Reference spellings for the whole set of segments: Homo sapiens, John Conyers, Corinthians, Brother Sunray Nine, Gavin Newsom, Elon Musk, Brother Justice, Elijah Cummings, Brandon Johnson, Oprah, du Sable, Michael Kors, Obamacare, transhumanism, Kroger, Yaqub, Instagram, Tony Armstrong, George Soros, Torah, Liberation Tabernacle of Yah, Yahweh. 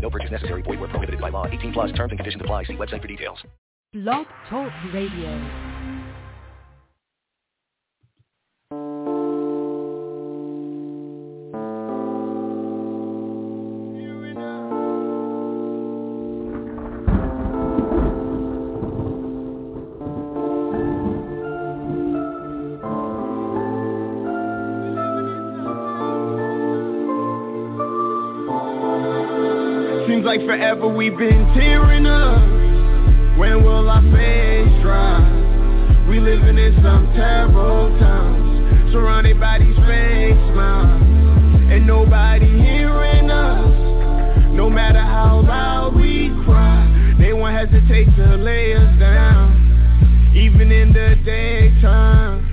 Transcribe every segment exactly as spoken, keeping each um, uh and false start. No purchase necessary. Void where prohibited by law. eighteen plus terms and conditions apply. See website for details. Blog Talk Radio. Like forever we've been tearing up. When will our face dry? We living in some terrible times, surrounded by these fake smiles, and nobody hearing us. No matter how loud we cry, they won't hesitate to lay us down, even in the daytime.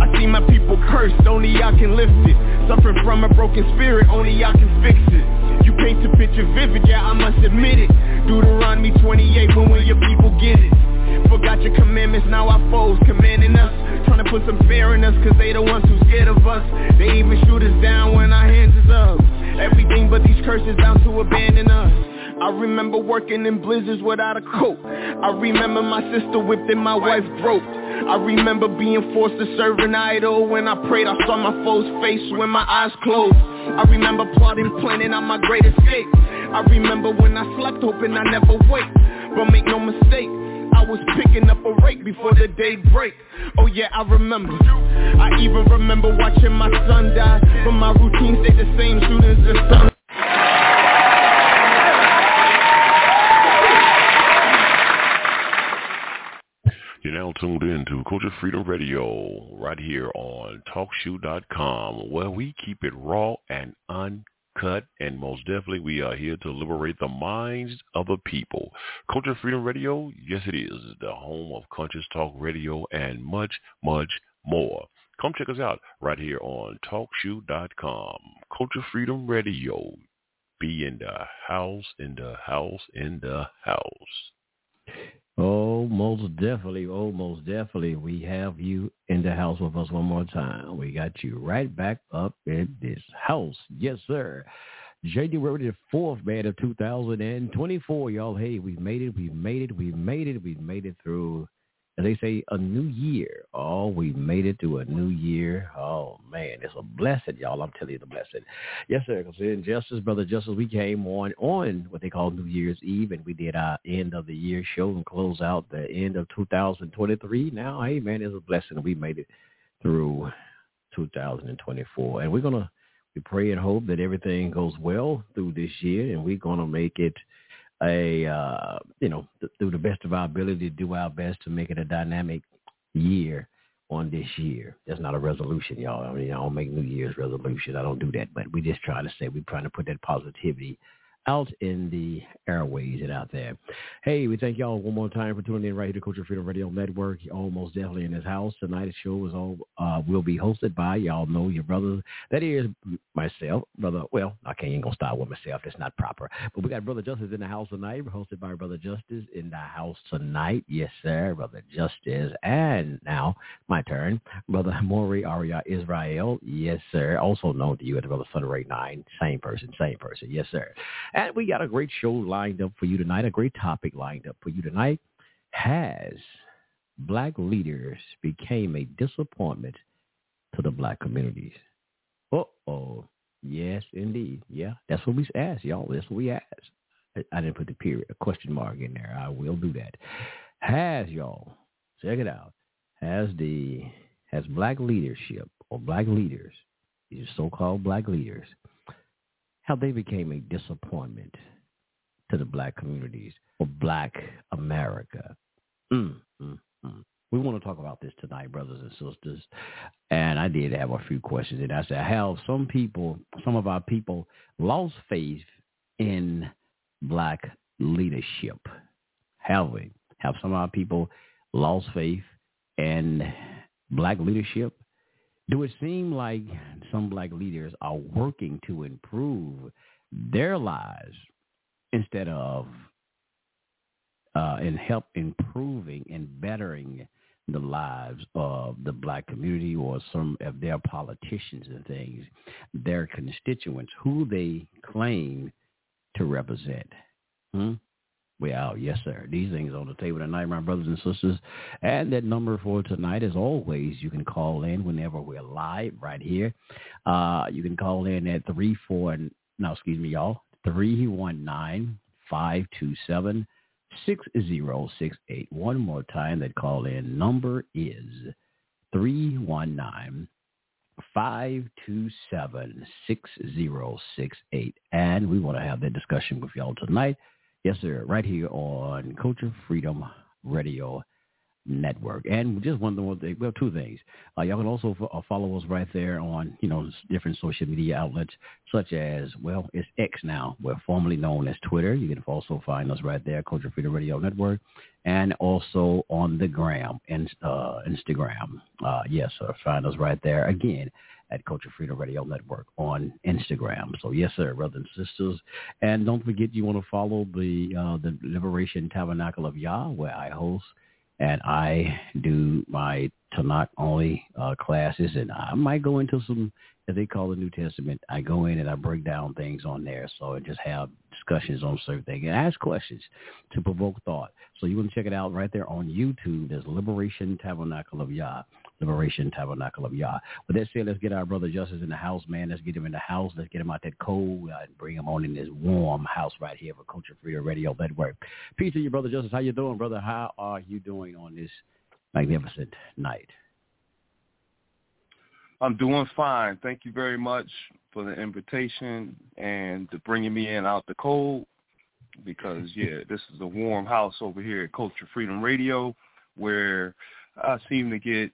I see my people cursed, only I can lift it. Suffering from a broken spirit, only I can fix it. You paint the picture vivid, yeah, I must admit it. Deuteronomy twenty-eight, when will your people get it? Forgot your commandments, now our foes commanding us, trying to put some fear in us, cause they the ones who scared of us. They even shoot us down when our hands is up. Everything but these curses out to abandon us. I remember working in blizzards without a coat. I remember my sister whipped and my wife broke. I remember being forced to serve an idol. When I prayed, I saw my foe's face when my eyes closed. I remember plotting, planning on my great escape. I remember when I slept, hoping I never wake. But make no mistake, I was picking up a rake before the day break. Oh yeah, I remember. I even remember watching my son die. But my routine stayed the same, shootings and sun. You're now tuned in to Culture Freedom Radio right here on Talk Shoe dot com, where we keep it raw and uncut, and most definitely we are here to liberate the minds of the people. Culture Freedom Radio, yes it is, the home of conscious talk radio and much, much more. Come check us out right here on Talk Shoe dot com. Culture Freedom Radio, be in the house, in the house, in the house. Oh, most definitely. Oh, most definitely. We have you in the house with us one more time. We got you right back up in this house. Yes, sir. January the fourth, man, of two thousand twenty-four, y'all. Hey, we've made it. We've made it. We've made it. We've made it through, as they say, a new year. Oh, we made it through a new year. Oh, man, it's a blessing, y'all. I'm telling you, the blessing. Yes, sir, because in Justice, Brother Justice, we came on on what they call New Year's Eve, and we did our end of the year show and close out the end of two thousand twenty-three. Now, hey, man, it's a blessing. We made it through two thousand twenty-four, and we're going to we pray and hope that everything goes well through this year, and we're going to make it A uh, you know, th- through the best of our ability, to do our best to make it a dynamic year on this year. That's not a resolution, y'all. I mean, I don't make New Year's resolution. I don't do that. But we just trying to say we're trying to put that positivity out in the airways and out there. Hey, we thank y'all one more time for tuning in right here to Culture Freedom Radio Network. You're almost definitely in this house. Tonight's show is all uh, will be hosted by, y'all know, your brother. That is myself, brother. Well, I can't even gonna start with myself. That's not proper. But we got Brother Justice in the house tonight. We're hosted by Brother Justice in the house tonight. Yes, sir, Brother Justice. And now my turn, Brother Mori Arya Israel. Yes, sir. Also known to you as Brother Sunray Nine. Same person, same person. Yes, sir. And we got a great show lined up for you tonight, a great topic lined up for you tonight. Has black leaders became a disappointment to the black communities? Uh-oh. Yes, indeed. Yeah, that's what we asked, y'all. That's what we asked. I, I didn't put the period, a question mark in there. I will do that. Has, y'all, check it out, has the has black leadership or black leaders, these so-called black leaders, how they became a disappointment to the black communities or black America. Mm, mm, mm. We want to talk about this tonight, brothers and sisters. And I did have a few questions. And I said, have some people, some of our people lost faith in black leadership? Have we? Have some of our people lost faith in black leadership? Do it seem like some black leaders are working to improve their lives instead of uh, and help improving and bettering the lives of the black community or some of their politicians and things, their constituents, who they claim to represent? Hmm? We out. Yes, sir. These things on the table tonight, my brothers and sisters. And that number for tonight, as always, you can call in whenever we're live right here. Uh, you can call in at three four no, excuse me, y'all, three one nine five two seven six zero six eight. One more time, that call in number is three one nine five two seven six zero six eight. And we want to have that discussion with y'all tonight. Yes, sir, right here on Culture Freedom Radio Network. And just one more thing, well, two things. Uh, y'all can also f- uh, follow us right there on, you know, different social media outlets such as, well, it's X now. We're formerly known as Twitter. You can also find us right there, Culture Freedom Radio Network, and also on the gram, and uh, Instagram. Uh, yes, sir, find us right there again at Culture Freedom Radio Network on Instagram. So yes, sir, brothers and sisters. And don't forget, you want to follow the uh, the Liberation Tabernacle of Yah, where I host and I do my Tanakh only uh, classes. And I might go into some, as they call the New Testament, I go in and I break down things on there. So I just have discussions on certain things and ask questions to provoke thought. So you want to check it out right there on YouTube. There's Liberation Tabernacle of Yah. Liberation Tabernacle of Yah. With that said, let's get our Brother Justice in the house, man. Let's get him in the house. Let's get him out that cold uh, and bring him on in this warm house right here for Culture Free Radio Network. Peace to you, Brother Justice. How you doing, brother? How are you doing on this magnificent night? I'm doing fine. Thank you very much for the invitation and to bringing me in out the cold because, yeah, this is a warm house over here at Culture Freedom Radio where I seem to get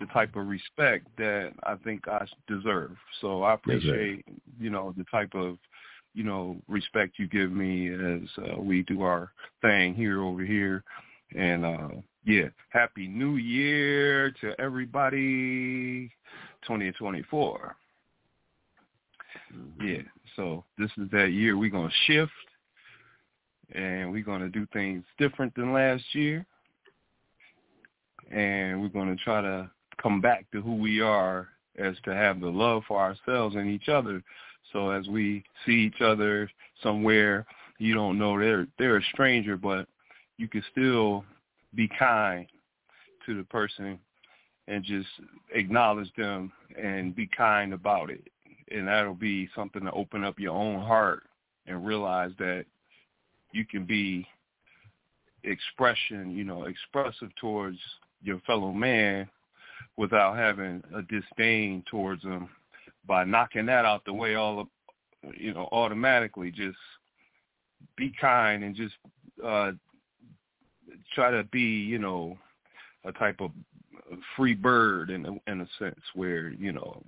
the type of respect that I think I deserve. So I appreciate, yes, you know, the type of, you know, respect you give me as uh, we do our thing here over here. And, uh, yeah, Happy New Year to everybody, twenty twenty-four. Mm-hmm. Yeah, so this is that year we're going to shift and we're going to do things different than last year. And we're going to try to come back to who we are as to have the love for ourselves and each other. So as we see each other somewhere, you don't know they're, they're a stranger, but you can still be kind to the person and just acknowledge them and be kind about it. And that'll be something to open up your own heart and realize that you can be expression, you know, expressive towards your fellow man without having a disdain towards them. By knocking that out the way all, you know, automatically, just be kind and just uh, try to be, you know, a type of free bird in a, in a sense where, you know,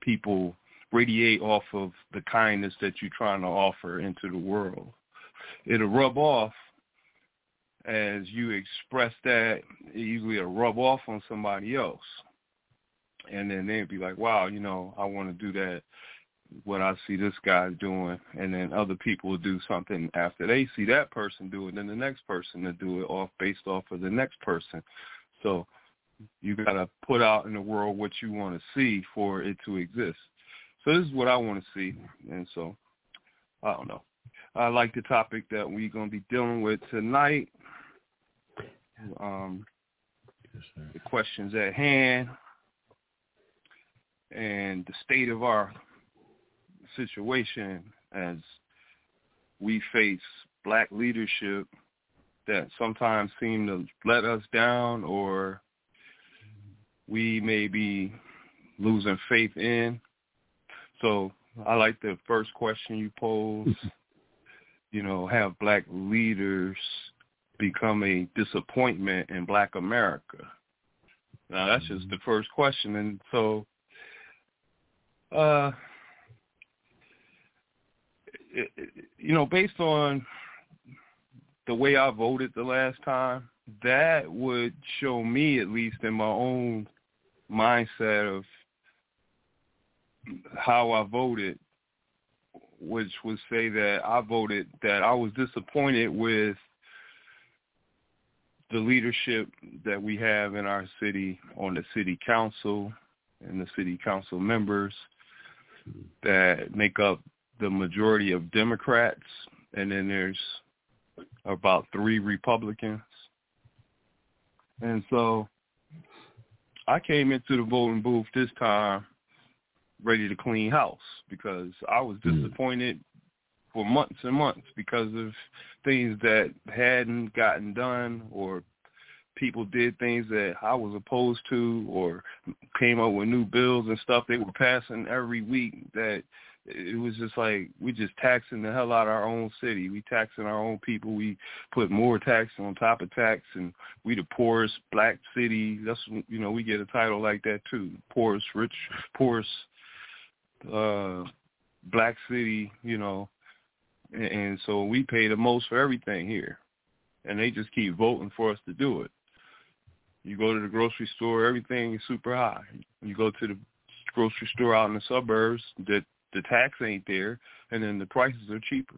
people radiate off of the kindness that you're trying to offer into the world. It'll rub off. As you express that, it usually will rub off on somebody else. And then they'd be like, wow, you know, I want to do that, what I see this guy doing. And then other people will do something after they see that person do it, then the next person will do it off based off of the next person. So you got to put out in the world what you want to see for it to exist. So this is what I want to see. And so, I don't know. I like the topic that we're going to be dealing with tonight. Um, yes, sir. The questions at hand and the state of our situation as we face black leadership that sometimes seem to let us down, or we may be losing faith in. So I like the first question you posed. You know, have black leaders become a disappointment in black America? Now, that's mm-hmm. just the first question. And so uh, it, it, you know, based on the way I voted the last time, that would show me, at least in my own mindset of how I voted, which would say that I voted that I was disappointed with the leadership that we have in our city, on the city council and the city council members that make up the majority of Democrats, and then there's about three Republicans. And so I came into the voting booth this time ready to clean house because I was disappointed for months and months because of things that hadn't gotten done, or people did things that I was opposed to, or came up with new bills and stuff they were passing every week that it was just like we just taxing the hell out of our own city. We taxing our own people. We put more tax on top of tax, and we the poorest black city. That's, you know, we get a title like that too. Poorest rich, poorest uh, black city, you know. And, and so we pay the most for everything here, and they just keep voting for us to do it. You go to the grocery store, everything is super high. You go to the grocery store out in the suburbs, that the tax ain't there, and then the prices are cheaper.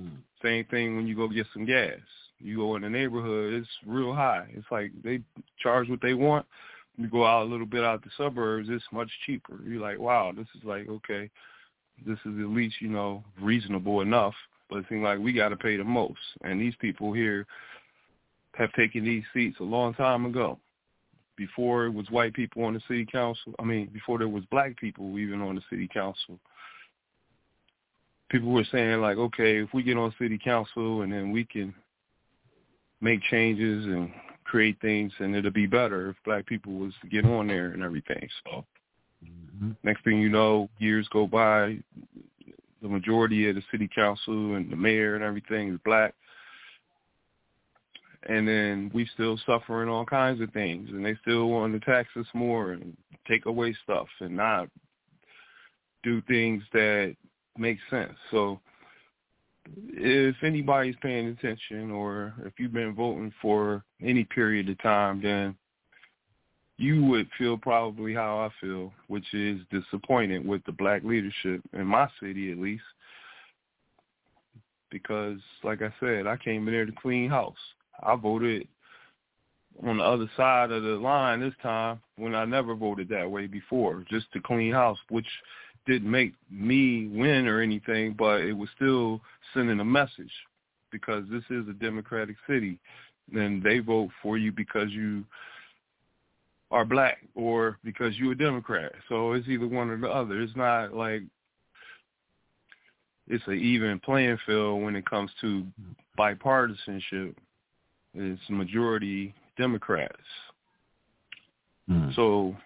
Mm. Same thing when you go get some gas. You go in the neighborhood, it's real high. It's like they charge what they want. You go out a little bit out the suburbs, it's much cheaper. You're like, wow, this is like, okay, this is at least, you know, reasonable enough, but it seems like we got to pay the most. And these people here have taken these seats a long time ago. Before it was white people on the city council, I mean, before there was black people even on the city council, people were saying like, okay, if we get on city council and then we can make changes and create things and it'll be better if black people was to get on there and everything. So mm-hmm. Next thing you know, years go by, the majority of the city council and the mayor and everything is black. And then we still suffering all kinds of things, and they still want to tax us more and take away stuff and not do things that make sense. So if anybody's paying attention, or if you've been voting for any period of time, then you would feel probably how I feel, which is disappointed with the black leadership in my city, at least, because, like I said, I came in there to clean house. I voted on the other side of the line this time when I never voted that way before, just to clean house, which didn't make me win or anything, but it was still sending a message because this is a democratic city. And they vote for you because you are black or because you're a Democrat. So it's either one or the other. It's not like it's an even playing field when it comes to bipartisanship. It's majority Democrats. Mm. So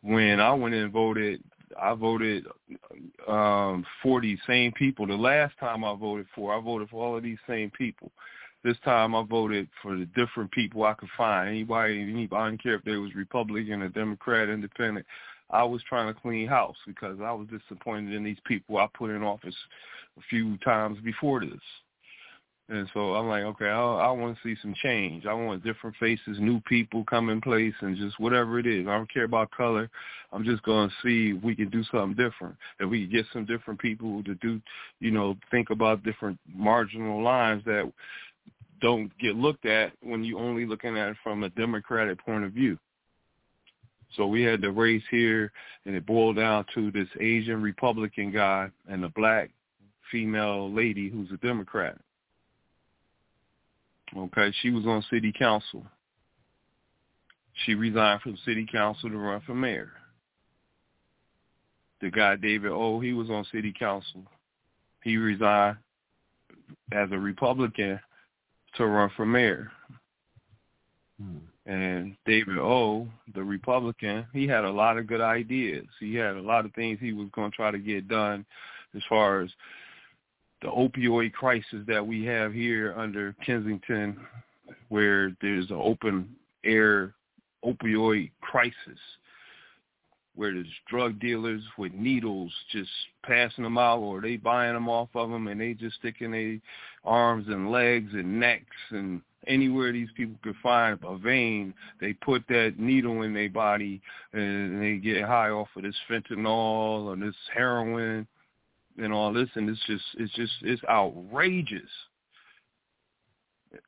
when I went in and voted, I voted um, for these same people. The last time I voted for, I voted for all of these same people. This time I voted for the different people I could find. Anybody, anybody, I didn't care if they was Republican or Democrat, Independent. I was trying to clean house because I was disappointed in these people I put in office a few times before this. And so I'm like, okay, I, I want to see some change. I want different faces, new people come in place, and just whatever it is. I don't care about color. I'm just going to see if we can do something different, if we can get some different people to do, you know, think about different marginal lines that don't get looked at when you're only looking at it from a Democratic point of view. So we had the race here, and it boiled down to this Asian Republican guy and a black female lady who's a Democrat. Okay, she was on city council. She resigned from city council to run for mayor. The guy, David O, he was on city council. He resigned as a Republican to run for mayor. Hmm. And David O, the Republican, he had a lot of good ideas. He had a lot of things he was going to try to get done as far as the opioid crisis that we have here under Kensington, where there's an open air opioid crisis where there's drug dealers with needles just passing them out, or they buying them off of them, and they just sticking their arms and legs and necks and anywhere these people could find a vein, they put that needle in their body and they get high off of this fentanyl or this heroin and all this. And it's just, it's just, it's outrageous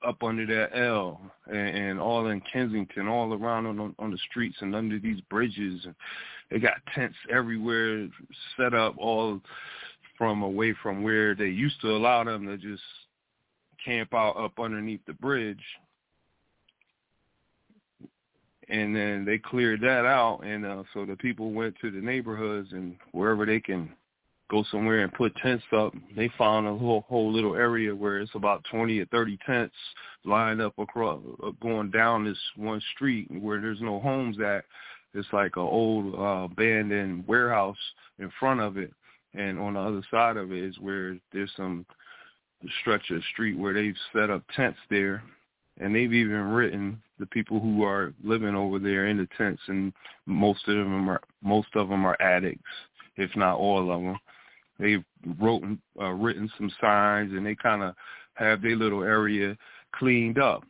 up under that L, and, and all in Kensington, all around on, on the streets and under these bridges. And they got tents everywhere set up, all from away from where they used to allow them to just camp out up underneath the bridge. And then they cleared that out, and uh, so the people went to the neighborhoods and wherever they can go somewhere and put tents up. They found a whole, whole little area where it's about twenty or thirty tents lined up across uh, going down this one street where there's no homes at. It's like an old uh, abandoned warehouse in front of it, and on the other side of it is where there's some stretch of street where they've set up tents there, and they've even written the people who are living over there in the tents, and most of them are most of them are addicts, if not all of them. They've wrote uh, written some signs, and they kind of have their little area cleaned up.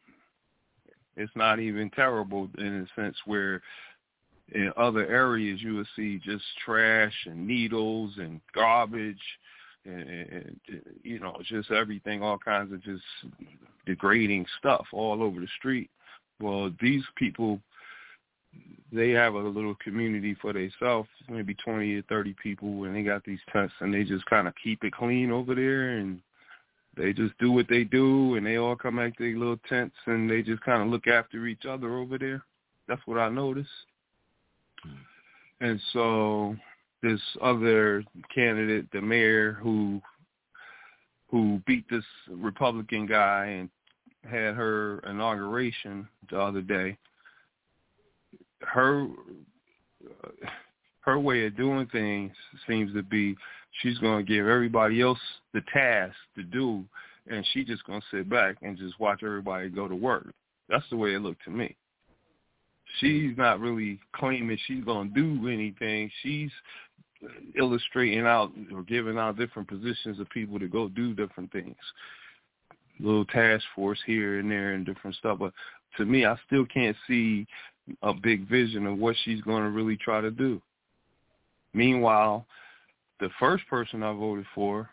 It's not even terrible in a sense where in other areas you will see just trash and needles and garbage. And, and, you know, just everything, all kinds of just degrading stuff all over the street. Well, these people, they have a little community for themselves, maybe twenty or thirty people, and they got these tents, and they just kind of keep it clean over there, and they just do what they do, and they all come back to their little tents, and they just kind of look after each other over there. That's what I noticed. And so this other candidate, the mayor, who who beat this Republican guy and had her inauguration the other day, her her way of doing things seems to be she's going to give everybody else the task to do, and she's just going to sit back and just watch everybody go to work. That's the way it looked to me. She's not really claiming she's going to do anything. She's illustrating out or giving out different positions of people to go do different things, little task force here and there and different stuff. But to me, I still can't see a big vision of what she's going to really try to do. Meanwhile, the first person I voted for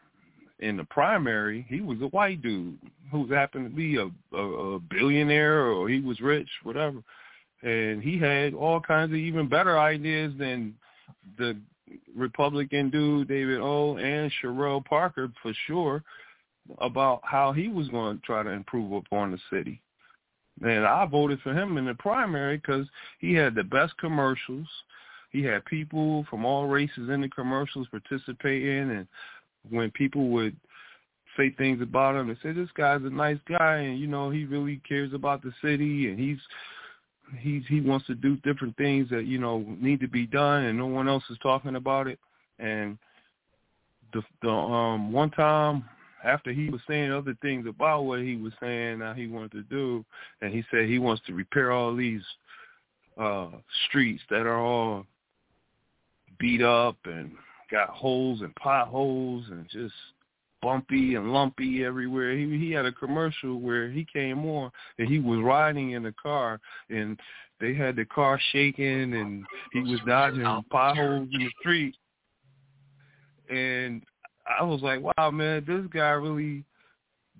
in the primary, he was a white dude who happened to be a, a, a billionaire, or he was rich, whatever. And he had all kinds of even better ideas than the Republican dude, David O, and Sherelle Parker, for sure, about how he was going to try to improve upon the city. And I voted for him in the primary because he had the best commercials. He had people from all races in the commercials participating. And when people would say things about him, they say, this guy's a nice guy, and, you know, he really cares about the city, and he's – He he wants to do different things that, you know, need to be done, and no one else is talking about it. And the the um one time after he was saying other things about what he was saying that he wanted to do, and he said he wants to repair all these uh, streets that are all beat up and got holes and potholes and just bumpy and lumpy everywhere. He he had a commercial where he came on and he was riding in a car, and they had the car shaking, and he was dodging potholes in the street. And I was like, wow, man, this guy really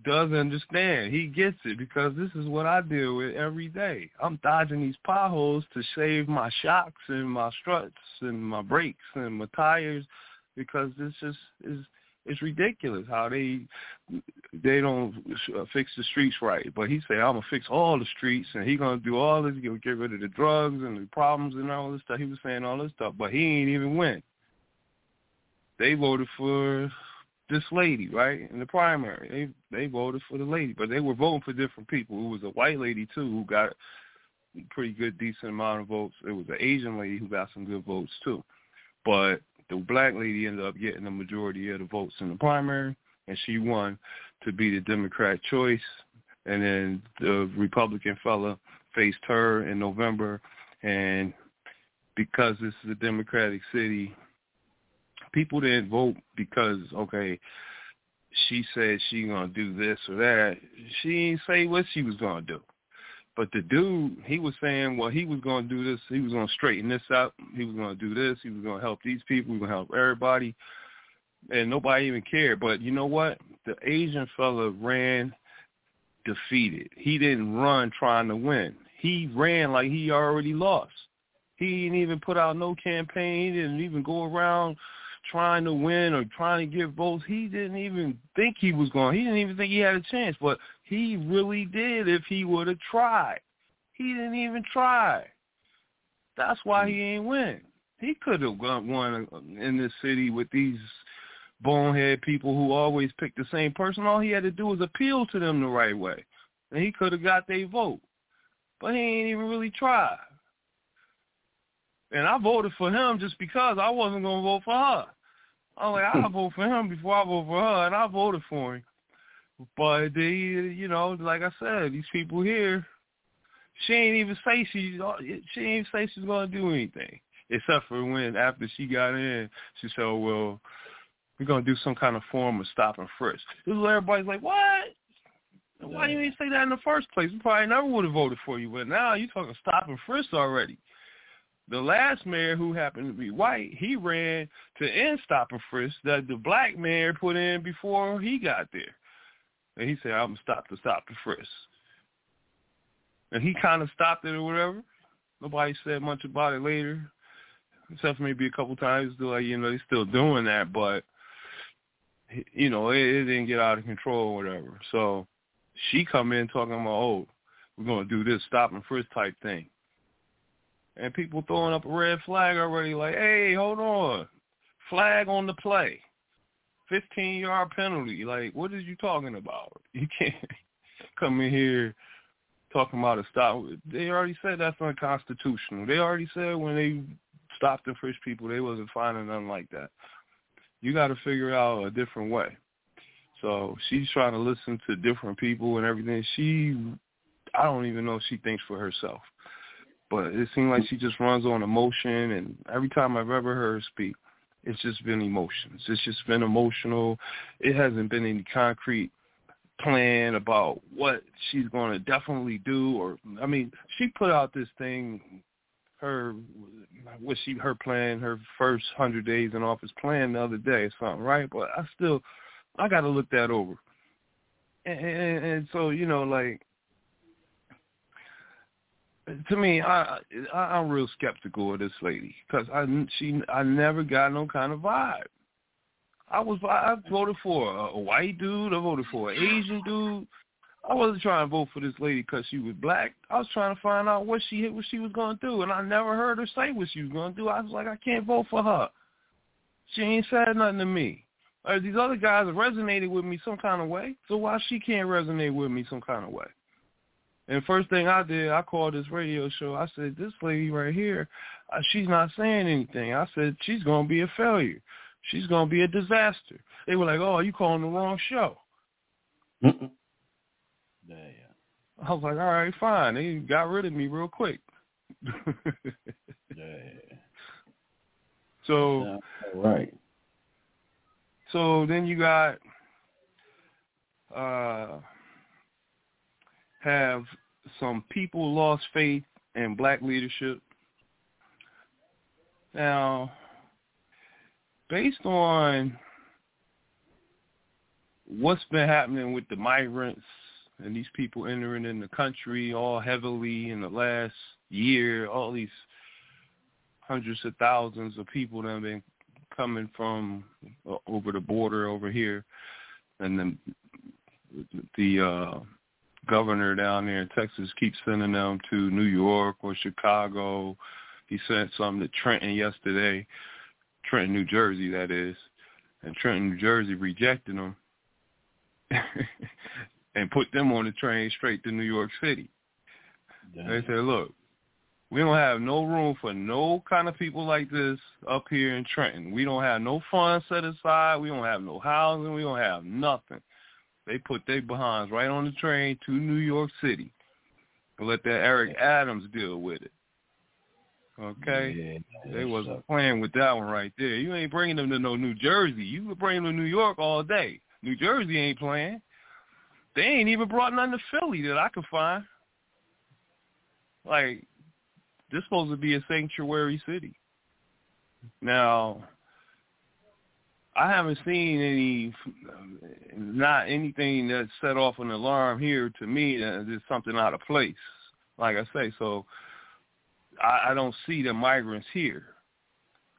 does understand. He gets it, because this is what I deal with every day. I'm dodging these potholes to save my shocks and my struts and my brakes and my tires, because this just is – it's ridiculous how they they don't fix the streets right. But he said, I'm going to fix all the streets, and he's going to do all this. He's going to get rid of the drugs and the problems and all this stuff. He was saying all this stuff, but he ain't even win. They voted for this lady, right, in the primary. They they voted for the lady, but they were voting for different people. It was a white lady, too, who got a pretty good, decent amount of votes. It was an Asian lady who got some good votes, too. But the black lady ended up getting the majority of the votes in the primary, and she won to be the Democrat choice. And then the Republican fella faced her in November and because this is a democratic city, people didn't vote because, okay, she said she gonna do this or that. She didn't say what she was gonna do. But the dude, he was saying, well, he was going to do this. He was going to straighten this out. He was going to do this. He was going to help these people. He was going to help everybody. And nobody even cared. But you know what? The Asian fella ran defeated. He didn't run trying to win. He ran like he already lost. He didn't even put out no campaign. He didn't even go around trying to win or trying to get votes. He didn't even think he was going. He didn't even think he had a chance, but he really did if he would have tried. He didn't even try. That's why he ain't win. He could have won in this city with these bonehead people who always pick the same person. All he had to do was appeal to them the right way, and he could have got their vote, but he ain't even really try. And I voted for him just because I wasn't going to vote for her. I'm like, I'll vote for him before I vote for her, and I voted for him. But, they, you know, like I said, these people here, she ain't even say she, she ain't even say she's going to do anything. Except for when, after she got in, she said, oh, well, we're going to do some kind of form of stop and frisk. This is where everybody's like, what? Why didn't you say that in the first place? We probably never would have voted for you. But now you're talking stop and frisk already. The last mayor who happened to be white, he ran to end stop and frisk that the black mayor put in before he got there. And he said, I'm going to stop the stop and frisk. And he kind of stopped it or whatever. Nobody said much about it later, except for maybe a couple times. They're like, you know, they're still doing that, but, you know, it, it didn't get out of control or whatever. So she come in talking about, oh, we're going to do this stop and frisk type thing. And people throwing up a red flag already, like, hey, hold on. Flag on the play. fifteen-yard penalty. Like, what is you talking about? You can't come in here talking about a stop. They already said that's unconstitutional. They already said when they stopped the first people, they wasn't finding nothing like that. You got to figure out a different way. So she's trying to listen to different people and everything. She, I don't even know if she thinks for herself. But it seems like she just runs on emotion, and every time I've ever heard her speak, it's just been emotions. It's just been emotional. It hasn't been any concrete plan about what she's going to definitely do. Or I mean, she put out this thing, her what she her plan, her first hundred days in office plan the other day or something, right? But I still, I got to look that over. And, and, and so you know, like. To me, I, I, I'm real skeptical of this lady because I she I never got no kind of vibe. I was I voted for a, a white dude. I voted for an Asian dude. I wasn't trying to vote for this lady because she was black. I was trying to find out what she what she was going to do, and I never heard her say what she was going to do. I was like, I can't vote for her. She ain't said nothing to me. Or these other guys have resonated with me some kind of way, so why she can't resonate with me some kind of way? And first thing I did, I called this radio show. I said, this lady right here, uh, she's not saying anything. I said, she's going to be a failure. She's going to be a disaster. They were like, oh, you calling the wrong show. Mm-mm. Yeah. I was like, all right, fine. They got rid of me real quick. Yeah. So, yeah, right. So then you got... Uh, have some people lost faith in black leadership. Now, based on what's been happening with the migrants and these people entering in the country all heavily in the last year, all these hundreds of thousands of people that have been coming from over the border over here, and then the uh governor down there in Texas keeps sending them to New York or Chicago. He sent some to Trenton yesterday, Trenton, New Jersey, that is, and Trenton, New Jersey rejected them and put them on the train straight to New York City. Damn. They said, look, we don't have no room for no kind of people like this up here in Trenton. We don't have no funds set aside. We don't have no housing. We don't have nothing. They put their behinds right on the train to New York City and let that Eric Adams deal with it. Okay, yeah, they wasn't sucks. playing with that one right there. You ain't bringing them to no New Jersey. You could bring them to New York all day. New Jersey ain't playing. They ain't even brought nothing to Philly that I could find. Like, this supposed to be a sanctuary city. Now, I haven't seen any, not anything that set off an alarm here to me that there's something out of place. Like I say, so. I don't see the migrants here,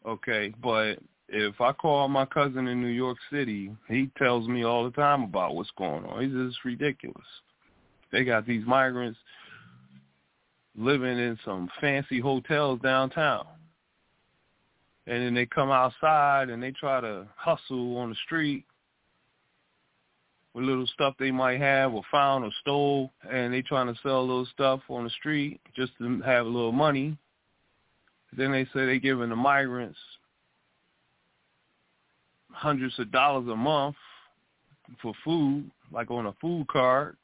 okay? But if I call my cousin in New York City, he tells me all the time about what's going on. It's just ridiculous. They got these migrants living in some fancy hotels downtown. And then they come outside and they try to hustle on the street with little stuff they might have or found or stole, and they trying to sell little stuff on the street just to have a little money. Then they say they giving the migrants hundreds of dollars a month for food, like on a food card,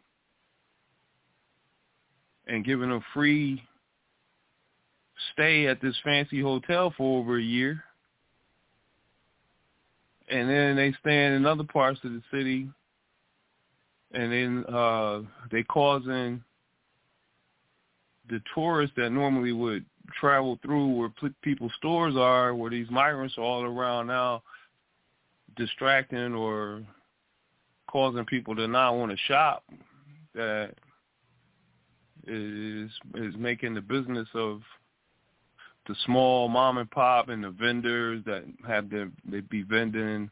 and giving them free stay at this fancy hotel for over a year. And then they staying in other parts of the city, and then uh, they causing the tourists that normally would travel through where people's stores are, where these migrants are all around now, distracting or causing people to not want to shop. That is is making the business of the small mom and pop and the vendors that have the, they be vending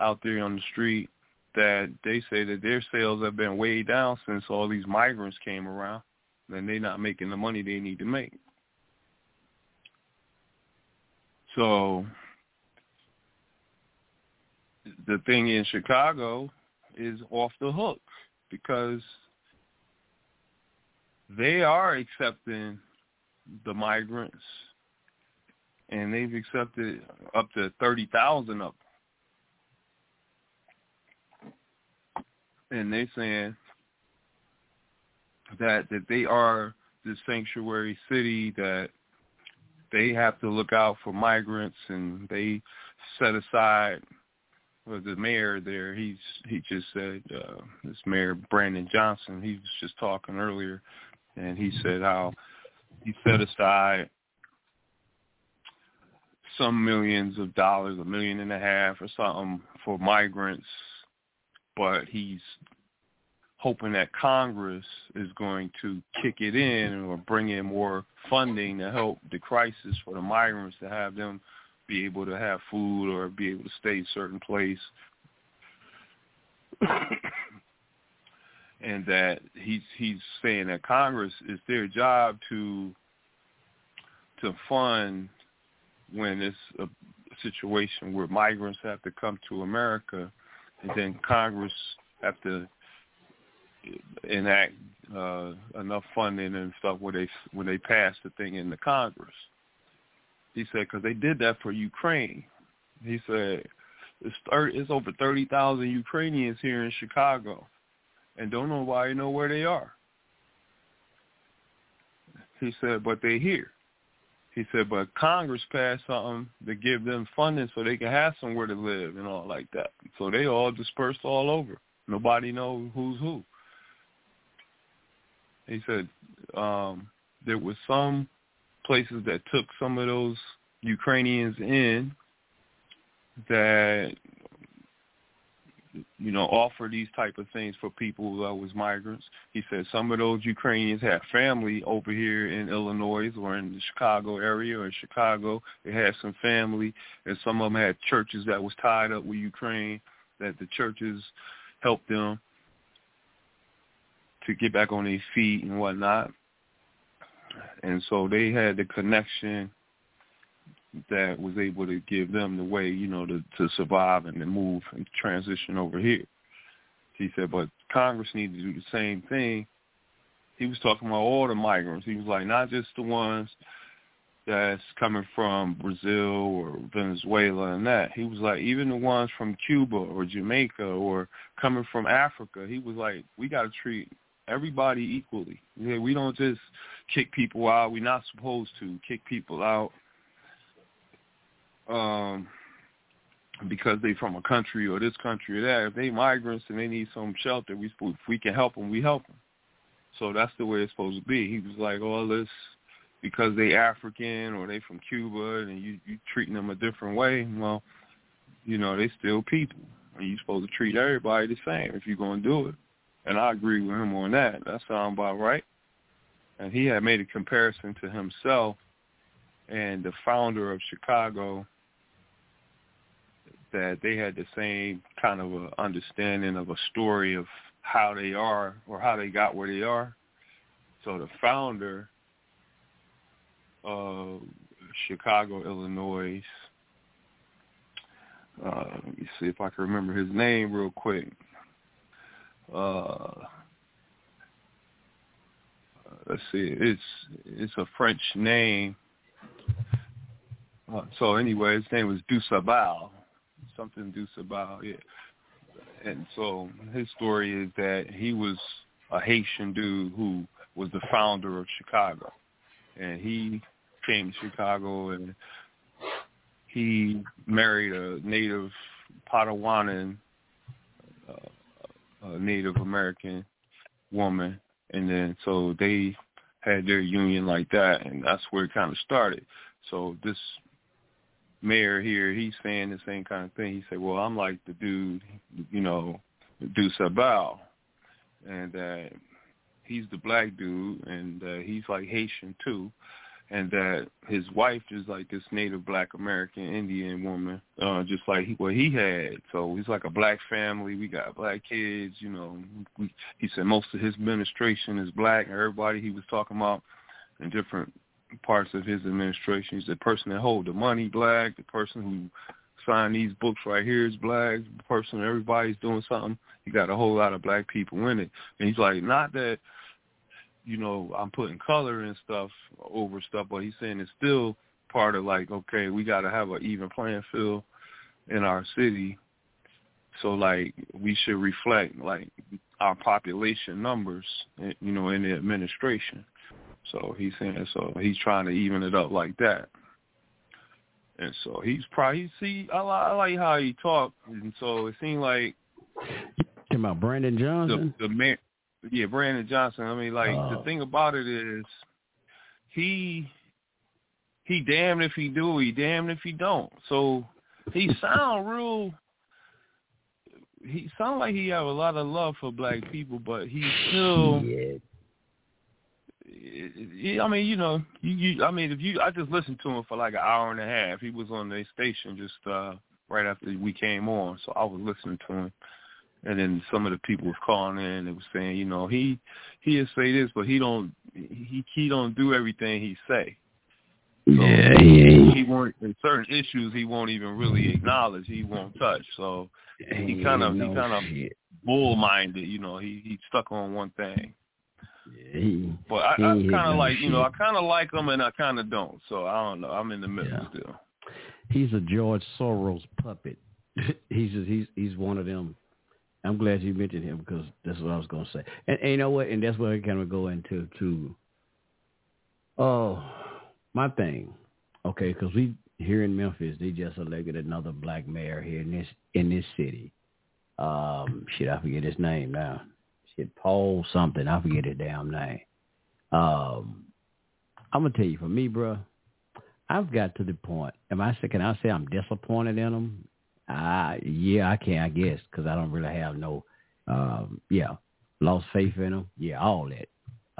out there on the street, that they say that their sales have been way down since all these migrants came around, and they're not making the money they need to make. So the thing in Chicago is off the hook because they are accepting the migrants, and they've accepted up to thirty thousand of them. And they're saying that that they are the sanctuary city, that they have to look out for migrants, and they set aside, well, the mayor there, he's he just said, uh, this mayor, Brandon Johnson, he was just talking earlier, and he said how he set aside some millions of dollars, a million and a half or something for migrants, but he's hoping that Congress is going to kick it in or bring in more funding to help the crisis for the migrants, to have them be able to have food or be able to stay a certain place. And that he's he's saying that Congress, it's their job to to fund when it's a situation where migrants have to come to America. And then Congress have to enact uh, enough funding and stuff when they when they pass the thing in the Congress. He said, because they did that for Ukraine. He said it's, thirty it's over thirty thousand Ukrainians here in Chicago, and don't nobody know where they are. He said, but they're here. He said, but Congress passed something to give them funding so they can have somewhere to live and all like that. So they all dispersed all over. Nobody knows who's who. He said um, there were some places that took some of those Ukrainians in that, you know, offer these type of things for people that was migrants. He said some of those Ukrainians had family over here in Illinois or in the Chicago area or in Chicago. They had some family, and some of them had churches that was tied up with Ukraine, that the churches helped them to get back on their feet and whatnot. And so they had the connection that was able to give them the way, you know, to, to survive and to move and transition over here. He said, but Congress needs to do the same thing. He was talking about all the migrants. He was like, not just the ones that's coming from Brazil or Venezuela and that. He was like, even the ones from Cuba or Jamaica or coming from Africa. He was like, we got to treat everybody equally. Yeah, we don't just kick people out. We're not supposed to kick people out um, because they from a country or this country or that. If they migrants and they need some shelter, we if we can help them, we help them. So that's the way it's supposed to be. He was like, oh, this because they African or they from Cuba and you you treating them a different way. Well, you know, they still people. And you're supposed to treat everybody the same if you're going to do it. And I agree with him on that. That sounds about right. And he had made a comparison to himself and the founder of Chicago that they had the same kind of a understanding of a story of how they are or how they got where they are. So the founder of Chicago, Illinois, Uh, let me see if I can remember his name real quick. Uh, let's see, it's it's a French name. Uh, so anyway, his name was du Sable, something du Sable, yeah. And so his story is that he was a Haitian dude who was the founder of Chicago, and he came to Chicago and he married a native Potawatomi, uh, a Native American woman, and then so they had their union like that, and that's where it kind of started. So this mayor here, he's saying the same kind of thing. He said, well, I'm like the dude, you know, du Sable, and that uh, he's the black dude, and uh, he's like Haitian too. And that his wife is like this native black American Indian woman, uh, just like he, what he had. So he's like a black family. We got black kids, you know. We, he said most of his administration is black. And everybody he was talking about in different parts of his administration, he's the person that hold the money black, the person who signed these books right here is black, the person everybody's doing something. You got a whole lot of black people in it. And he's like, not that – you know, I'm putting color and stuff over stuff, but he's saying it's still part of like, okay, we got to have an even playing field in our city. So like we should reflect like our population numbers, you know, in the administration. So he's saying, so he's trying to even it up like that. And so he's probably, see, I, I like how he talked. And so it seemed like. Talking about Brandon Johnson? The, the man. Yeah, Brandon Johnson. I mean, like, uh, the thing about it is he he damned if he do, he damned if he don't. So he sound real – he sound like he have a lot of love for black people, but he still yeah. – I mean, you know, you, you. I mean, if you – I just listened to him for like an hour and a half. He was on the station just uh, right after we came on, so I was listening to him. And then some of the people was calling in and was saying, you know, he he'll say this, but he don't he he don't do everything he say. So yeah, he, he won't. In certain issues, he won't even really acknowledge. He won't touch. So he kind of he kind of bull minded. You know, he he stuck on one thing. Yeah, he, but I, I kind of like shit. You know, I kind of like him and I kind of don't. So I don't know. I'm in the middle yeah. still. He's a George Soros puppet. he's just, he's he's one of them. I'm glad you mentioned him because that's what I was going to say. And, and you know what? And that's where I kind of go into to, oh, my thing. Okay, because we here in Memphis, they just elected another black mayor here in this in this city. Um, shit, I forget his name now. Shit, Paul something. I forget his damn name. Um, I'm going to tell you, for me, bro, I've got to the point. Am I saying, can I say I'm disappointed in him? I, yeah, I can, I guess, because I don't really have no, um, yeah, lost faith in them. Yeah, all that.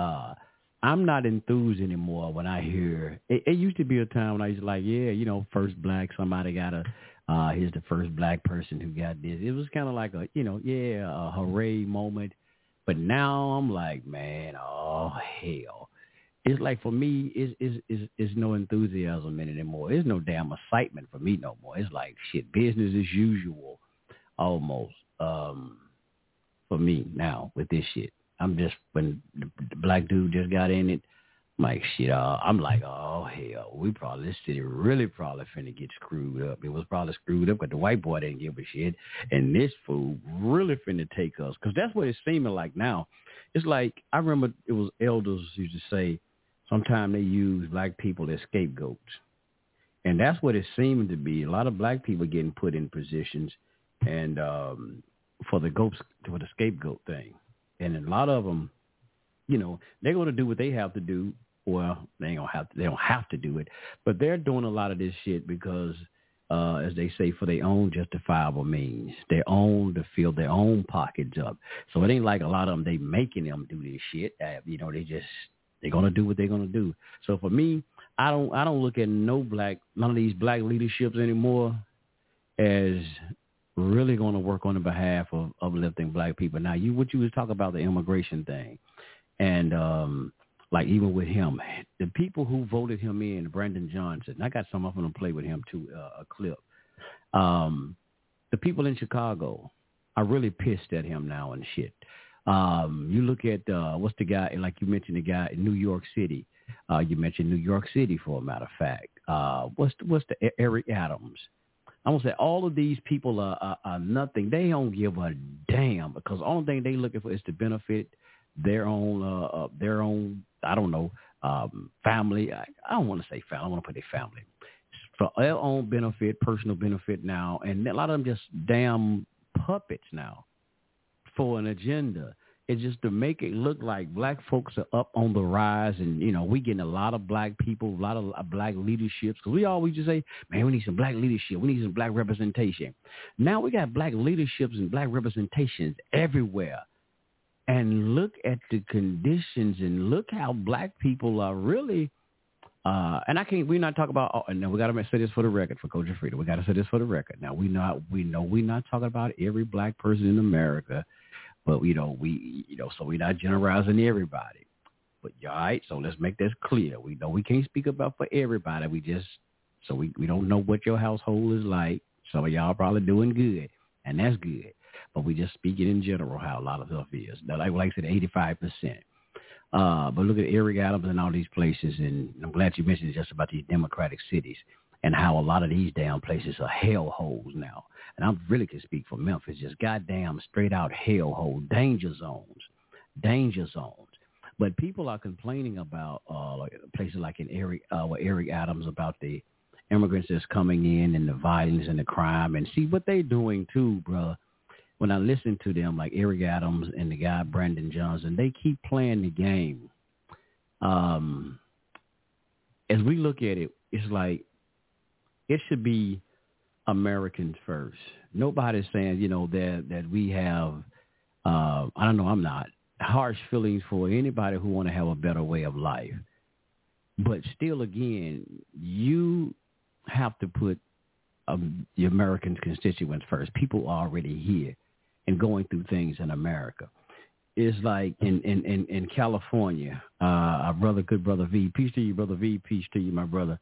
Uh, I'm not enthused anymore when I hear, it, it used to be a time when I was like, yeah, you know, first black, somebody got a, uh, here's the first black person who got this. It was kind of like a, you know, yeah, a hooray moment. But now I'm like, man, oh, hell. It's like for me, it's, it's, it's, it's no enthusiasm in it anymore. There's no damn excitement for me no more. It's like, shit, business as usual almost um, for me now with this shit. I'm just, when the, the black dude just got in it, I'm like, shit, uh, I'm like, oh, hell, we probably, this city really probably finna get screwed up. It was probably screwed up because the white boy didn't give a shit. And this fool really finna take us because that's what it's seeming like now. It's like, I remember it was elders used to say, sometimes they use black people as scapegoats. And that's what it seemed to be. A lot of black people getting put in positions and um, for the goats, for the scapegoat thing. And a lot of them, you know, they're going to do what they have to do. Well, they ain't gonna have to, they don't have to do it, but they're doing a lot of this shit because, uh, as they say, for their own justifiable means, their own to fill their own pockets up. So it ain't like a lot of them, they making them do this shit. Uh, you know, they just, they're going to do what they're going to do. So for me, I don't, I don't look at no black, none of these black leaderships anymore as really going to work on the behalf of uplifting black people. Now you, what you was talking about, the immigration thing and, um, like even with him, the people who voted him in, Brandon Johnson, and I got some of them to play with him too, uh, a clip. Um, the people in Chicago are really pissed at him now and shit. Um, you look at, uh, what's the guy, like you mentioned the guy in New York City. Uh, you mentioned New York City for a matter of fact. Uh, what's the, what's the Eric Adams? I want to say all of these people are, are, are nothing. They don't give a damn because the only thing they looking for is to benefit their own, uh, uh, their own, I don't know, um, family. I, I don't want to say family. I want to put their family for their own benefit, personal benefit now. And a lot of them just damn puppets now for an agenda. It's just to make it look like black folks are up on the rise. And, you know, we getting a lot of black people, a lot of black leaderships. Because we always just say, man, we need some black leadership. We need some black representation. Now we got black leaderships and black representations everywhere. And look at the conditions and look how black people are really, uh, and I can't, we're not talking about, oh, and now we got to say this for the record for Culture Freedom. We got to say this for the record. Now we know, we know we're not talking about every black person in America, but you know, we, you know, so we're not generalizing everybody, but all right. So let's make this clear. We know we can't speak about for everybody. We just, so we, we don't know what your household is like. Some of y'all probably doing good and that's good. But we just speak it in general how a lot of stuff is. Now, like, like I said, eighty-five percent. Uh, but look at Eric Adams and all these places, and I'm glad you mentioned just about these Democratic cities and how a lot of these damn places are hell holes now. And I really can speak for Memphis, just goddamn straight-out hell hole, danger zones, danger zones. But people are complaining about uh, like places like in Eric, uh, where Eric Adams about the immigrants that's coming in and the violence and the crime. And see what they doing too, bruh. When I listen to them, like Eric Adams and the guy Brandon Johnson, they keep playing the game. Um, as we look at it, it's like it should be Americans first. Nobody's saying, you know, that that we have, uh, I don't know, I'm not, harsh feelings for anybody who want to have a better way of life. But still, again, you have to put um, the American constituents first. People are already here and going through things in America. It's like in, in, in, in California, uh, our brother, good brother V, peace to you, brother V, peace to you, my brother.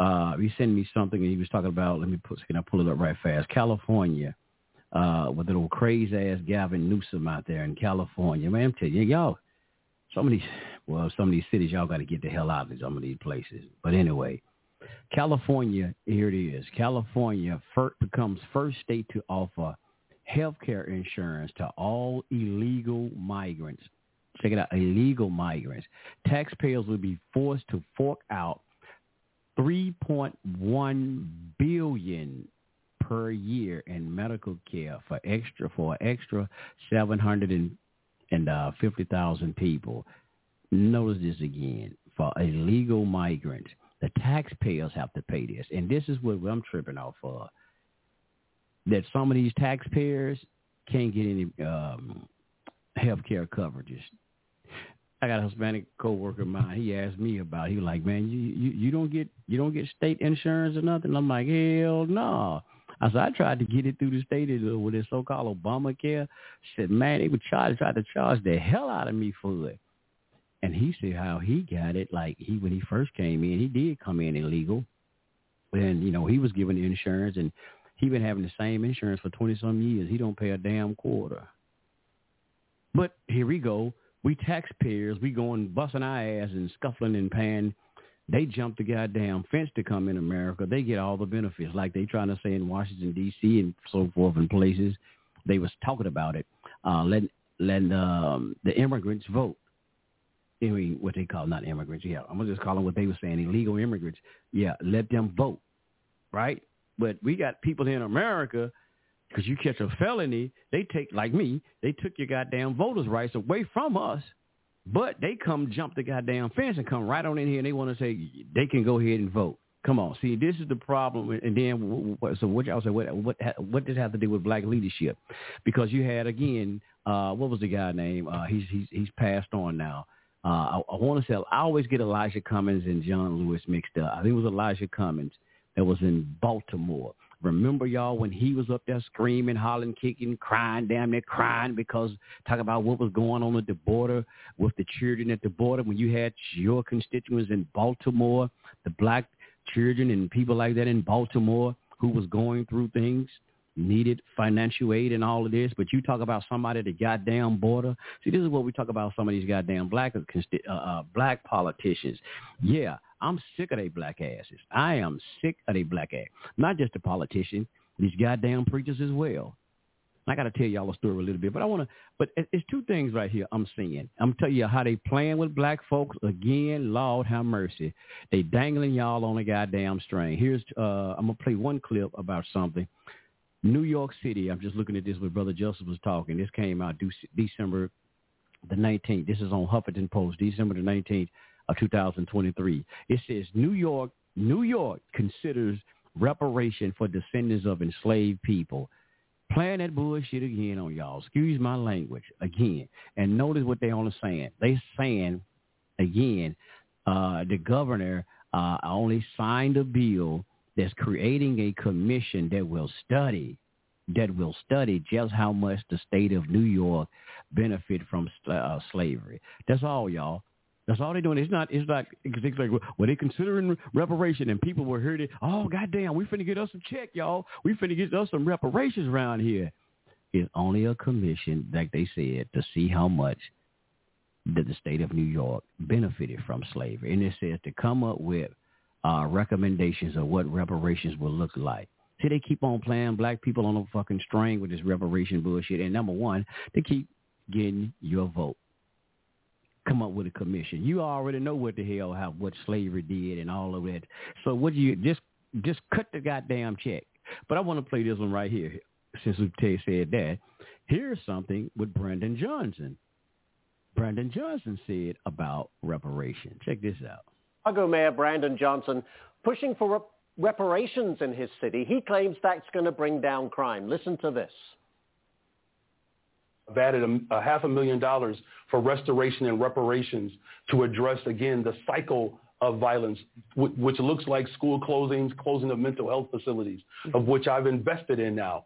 Uh, he sent me something and he was talking about, let me put, can I pull it up right fast? California, uh, with that old crazy ass Gavin Newsom out there in California, man, I'm telling you, y'all, some of these, well, some of these cities, y'all got to get the hell out of some of these places. But anyway, California, here it is. California first becomes first state to offer health care insurance to all illegal migrants. Check it out, illegal migrants. Taxpayers will be forced to fork out three point one billion dollars per year in medical care for extra for extra seven hundred fifty thousand people. Notice this again, for illegal migrants. The taxpayers have to pay this. And this is what I'm tripping off of, that some of these taxpayers can't get any um, health care coverages. I got a Hispanic coworker of mine. He asked me about it. He was like, man, you, you, you don't get you don't get state insurance or nothing? I'm like, hell no. I said, I tried to get it through the state with this so-called Obamacare. I said, man, they would try, try to charge the hell out of me for it. And he said how he got it, like he when he first came in, he did come in illegal. And, you know, he was given the insurance, and he been having the same insurance for twenty-some years. He don't pay a damn quarter. But here we go. We taxpayers, we going busting our ass and scuffling and paying. They jump the goddamn fence to come in America. They get all the benefits, like they trying to say in Washington, D C and so forth and places. They was talking about it, uh, letting let um, the immigrants vote. What they call not immigrants, yeah. I'm going to just call them what they were saying, illegal immigrants. Yeah, let them vote, right? But we got people in America, because you catch a felony, they take, like me, they took your goddamn voters' rights away from us, but they come jump the goddamn fence and come right on in here, and they want to say they can go ahead and vote. Come on. See, this is the problem. And then, so what y'all say, what, what, what does it have to do with black leadership? Because you had, again, uh, what was the guy's name? Uh, he's, he's, he's passed on now. Uh, I, I want to say, I always get Elijah Cummings and John Lewis mixed up. I think it was Elijah Cummings that was in Baltimore. Remember, y'all, when he was up there screaming, hollering, kicking, crying, damn near crying, because talking about what was going on at the border with the children at the border, when you had your constituents in Baltimore, the black children and people like that in Baltimore who was going through things, needed financial aid and all of this, but you talk about somebody at the goddamn border. See, this is what we talk about, some of these goddamn black uh, uh, black politicians. Yeah, I'm sick of they black asses. I am sick of they black ass. Not just the politician, these goddamn preachers as well. I got to tell y'all a story a little bit, but I want to, but it's two things right here I'm seeing. I'm telling you how they playing with black folks. Again, Lord have mercy. They dangling y'all on a goddamn string. Here's, uh, I'm going to play one clip about something. New York City. I'm just looking at this when Brother Justice was talking. This came out December the nineteenth. This is on Huffington Post, December the nineteenth of two thousand twenty-three. It says, New York, New York considers reparation for descendants of enslaved people. Playing that bullshit again on y'all. Excuse my language again. And notice what they only saying. They saying, again, uh, the governor uh, only signed a bill that's creating a commission that will study, that will study just how much the state of New York benefit from uh, slavery. That's all, y'all. That's all they're doing. It's not, it's not, it's like, well, they're considering reparation, and people were hearing, oh, goddamn, we finna get us some check, y'all. We finna get us some reparations around here. It's only a commission, like they said, to see how much that the state of New York benefited from slavery. And it says to come up with uh, recommendations of what reparations will look like. See, they keep on playing black people on a fucking string with this reparation bullshit. And number one, they keep getting your vote. Come up with a commission. You already know what the hell, how, what slavery did and all of that. So what do you, just just cut the goddamn check. But I want to play this one right here. Since we said that, here's something with Brandon Johnson. Brandon Johnson said about reparation. Check this out. Chicago Mayor Brandon Johnson pushing for rep- reparations in his city. He claims that's going to bring down crime. Listen to this. I've added a, a half a million dollars for restoration and reparations to address, again, the cycle of violence, w- which looks like school closings, closing of mental health facilities, of which I've invested in now.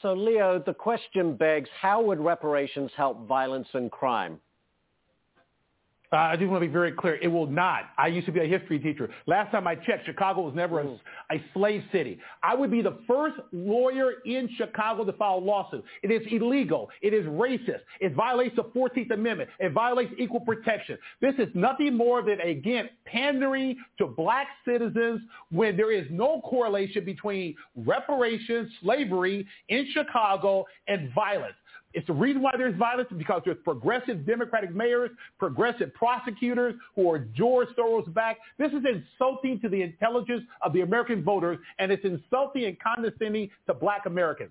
So, Leo, the question begs, how would reparations help violence and crime? Uh, I just want to be very clear. It will not. I used to be a history teacher. Last time I checked, Chicago was never a, a slave city. I would be the first lawyer in Chicago to file a lawsuit. It is illegal. It is racist. It violates the fourteenth Amendment. It violates equal protection. This is nothing more than, again, pandering to black citizens when there is no correlation between reparations, slavery in Chicago, and violence. It's the reason why there's violence, because there's progressive Democratic mayors, progressive prosecutors who are George Soros back. This is insulting to the intelligence of the American voters, and it's insulting and condescending to black Americans.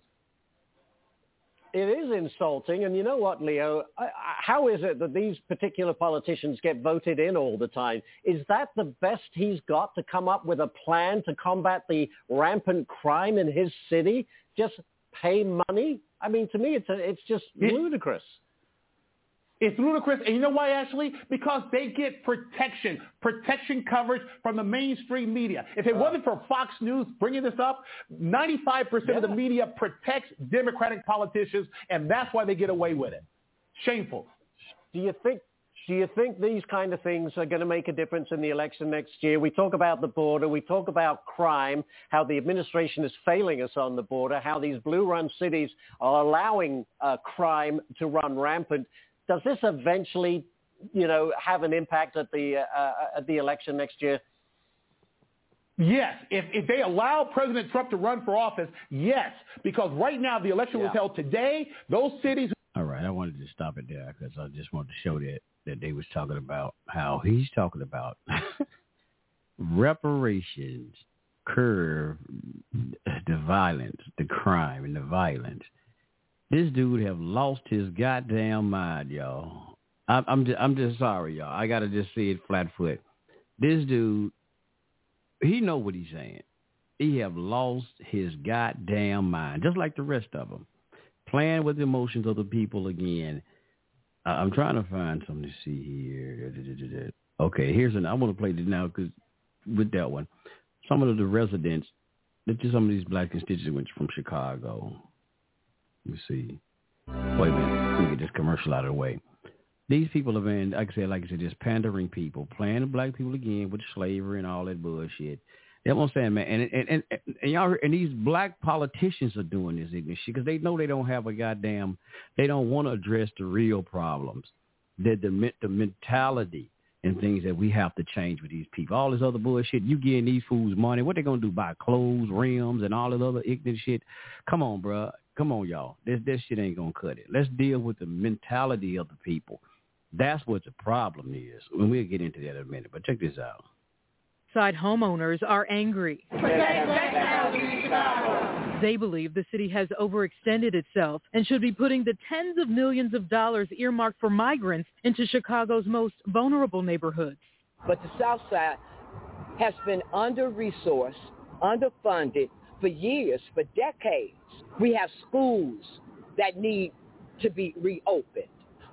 It is insulting, and you know what, Leo? I, I, how is it that these particular politicians get voted in all the time? Is that the best he's got, to come up with a plan to combat the rampant crime in his city? Just pay money? I mean, to me, it's a, it's just it, ludicrous. It's ludicrous. And you know why, Ashley? Because they get protection, protection coverage from the mainstream media. If it uh, wasn't for Fox News bringing this up, ninety-five percent yeah. of the media protects Democratic politicians, and that's why they get away with it. Shameful. Do you think Do you think these kind of things are going to make a difference in the election next year? We talk about the border. We talk about crime, how the administration is failing us on the border, how these blue-run cities are allowing uh, crime to run rampant. Does this eventually, you know, have an impact at the, uh, at the election next year? Yes, if, if they allow President Trump to run for office, yes, because right now the election yeah. was held today. Those cities. All right, I wanted to stop it there because I just wanted to show that that they was talking about how he's talking about reparations curve the violence, the crime, and the violence. This dude have lost his goddamn mind, y'all. I'm I'm just, I'm just sorry, y'all. I gotta just see it flat foot. This dude. He know what he's saying. He have lost his goddamn mind, just like the rest of them, playing with the emotions of the people again. Uh, I'm trying to find something to see here. Okay, here's an. I want to play this now because with that one, some of the residents, some of these black constituents from Chicago. Let me see. Wait a minute. Let me get this commercial out of the way. These people have been, like I said, like I said, just pandering people, playing the black people again with slavery and all that bullshit. That's what I'm saying, man. And and, and, and y'all, and these black politicians are doing this ignorant shit because they know they don't have a goddamn, they don't want to address the real problems, the, the the mentality and things that we have to change with these people. All this other bullshit, you getting these fools money, what they gonna do? Buy clothes, rims, and all this other ignorant shit. Come on, bro. Come on, y'all. This this shit ain't gonna cut it. Let's deal with the mentality of the people. That's what the problem is. And we'll get into that in a minute, but check this out. Side homeowners are angry. They believe the city has overextended itself and should be putting the tens of millions of dollars earmarked for migrants into Chicago's most vulnerable neighborhoods. But the South Side has been under-resourced, underfunded for years, for decades. We have schools that need to be reopened.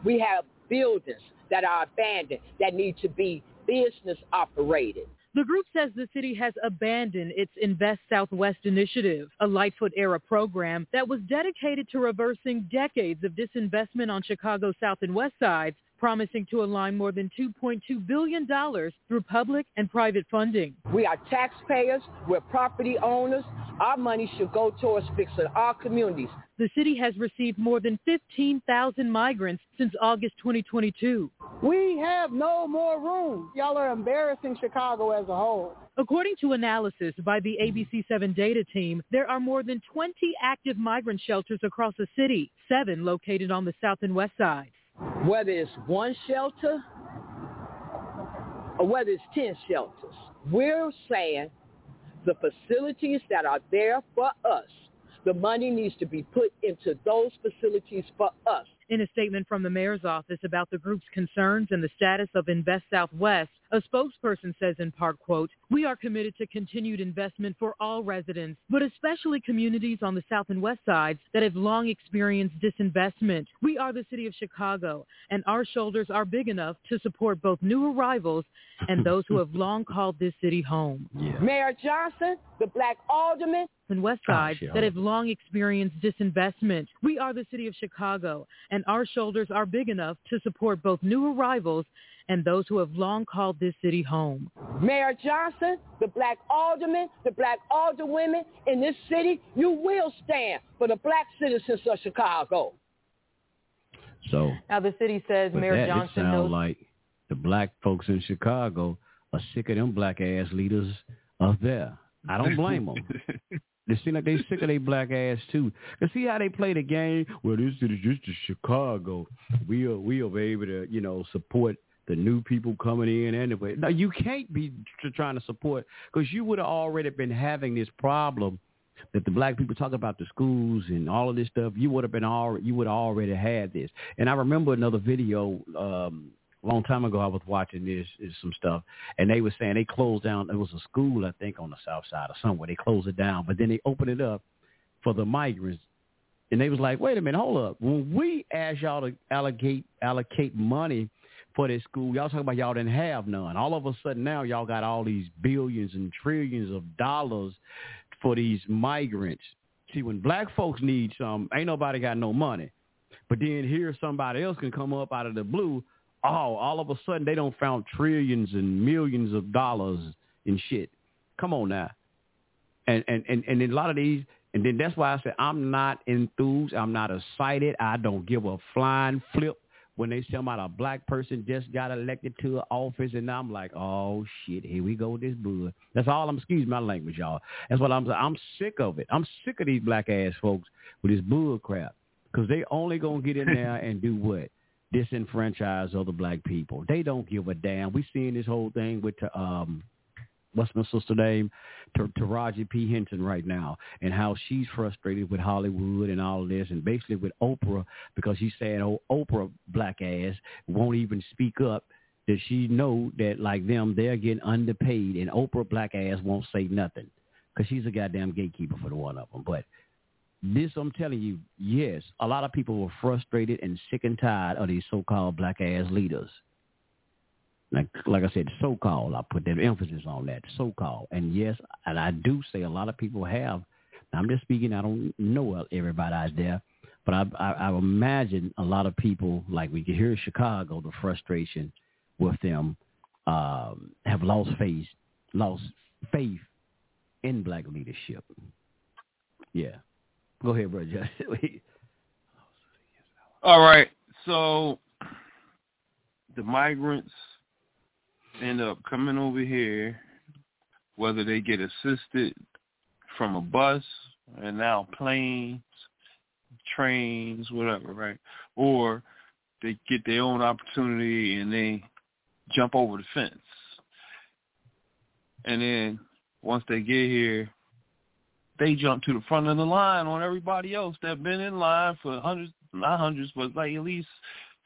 We have buildings that are abandoned that need to be business operated. The group says the city has abandoned its Invest Southwest initiative, a Lightfoot-era program that was dedicated to reversing decades of disinvestment on Chicago's South and West Sides, promising to align more than two point two billion dollars through public and private funding. We are taxpayers. We're property owners. Our money should go towards fixing our communities. The city has received more than fifteen thousand migrants since August twenty twenty-two. We have no more room. Y'all are embarrassing Chicago as a whole. According to analysis by the A B C seven data team, there are more than twenty active migrant shelters across the city, seven located on the South and West Sides. Whether it's one shelter or whether it's ten shelters, we're saying the facilities that are there for us, the money needs to be put into those facilities for us. In a statement from the mayor's office about the group's concerns and the status of Invest Southwest, a spokesperson says in part, quote, "We are committed to continued investment for all residents, but especially communities on the South and West Sides that have long experienced disinvestment. We are the city of Chicago, and our shoulders are big enough to support both new arrivals and those who have long called this city home." Yeah. Mayor Johnson, the black alderman, and West Sides oh, that have long experienced disinvestment. We are the city of Chicago, and our shoulders are big enough to support both new arrivals and those who have long called this city home. Mayor Johnson, the black aldermen, the black alderwomen in this city, you will stand for the black citizens of Chicago. So now the city says Mayor that, Johnson it sounds knows- like the black folks in Chicago are sick of them black ass leaders up there. I don't blame them. They seem like they sick of their black ass too. Cause see how they play the game. Well, this is just Chicago. We are we are able to you know support the new people coming in anyway. Now you can't be trying to support because you would have already been having this problem that the black people talk about the schools and all of this stuff. You would have been all you would have already had this. And I remember another video. Um, A long time ago, I was watching this, this some stuff, and they were saying they closed down. It was a school, I think, on the South Side or somewhere. They closed it down, but then they opened it up for the migrants. And they was like, wait a minute, hold up. When we asked y'all to allocate allocate money for this school, y'all talking about y'all didn't have none. All of a sudden now y'all got all these billions and trillions of dollars for these migrants. See, when black folks need some, ain't nobody got no money. But then here somebody else can come up out of the blue. Oh, all of a sudden they don't found trillions and millions of dollars and shit. Come on now. And and, and, and a lot of these, and then that's why I said I'm not enthused. I'm not excited. I don't give a flying flip when they tell me a black person just got elected to an office, and I'm like, oh shit, here we go with this bull. That's all I'm, excuse my language, y'all. That's what I'm saying. I'm sick of it. I'm sick of these black ass folks with this bull crap, because they only going to get in there and do what? Disenfranchise other black people. They don't give a damn. We seeing this whole thing with the, um, what's my sister's name, Taraji P. Henson right now, and how she's frustrated with Hollywood and all this, and basically with Oprah, because she's saying, oh, Oprah black ass won't even speak up, that she know that like them, they're getting underpaid, and Oprah black ass won't say nothing because she's a goddamn gatekeeper for the one of them. But this, I'm telling you, yes, a lot of people were frustrated and sick and tired of these so-called black ass leaders. Like, like I said, so-called, I put that emphasis on that, so-called. And yes, and I do say a lot of people have, I'm just speaking, I don't know everybody out there, but I, I, I imagine a lot of people, like we can hear in Chicago, the frustration with them, um, have lost faith, lost faith in black leadership. Yeah. Go ahead, Brother Justice. All right. So the migrants end up coming over here, whether they get assisted from a bus and now planes, trains, whatever, right? Or they get their own opportunity and they jump over the fence. And then once they get here, they jump to the front of the line on everybody else that's been in line for hundreds, not hundreds, but like at least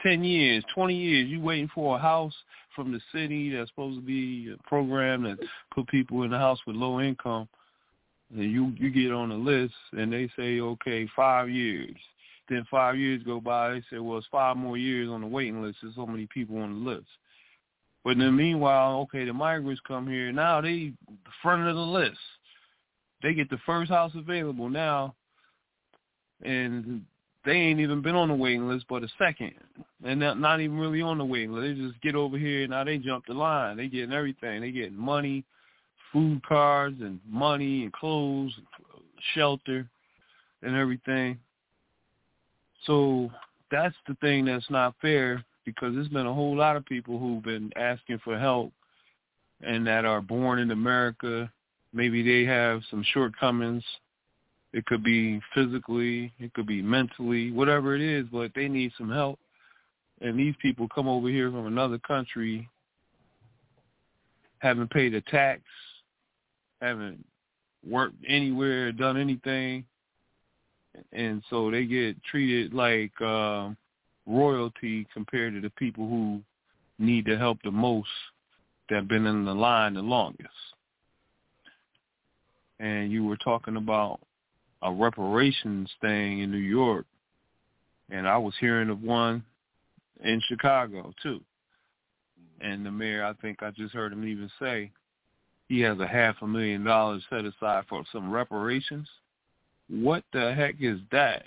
ten years, twenty years. You waiting for a house from the city that's supposed to be a program that put people in the house with low income. And you, you get on the list and they say, okay, five years. Then five years go by. They say, well, it's five more years on the waiting list. There's so many people on the list. But in the meanwhile, okay, the migrants come here. Now they the front of the list. They get the first house available now, and they ain't even been on the waiting list but a second, and not, not even really on the waiting list. They just get over here, and now they jump the line. They getting everything. They getting money, food cards, and money, and clothes, shelter, and everything. So that's the thing that's not fair, because there's been a whole lot of people who've been asking for help and that are born in America. Maybe they have some shortcomings. It could be physically, it could be mentally, whatever it is, but they need some help. And these people come over here from another country, haven't paid a tax, haven't worked anywhere, done anything. And so they get treated like uh, royalty compared to the people who need the help the most, that have been in the line the longest. And you were talking about a reparations thing in New York, and I was hearing of one in Chicago too. And the mayor, I think I just heard him even say, he has a half a million dollars set aside for some reparations. What the heck is that?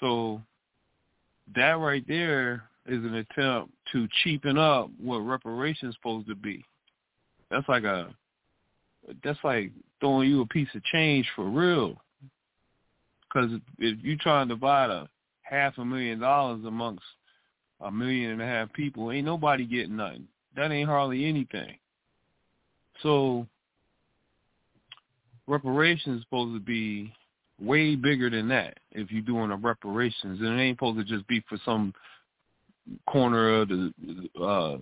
So that right there is an attempt to cheapen up what reparations is supposed to be. That's like a, that's like throwing you a piece of change for real, because if you try to divide a half a million dollars amongst a million and a half people, ain't nobody getting nothing. That ain't hardly anything. So reparations is supposed to be way bigger than that if you're doing a reparations, and it ain't supposed to just be for some corner of the uh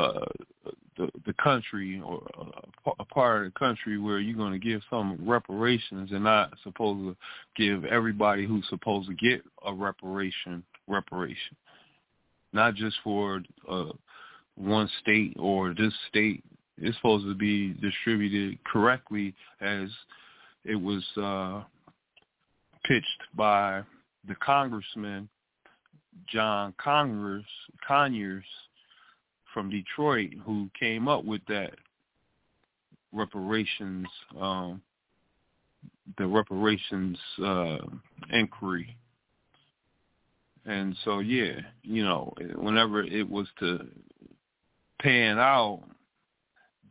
Uh, the, the country or a, a part of the country where you're going to give some reparations, and not supposed to give everybody who's supposed to get a reparation reparation, not just for uh, one state or this state. It's supposed to be distributed correctly as it was uh, pitched by the congressman John Conyers, Conyers from Detroit, who came up with that reparations, um, the reparations uh, inquiry. And so, yeah, you know, whenever it was to pan out,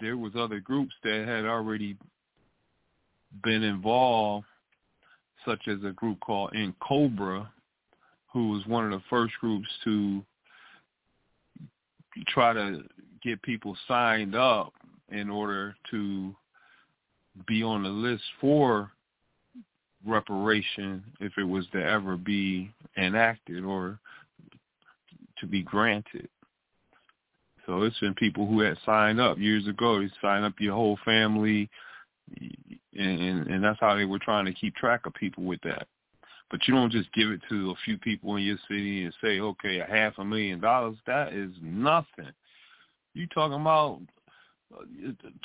there was other groups that had already been involved, such as a group called N'COBRA, who was one of the first groups to try to get people signed up in order to be on the list for reparation if it was to ever be enacted or to be granted. So it's been people who had signed up years ago. They signed up your whole family, and, and, and that's how they were trying to keep track of people with that. But you don't just give it to a few people in your city and say, okay, a half a million dollars, that is nothing. You talking about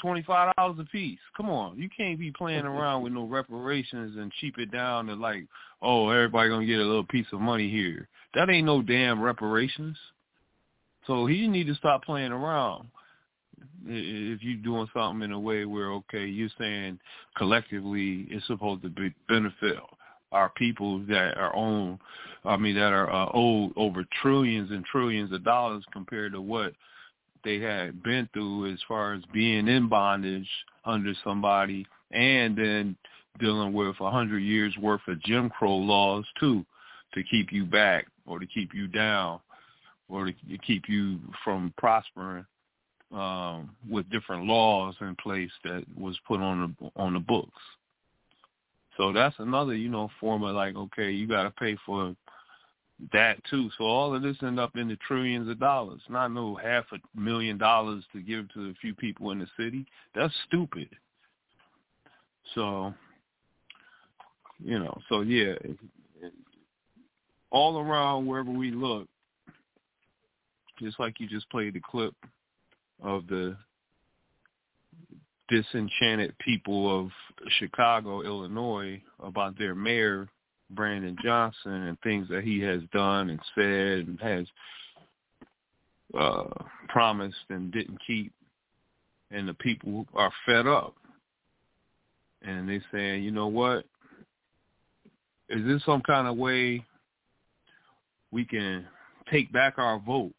twenty-five dollars a piece. Come on. You can't be playing around with no reparations and cheap it down to like, oh, everybody going to get a little piece of money here. That ain't no damn reparations. So he need to stop playing around. If you're doing something in a way where, okay, you're saying collectively it's supposed to be benefit our people that are own, I mean, that are uh, owed over trillions and trillions of dollars compared to what they had been through as far as being in bondage under somebody and then dealing with a hundred years worth of Jim Crow laws too, to keep you back or to keep you down or to keep you from prospering um, with different laws in place that was put on the, on the books. So that's another, you know, form of like, okay, you got to pay for that too. So all of this end up in the trillions of dollars, not no half a million dollars to give to a few people in the city. That's stupid. So, you know, so yeah, all around wherever we look, just like you just played the clip of the disenchanted people of Chicago, Illinois, about their mayor, Brandon Johnson, and things that he has done and said and has uh, promised and didn't keep. And the people are fed up. And they're saying, you know what? Is this some kind of way we can take back our vote?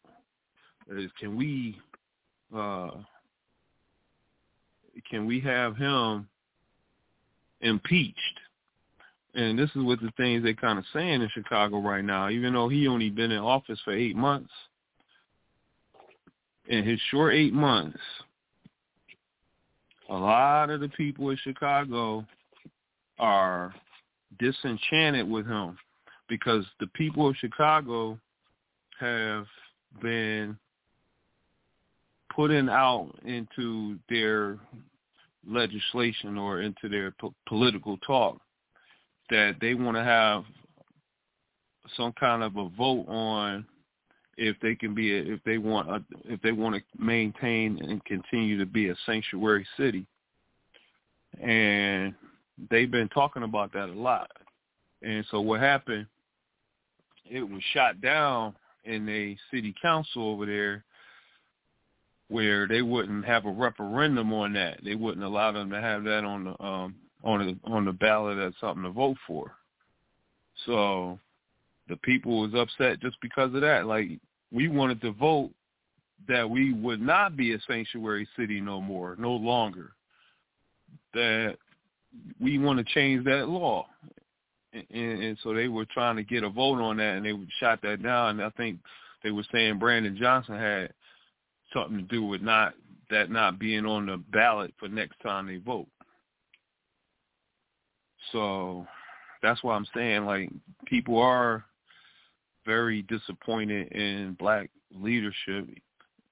Is, can we... Uh, Can we have him impeached? And this is what the things they kind of saying in Chicago right now, even though he only been in office for eight months. In his short eight months, a lot of the people in Chicago are disenchanted with him because the people of Chicago have been putting out into their legislation or into their po- political talk that they want to have some kind of a vote on if they can be, a, if they want, a, if they want to maintain and continue to be a sanctuary city. And they've been talking about that a lot. And so what happened, it was shot down in a city council over there, where they wouldn't have a referendum on that. They wouldn't allow them to have that on the um, on the on the ballot as something to vote for. So the people was upset just because of that. Like, we wanted to vote that we would not be a sanctuary city no more, no longer. That we want to change that law. And, and so they were trying to get a vote on that, and they shot that down. And I think they were saying Brandon Johnson had something to do with not that not being on the ballot for next time they vote. So that's why I'm saying, like, people are very disappointed in black leadership.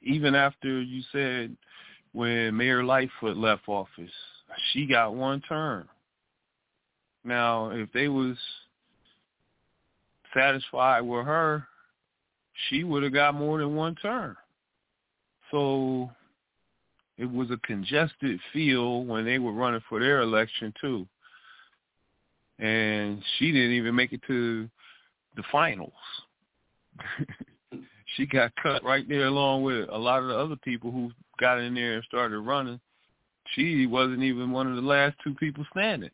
Even after, you said, when Mayor Lightfoot left office, she got one term. Now, if they was satisfied with her, she would have got more than one term. So it was a congested field when they were running for their election, too. And she didn't even make it to the finals. She got cut right there along with a lot of the other people who got in there and started running. She wasn't even one of the last two people standing.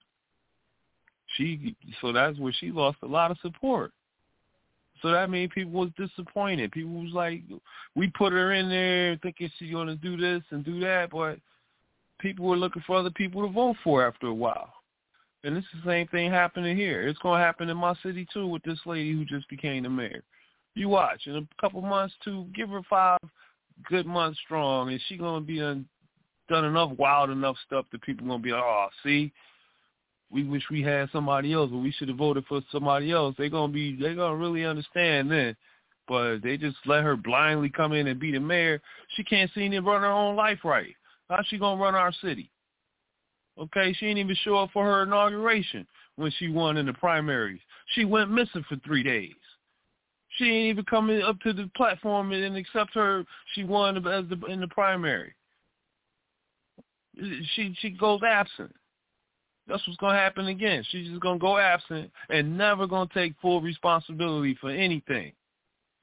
She So that's where she lost a lot of support. So that means people was disappointed. People was like, we put her in there thinking she's going to do this and do that, but people were looking for other people to vote for after a while. And it's the same thing happening here. It's going to happen in my city, too, with this lady who just became the mayor. You watch. In a couple months, too, give her five good months strong, and she's going to be un- done enough wild enough stuff that people are going to be like, oh, see, we wish we had somebody else, or we should have voted for somebody else. They're going to be, they're going to really understand then. But they just let her blindly come in and be the mayor. She can't seem to run her own life right. How's she going to run our city? Okay, she didn't even show up for her inauguration when she won in the primaries. She went missing for three days. She didn't even come in, up to the platform and, and accept her. She won as the, in the primary. She she goes absent. That's what's going to happen again. She's just going to go absent and never going to take full responsibility for anything.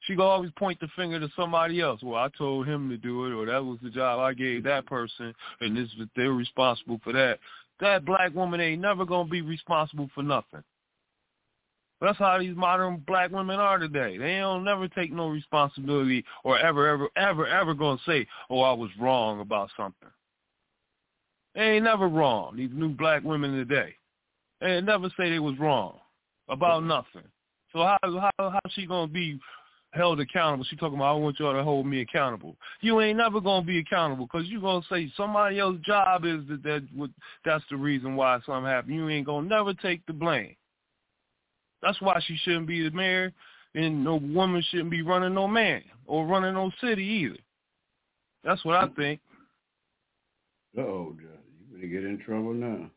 She going to always point the finger to somebody else. Well, I told him to do it, or that was the job I gave that person, and this they're responsible for that. That black woman ain't never going to be responsible for nothing. That's how these modern black women are today. They don't never take no responsibility or ever, ever, ever, ever going to say, oh, I was wrong about something. They ain't never wrong, these new black women today. They never say they was wrong about nothing. So how how how she going to be held accountable? She talking about, I want y'all to hold me accountable. You ain't never going to be accountable, because you going to say somebody else's job is that, that that's the reason why something happened. You ain't going to never take the blame. That's why she shouldn't be the mayor, and no woman shouldn't be running no man or running no city either. That's what I think. Uh-oh, John. You better get in trouble now.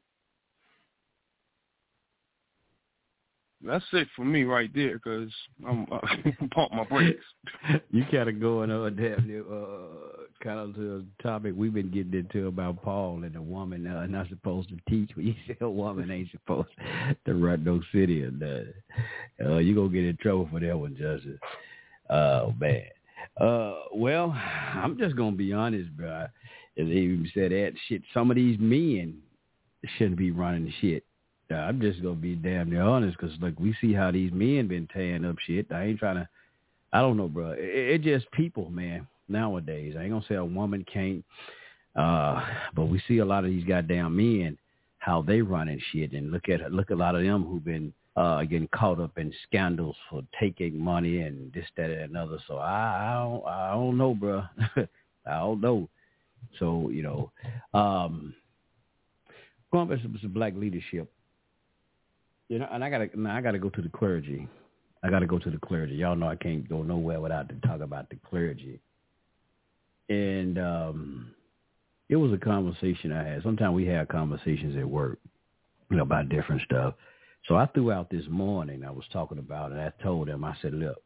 That's it for me right there, because I'm uh, pump my brakes. You kind of going on, Daphne, uh, kind of to a topic we've been getting into about Paul and the woman uh, not supposed to teach. When you say a woman ain't supposed to run no city or nothing, uh, you're going to get in trouble for that one, Justice. Oh, man. Uh, well, I'm just going to be honest, bro. As they even said that shit, some of these men shouldn't be running shit. I'm just going to be damn near honest, because, look, we see how these men been tearing up shit. I ain't trying to – I don't know, bro. It's it just people, man, nowadays. I ain't going to say a woman can't, uh, but we see a lot of these goddamn men, how they running shit. And look at look a lot of them who've been uh, getting caught up in scandals for taking money and this, that, and another. So I, I, don't, I don't know, bro. I don't know. So, you know, um, going back to some black leadership. You know, and I gotta, now I gotta go to the clergy. I gotta go to the clergy. Y'all know I can't go nowhere without to talk about the clergy. And um, it was a conversation I had. Sometimes we have conversations at work, you know, about different stuff. So I threw out this morning. I was talking about it. And I told them. I said, look,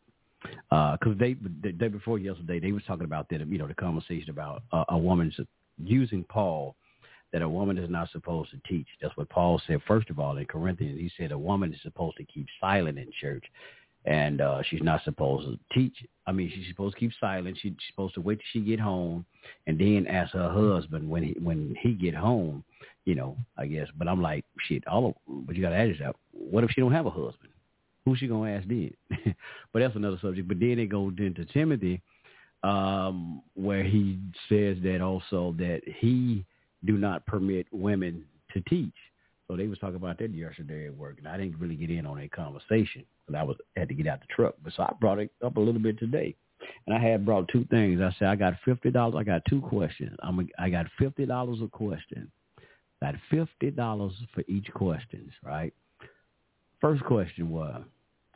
because uh, they the day before yesterday they was talking about that. You know, the conversation about uh, a woman's using Paul. That a woman is not supposed to teach. That's what Paul said, first of all, in Corinthians. He said a woman is supposed to keep silent in church, and uh, she's not supposed to teach. I mean, she's supposed to keep silent. She's supposed to wait till she get home and then ask her husband when he, when he get home, you know, I guess. But I'm like, shit, all of, but you got to ask yourself, what if she don't have a husband? Who's she going to ask then? But that's another subject. But then it goes into Timothy um, where he says that also that he – do not permit women to teach. So they was talking about that yesterday at work, and I didn't really get in on that conversation because I was had to get out the truck. But so I brought it up a little bit today, and I had brought two things. I said I got fifty dollars. I got two questions. I'm a, I got fifty dollars a question. Got fifty dollars for each question. Right. First question was,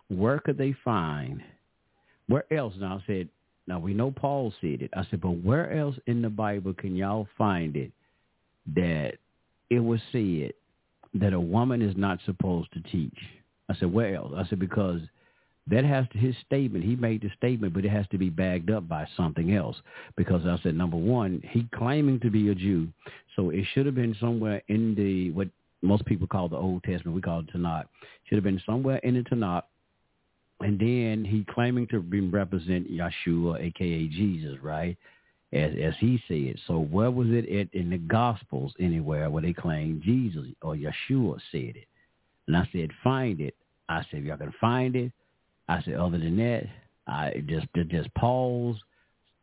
where could they find? Where else? And I said, now we know Paul said it. I said, but where else in the Bible can y'all find it? That it was said that a woman is not supposed to teach. I said, where else? I said, because that has to, his statement, he made the statement, but it has to be backed up by something else. Because I said, number one, he claiming to be a Jew. So it should have been somewhere in the, what most people call the Old Testament, we call it Tanakh. Should have been somewhere in the Tanakh. And then he claiming to represent Yeshua, a k a. Jesus, right? As as he said. So where was it at in the Gospels anywhere where they claim Jesus or Yeshua said it? And I said, find it. I said, if y'all can find it. I said, other than that, I just just Paul's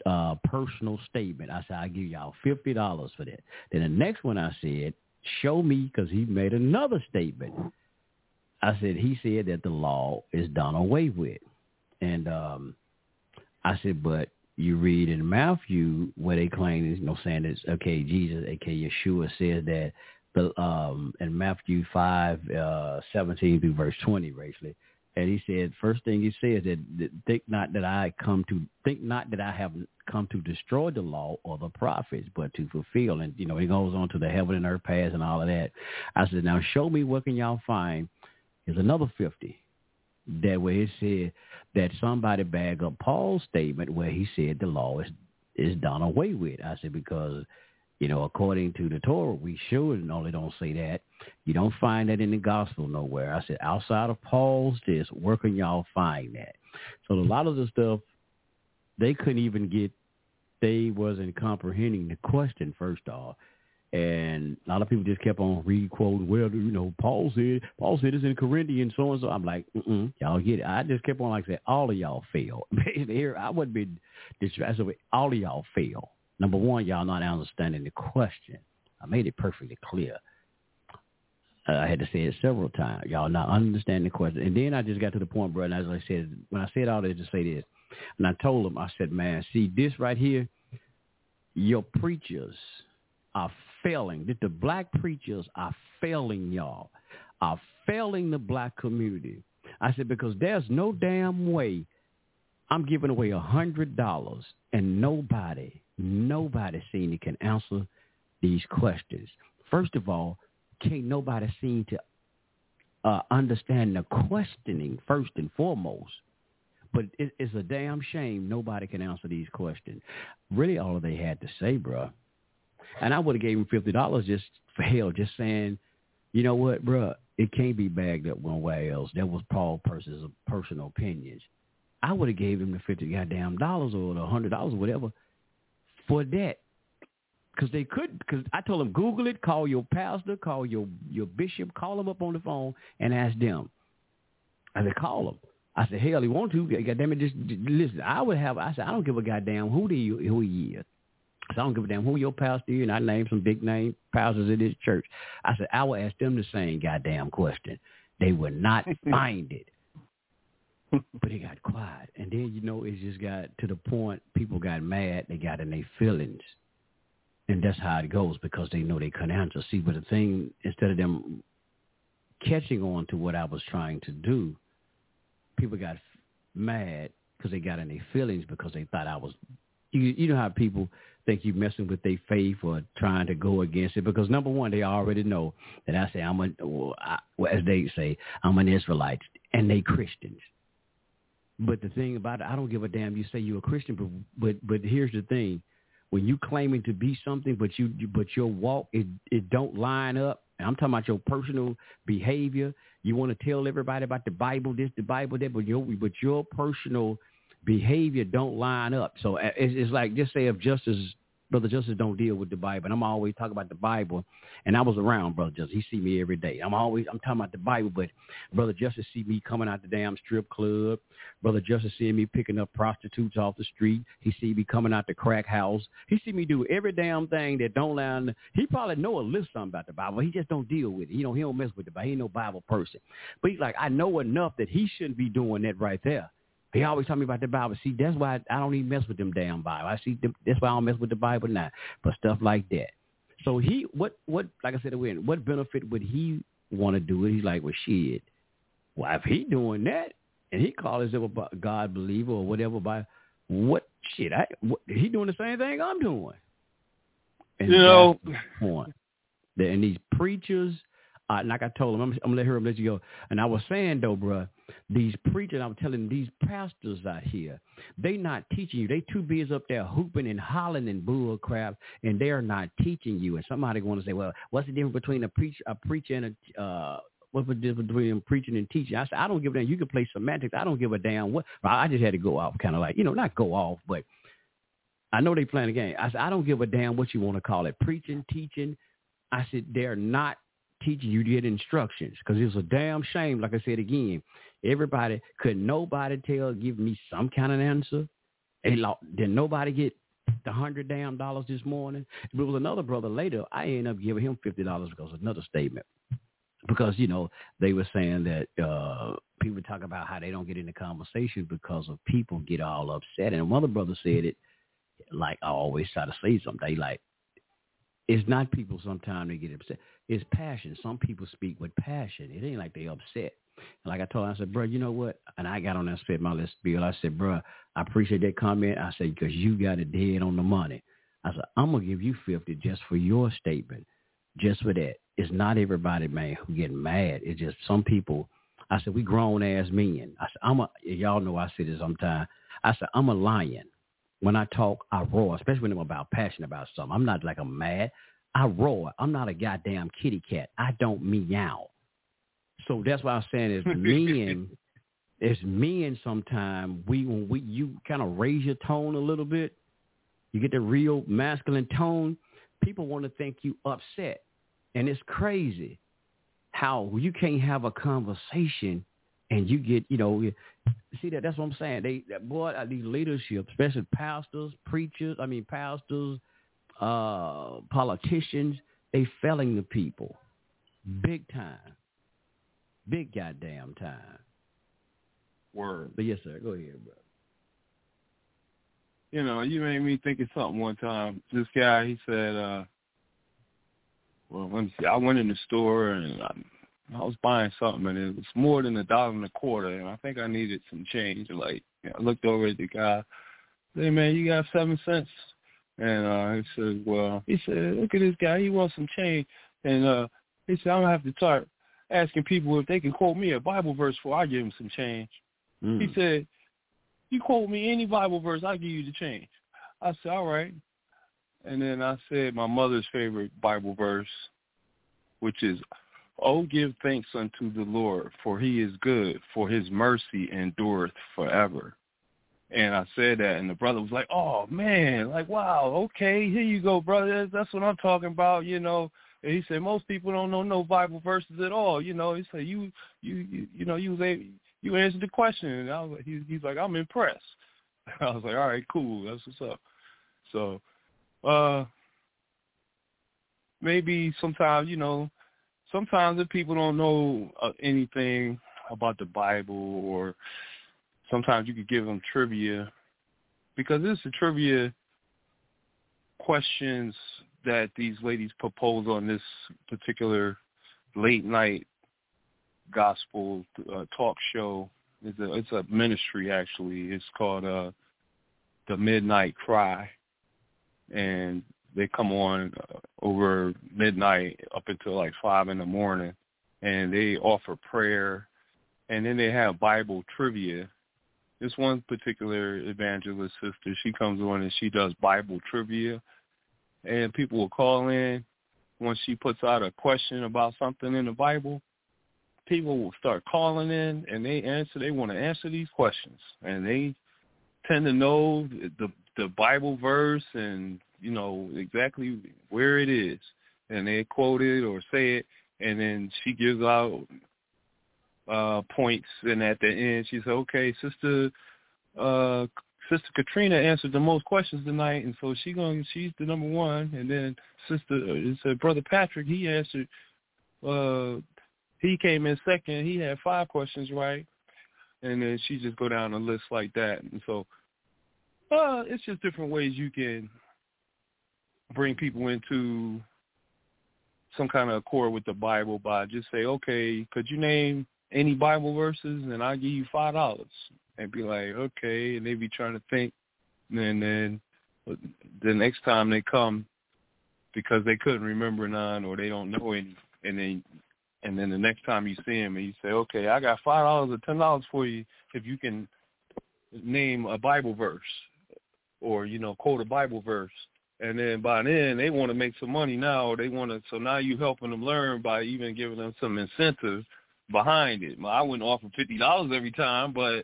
uh, personal statement. I said, I'll give y'all fifty dollars for that. Then the next one I said show me, because he made another statement. I said, he said that the law is done away with. And um, I said, but you read in Matthew where they claim, you know, saying it's, okay, Jesus, a k a. Yeshua says that the, um, in Matthew five, uh, seventeen through verse twenty, basically. And he said, first thing he says that, that think not that I come to think not that I have come to destroy the law or the prophets, but to fulfill. And you know, he goes on to the heaven and earth pass and all of that. I said, now show me, what can y'all find? Here's another fifty. That where it said that somebody bagged up Paul's statement where he said the law is is done away with. I said, because you know, according to the Torah, we sure no, they don't say that. You don't find that in the gospel nowhere. I said, outside of Paul's this, where can y'all find that? So a lot of the stuff, they couldn't even get, they wasn't comprehending the question, first off. And a lot of people just kept on re-quoting, well, you know, Paul said, Paul said it's in Corinthians, so-and-so. I'm like, mm-mm, y'all get it. I just kept on like saying, all of y'all fail. Here, I wouldn't be distracted. All of y'all fail. Number one, y'all not understanding the question. I made it perfectly clear. Uh, I had to say it several times. Y'all not understanding the question. And then I just got to the point, brother, and as I said, when I said all this, just say this. And I told him, I said, man, see this right here, your preachers are failing. The black preachers are failing y'all, are failing the black community. I said, because there's no damn way I'm giving away one hundred dollars and nobody, nobody seen that can answer these questions. First of all, can't nobody seem to uh, understand the questioning first and foremost. But it, it's a damn shame nobody can answer these questions. Really all they had to say, bro. And I would have gave him fifty dollars just for hell, just saying, you know what, bro, it can't be bagged up one way else. That was Paul Percy's personal opinions. I would have gave him the fifty goddamn dollars or the hundred dollars or whatever for that, because they could. Because I told them, Google it, call your pastor, call your your bishop, call them up on the phone and ask them. I said, call them. I said, hell, he want to. Goddamn it, just listen. I would have. I said, I don't give a goddamn who the who he is. So I don't give a damn who your pastor is, and I named some big name pastors in this church. I said, I will ask them the same goddamn question. They would not find it. But it got quiet. And then, you know, it just got to the point people got mad. They got in their feelings. And that's how it goes, because they know they couldn't answer. See, but the thing, instead of them catching on to what I was trying to do, people got mad because they got in their feelings, because they thought I was, you, you know how people think you're messing with their faith or trying to go against it, because, number one, they already know that I say, I'm a, well, I, well, as they say, I'm an Israelite, and they Christians. But the thing about it, I don't give a damn. You say you're a Christian, but but, but here's the thing: when you claiming to be something, but you but your walk it it don't line up. And I'm talking about your personal behavior. You want to tell everybody about the Bible, this, the Bible, that, but your but your personal behavior don't line up. So it's, it's like, just say if Justice, Brother Justice, don't deal with the Bible, and I'm always talking about the Bible, and I was around Brother Justice. He see me every day. I'm always, I'm talking about the Bible, but Brother Justice see me coming out the damn strip club. Brother Justice see me picking up prostitutes off the street. He see me coming out the crack house. He see me do every damn thing that don't line. He probably know a little something about the Bible. He just don't deal with it. You know, he don't mess with the Bible. He ain't no Bible person. But he's like, I know enough that he shouldn't be doing that right there. They always tell me about the Bible. See, that's why I don't even mess with them damn Bible. I see them, that's why I don't mess with the Bible now. But stuff like that. So he, what, what, like I said, what benefit would he want to do it? He's like, well, shit. Well, if he doing that and he calls himself a God believer or whatever, by what shit? I what, he doing the same thing I'm doing. And you know, point. And these preachers. Uh, like I told him, I'm, I'm going to let her let you go. And I was saying, though, bro, these preachers, I'm telling these pastors out here, they not teaching you. They too busy up there hooping and hollering and bull crap, and they're not teaching you. And somebody going to say, well, what's the difference between a, preach, a preacher and a uh, – what's the difference between preaching and teaching? I said, I don't give a damn. You can play semantics. I don't give a damn what. I just had to go off kind of like, you know, not go off, but I know they playing a game. I said, I don't give a damn what you want to call it, preaching, teaching. I said, they're not teaching you to get instructions, because it's a damn shame. Like I said again, everybody could nobody tell give me some kind of answer. Then nobody get the hundred damn dollars this morning. If it was another brother later, I ended up giving him fifty dollars because of another statement. Because, you know, they were saying that uh, people talk about how they don't get into conversation because of people get all upset. And one of the brothers said it, like I always try to say something. They like, it's not people sometimes they get upset. It's passion. Some people speak with passion. It ain't like they upset. And like I told him, I said, bro, you know what? And I got on that spit my list, Bill. I said, bro, I appreciate that comment. I said, because you got it dead on the money. I said, I'm going to give you fifty just for your statement, just for that. It's not everybody, man, who get mad. It's just some people. I said, we grown-ass men. I said, I'm a, y'all know I say this sometimes. I said, I'm a lion. When I talk, I roar, especially when I'm about passionate about something. I'm not like I'm mad. I roar. I'm not a goddamn kitty cat. I don't meow. So that's why I was saying is men, it's men sometimes, we, when we, you kind of raise your tone a little bit, you get the real masculine tone, people want to think you upset. And it's crazy how you can't have a conversation and you get, you know, see that that's what I'm saying. They that boy, these leadership, especially pastors, preachers, I mean pastors, uh, politicians, they failing the people big time, big goddamn time. Word. But yes, sir. Go ahead, brother. You know, you made me think of something one time. This guy, he said. uh, Well, let me see. I went in the store and I, I was buying something, and it was more than a dollar and a quarter, and I think I needed some change. Like, you know, I looked over at the guy. I said, man, you got seven cents? And uh, he said, well, he said, look at this guy. He wants some change. And uh, he said, I'm going to have to start asking people if they can quote me a Bible verse before I give them some change. Mm. He said, you quote me any Bible verse, I'll give you the change. I said, all right. And then I said my mother's favorite Bible verse, which is, oh, give thanks unto the Lord, for he is good, for his mercy endureth forever. And I said that, and the brother was like, oh, man, like, wow, okay, here you go, brother. That's what I'm talking about, you know. And he said, most people don't know no Bible verses at all, you know. He said, you, you, you, you know, you was able, you answered the question. And I was, he, he's like, I'm impressed. I was like, all right, cool, that's what's up. So. Uh, maybe sometimes, you know, sometimes if people don't know uh, anything about the Bible, or sometimes you could give them trivia, because this is trivia questions that these ladies propose on this particular late night gospel uh, talk show. It's a, it's a ministry, actually. It's called uh, The Midnight Cry. And they come on uh, over midnight up until like five in the morning, and they offer prayer, and then they have Bible trivia. This one particular evangelist sister, she comes on and she does Bible trivia, and people will call in. Once she puts out a question about something in the Bible, people will start calling in, and they answer. They want to answer these questions, and they tend to know the the Bible verse and, you know, exactly where it is. And they quote it or say it, and then she gives out uh, points. And at the end, she says, okay, Sister uh, Sister Katrina answered the most questions tonight, and so she gonna, she's the number one. And then Sister uh, Brother Patrick, he answered, uh, he came in second. He had five questions right. And then she just go down the list like that. And so, Uh, it's just different ways you can bring people into some kind of accord with the Bible by just say, okay, could you name any Bible verses, and I'll give you five dollars. And be like, okay, and they be trying to think. And then the next time they come, because they couldn't remember none or they don't know any, and then and then the next time you see them and you say, okay, I got five dollars or ten dollars for you if you can name a Bible verse. Or, you know, quote a Bible verse. And then by then, they want to make some money now. They want to, so now you're helping them learn by even giving them some incentive behind it. I wouldn't offer fifty dollars every time, but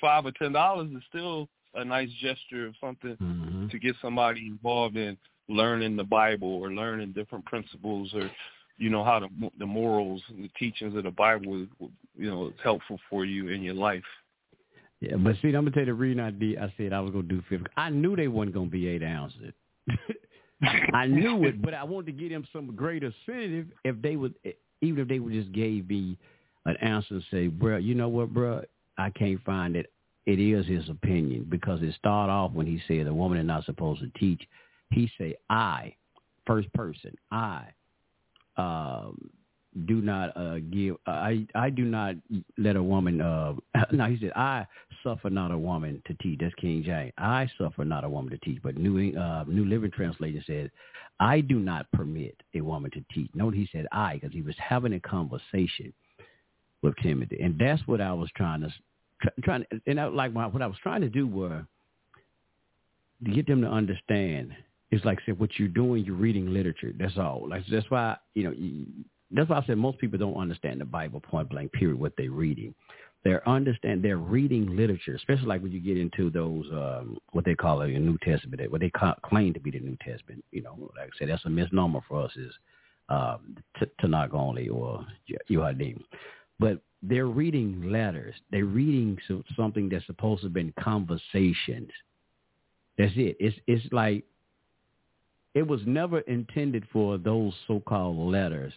five or ten dollars is still a nice gesture of something mm-hmm. to get somebody involved in learning the Bible or learning different principles or, you know, how the, the morals and the teachings of the Bible, you know, is helpful for you in your life. Yeah, but see, I'm going to tell you the reason I, be, I said I was going to do fifty. I knew they wasn't going to be eight ounces. I knew it, but I wanted to give them some greater incentive if they would, even if they would just gave me an ounce and say, bro, you know what, bro, I can't find it. It is his opinion, because it started off when he said a woman is not supposed to teach. He said, I, first person, I um, do not uh, give, I, I do not let a woman, uh, no, he said, I suffer not a woman to teach. That's King James. I suffer not a woman to teach. But New uh, New Living Translation says, I do not permit a woman to teach. Note he said I, because he was having a conversation with Timothy. And that's what I was trying to Trying to, and I, like my, what I was trying to do were to get them to understand. It's like, said, what you're doing, you're reading literature. That's all. Like that's why you know. You, that's why I said most people don't understand the Bible, point blank, period. What they're reading, they're understand. They're reading literature, especially like when you get into those um, what they call a New Testament, what they ca- claim to be the New Testament. You know, like I said, that's a misnomer for us is um, t- Tanakh only or Yehudim, but. They're reading letters. They're reading something that's supposed to have been conversations. That's it. It's it's like it was never intended for those so-called letters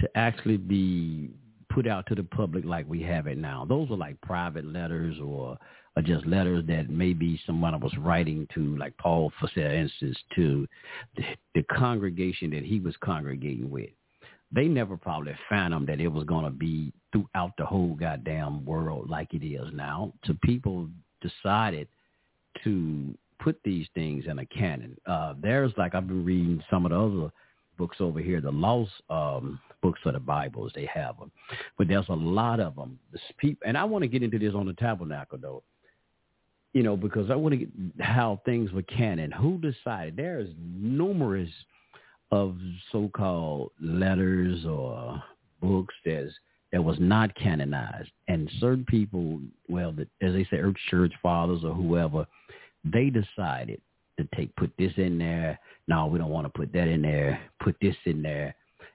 to actually be put out to the public like we have it now. Those are like private letters or, or just letters that maybe someone was writing to, like Paul, for instance, to the, the congregation that he was congregating with. They never probably found them that it was going to be throughout the whole goddamn world like it is now. So people decided to put these things in a canon. Uh, there's like, I've been reading some of the other books over here, the lost um, books of the Bibles, they have them. But there's a lot of them. And I want to get into this on the tabernacle, though, you know, because I want to get how things were canon. Who decided? There's numerous of so-called letters or books that's, that was not canonized. And certain people, well, the, as they say, Earth Church Fathers or whoever, they decided to take, put this in there. No, we don't want to put that in there. Put this in there.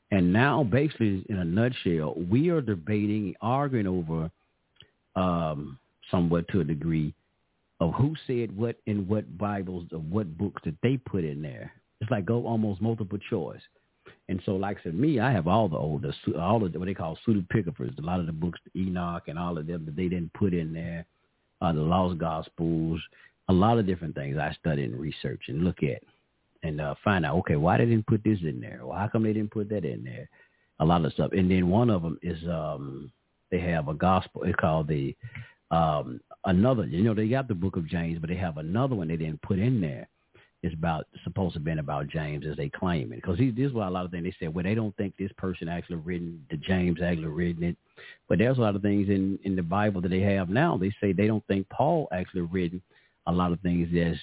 And now, basically, in a nutshell, we are debating, arguing over um, somewhat to a degree of who said what in what Bibles or what books that they put in there. It's like go almost multiple choice. And so, like I said, me, I have all the older, all of what they call pseudepigraphers, a lot of the books, Enoch and all of them that they didn't put in there, uh, the Lost Gospels, a lot of different things I studied and research and look at and uh, find out, okay, why they didn't put this in there? Well, how come they didn't put that in there? A lot of stuff. And then one of them is um, they have a gospel. It's called the um, another, you know, they got the book of James, but they have another one they didn't put in there. It's about supposed to have been about James as they claim it. Because this is why a lot of things they said, well, they don't think this person actually written, the James actually written it. But there's a lot of things in, in the Bible that they have now. They say they don't think Paul actually written a lot of things that's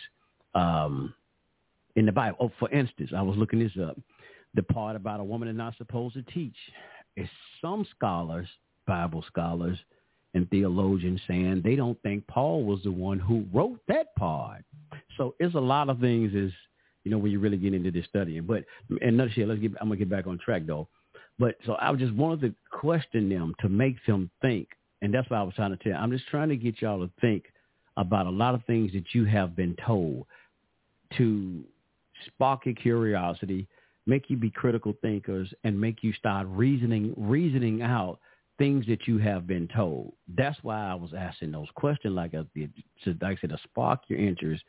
um, in the Bible. Oh, for instance, I was looking this up. The part about a woman is not supposed to teach. It's some scholars, Bible scholars and theologians saying they don't think Paul was the one who wrote that part. So it's a lot of things is, you know, when you really get into this studying. But in a nutshell, let's get, I'm going to get back on track, though. But so I just wanted to question them to make them think. And that's what I was trying to tell you. I'm just trying to get y'all to think about a lot of things that you have been told to spark your curiosity, make you be critical thinkers, and make you start reasoning, reasoning out things that you have been told. That's why I was asking those questions, like I did, like I said, to spark your interest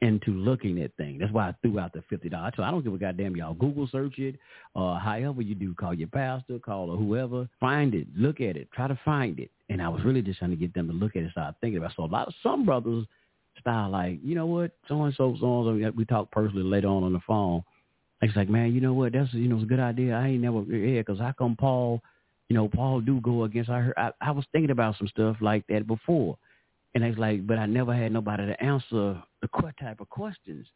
into looking at things. That's why I threw out the fifty dollars. So I don't give a goddamn, y'all. Google search it, or uh, however you do, call your pastor, call or whoever. Find it, look at it, try to find it. And I was really just trying to get them to look at it, start thinking about it. So a lot of some brothers style like, you know what, so-and-so, so-and-so, we talk personally later on on the phone. It's like, man, you know what, that's you know it's a good idea. I ain't never, yeah, because how come Paul, you know, Paul do go against, I, heard, I I was thinking about some stuff like that before. And I was like, but I never had nobody to answer the type of questions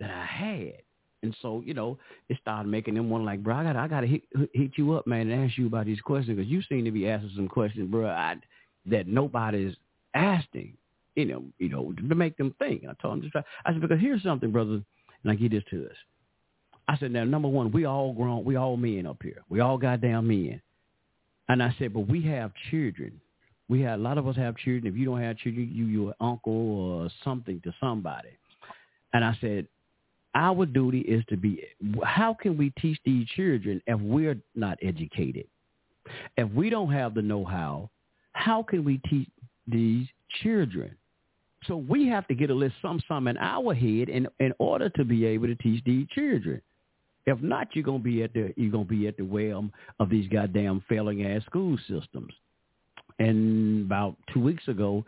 that I had. And so, you know, it started making them want like, bro, I got I gotta hit, hit you up, man, and ask you about these questions, because you seem to be asking some questions, bro, I, that nobody's asking, you know, you know, to make them think. And I told them, just try. I said, because here's something, brother, and I give this to us. I said, now, number one, we all grown, we all men up here. We all goddamn men. And I said, but we have children. We had a lot of us have children. If you don't have children, you your uncle or something to somebody. And I said, our duty is to be, how can we teach these children if we're not educated? If we don't have the know-how, how can we teach these children? So we have to get a little some some in our head in, in order to be able to teach these children. If not, you're gonna be at the you're gonna be at the realm of these goddamn failing ass school systems. And about two weeks ago,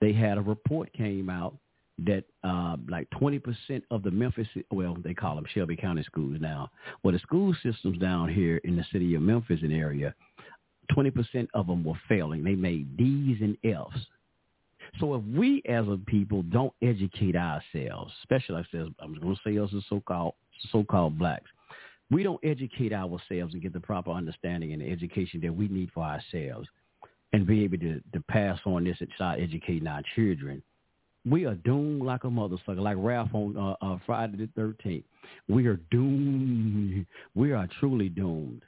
they had a report came out that uh, like twenty percent of the Memphis, well, they call them Shelby County schools now. Well, the school systems down here in the city of Memphis and area, twenty percent of them were failing. They made D's and F's. So if we as a people don't educate ourselves, especially like I said, I'm going to say us as so-called, so-called blacks, we don't educate ourselves and get the proper understanding and the education that we need for ourselves and be able to, to pass on this and start educating our children, we are doomed like a motherfucker, like Ralph on uh, uh, Friday the thirteenth. We are doomed. We are truly doomed.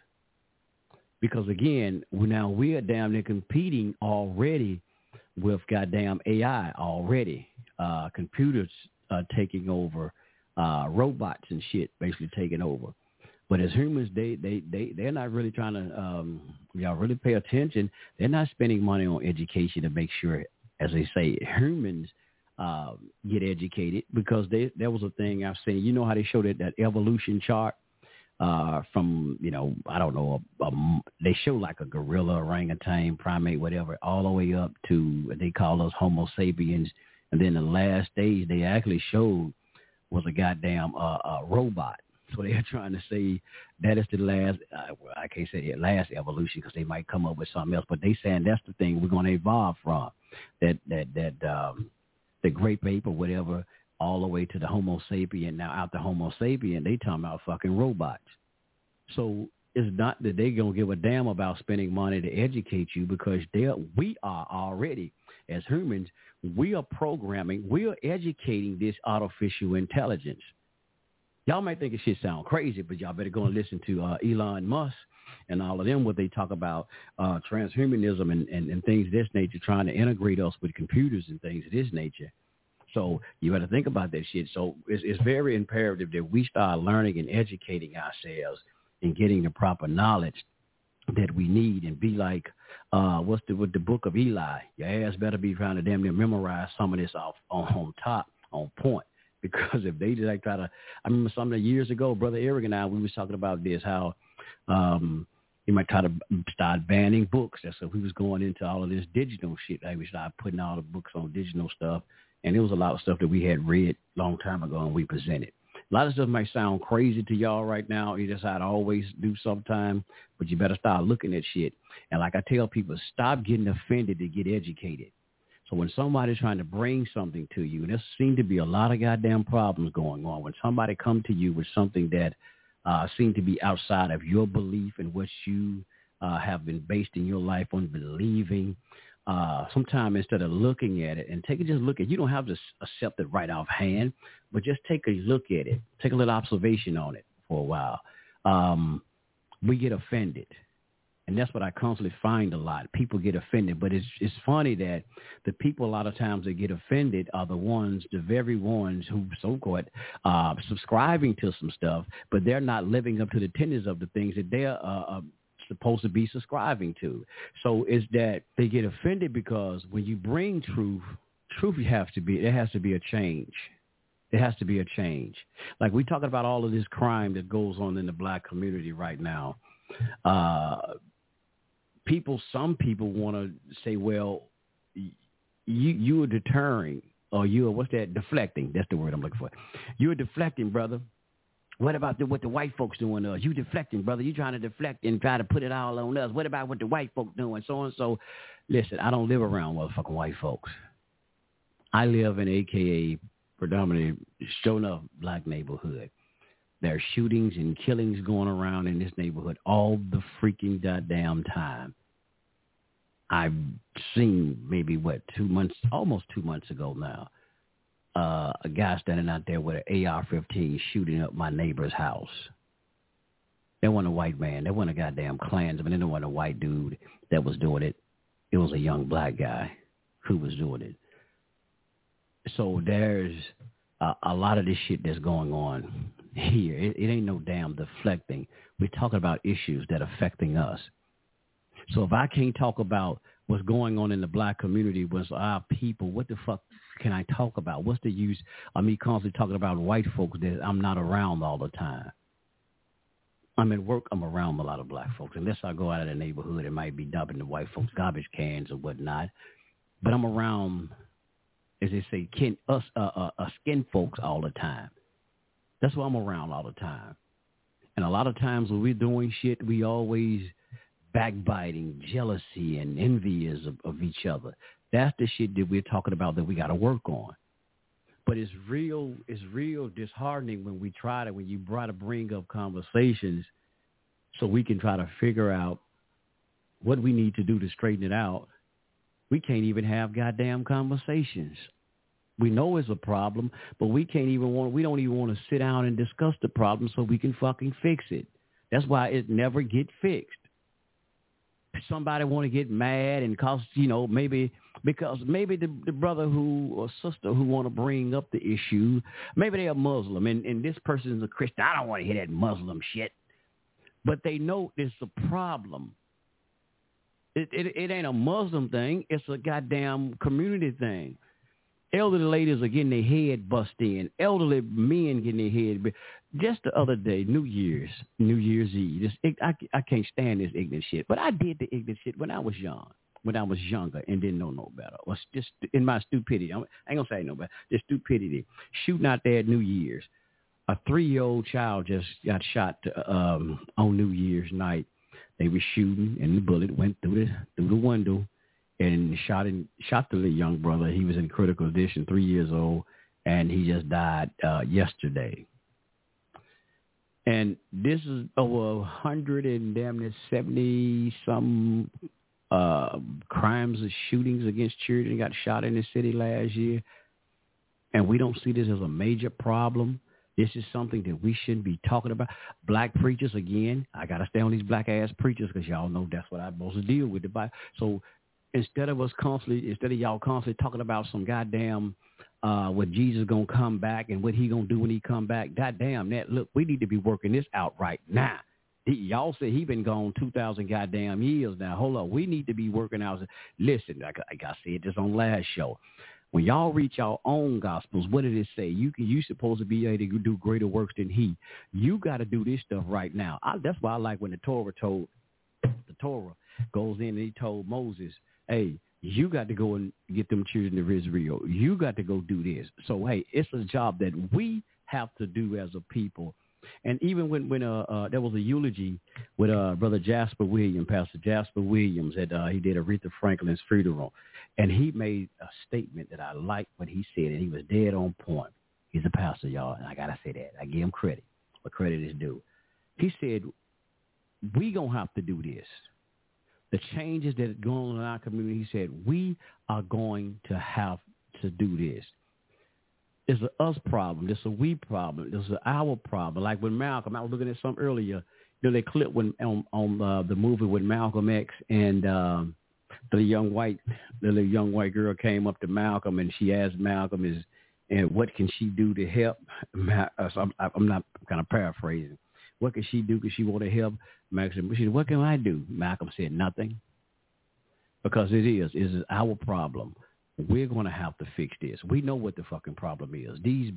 Because, again, now we are damn near competing already with goddamn A I already, uh, computers uh, taking over, uh, robots and shit basically taking over. But as humans, they, they, they, they're not really trying to, um, y'all really pay attention. They're not spending money on education to make sure, as they say, humans uh, get educated, because they, that was a thing I've seen. You know how they showed it, that evolution chart? Uh, from, you know, I don't know, a, a, they show like a gorilla, orangutan, primate, whatever, all the way up to, they call us Homo sapiens. And then the last stage they actually showed was a goddamn uh, a robot. So they're trying to say that is the last, uh, well, I can't say the last evolution because they might come up with something else, but they saying that's the thing we're going to evolve from, that, that, that um, the grape ape or whatever, all the way to the Homo sapien. Now out the Homo sapien, they talking about fucking robots. So it's not that they gonna give a damn about spending money to educate you, because they we are already, as humans, we are programming, we are educating this artificial intelligence. Y'all might think this shit sound crazy, but y'all better go and listen to uh, Elon Musk and all of them, what they talk about, uh, transhumanism and, and, and things of this nature, trying to integrate us with computers and things of this nature. So you got to think about that shit. So it's, it's very imperative that we start learning and educating ourselves and getting the proper knowledge that we need, and be like, uh, what's the with the book of Eli? Your ass better be trying to damn near memorize some of this off on, on top, on point, because if they just like try to, I remember some of the years ago, Brother Eric and I, we was talking about this, how um, you might try to start banning books. And so we was going into all of this digital shit. Like we started putting all the books on digital stuff. And it was a lot of stuff that we had read a long time ago and we presented. A lot of stuff might sound crazy to y'all right now. You just I'd always do sometime, but you better start looking at shit. And like I tell people, stop getting offended to get educated. So when somebody's trying to bring something to you, and there seem to be a lot of goddamn problems going on. When somebody come to you with something that uh, seemed to be outside of your belief and what you uh, have been based in your life on believing, Uh, sometimes instead of looking at it and take a just look at it, you don't have to accept it right offhand, but just take a look at it. Take a little observation on it for a while. Um, we get offended, and that's what I constantly find a lot. People get offended, but it's it's funny that the people a lot of times that get offended are the ones, the very ones who so-called uh, subscribing to some stuff, but they're not living up to the tenets of the things that they're uh, supposed to be subscribing to. So it's that they get offended, because when you bring truth, truth has to be, there has to be a change. There has to be a change. Like we're talking about all of this crime that goes on in the black community right now. Uh, people, some people want to say, well, you, you are deterring, or you are, what's that? Deflecting. That's the word I'm looking for. You're deflecting, brother. What about the, what the white folks doing to us? You deflecting, brother. You trying to deflect and try to put it all on us. What about what the white folks doing? So and so. Listen, I don't live around motherfucking white folks. I live in A K A predominantly show enough black neighborhood. There are shootings and killings going around in this neighborhood all the freaking goddamn time. I've seen maybe what two months, almost two months ago now. Uh, a guy standing out there with an A R fifteen shooting up my neighbor's house. There wasn't a white man. There wasn't a goddamn Klansman. There wasn't a white dude that was doing it. It was a young black guy who was doing it. So there's a, a lot of this shit that's going on here. It, it ain't no damn deflecting. We're talking about issues that are affecting us. So if I can't talk about what's going on in the black community with our people, what the fuck can I talk about? What's the use of me constantly talking about white folks that I'm not around all the time? I'm at work, I'm around a lot of black folks. Unless I go out of the neighborhood, it might be dumping the white folks' garbage cans or whatnot. But I'm around, as they say, kin, us uh, uh, uh, skin folks all the time. That's why I'm around all the time. And a lot of times when we're doing shit, we always backbiting, jealousy, and envy is of, of each other. That's the shit that we're talking about that we got to work on. But it's real, it's real disheartening when we try to, when you try to bring up conversations so we can try to figure out what we need to do to straighten it out. We can't even have goddamn conversations. We know it's a problem, but we can't even want, we don't even want to sit down and discuss the problem so we can fucking fix it. That's why it never get fixed. Somebody want to get mad and cause, you know, maybe because maybe the, the brother who or sister who want to bring up the issue, maybe they're a Muslim and, and this person is a Christian. I don't want to hear that Muslim shit, but they know it's a problem. It, it, it ain't a Muslim thing. It's a goddamn community thing. Elderly ladies are getting their head bust in. Elderly men getting their head bust. Just the other day, New Year's, New Year's Eve. This, I, I can't stand this ignorant shit, but I did the ignorant shit when I was young, when I was younger and didn't know no better. Or just in my stupidity. I ain't going to say no better. Just stupidity. Shooting out there at New Year's. A three-year-old child just got shot um, on New Year's night. They were shooting, and the bullet went through the through the window. And shot in, shot the little young brother. He was in critical condition, three years old, and he just died uh, yesterday. And this is over a hundred and damn near seventy some uh, crimes and shootings against children got shot in the city last year. And we don't see this as a major problem. This is something that we shouldn't be talking about. Black preachers, again, I got to stay on these black ass preachers because y'all know that's what I'm supposed to deal with. The Bible. So Instead of us constantly, instead of y'all constantly talking about some goddamn uh, what Jesus gonna come back and what he gonna do when he come back, goddamn that. Look, we need to be working this out right now. He, y'all say he been gone two thousand goddamn years now. Hold on, we need to be working out. Listen, like, like I said this on last show, when y'all read y'all own gospels, what did it say? You can, you supposed to be able to do greater works than he. You got to do this stuff right now. I, that's why I like when the Torah told, the Torah goes in and he told Moses, hey, you got to go and get them children of Israel. You got to go do this. So, hey, it's a job that we have to do as a people. And even when, when uh, uh, there was a eulogy with uh, Brother Jasper Williams, Pastor Jasper Williams, that uh, he did Aretha Franklin's funeral, and he made a statement that I liked what he said, and he was dead on point. He's a pastor, y'all, and I got to say that. I give him credit, but credit is due. He said, we going to have to do this. The changes that are going on in our community, he said, we are going to have to do this. It's a us problem. It's a we problem. It's a our problem. Like when Malcolm, I was looking at some earlier, you know, they clip when on, on uh, the movie with Malcolm X and um, the young white, the little young white girl came up to Malcolm and she asked Malcolm, is and what can she do to help? So I'm, I'm not I'm kind of paraphrasing. What can she do? Because she want to help Malcolm. She said, what can I do? Malcolm said, nothing. Because it is. It is our problem. We're going to have to fix this. We know what the fucking problem is. These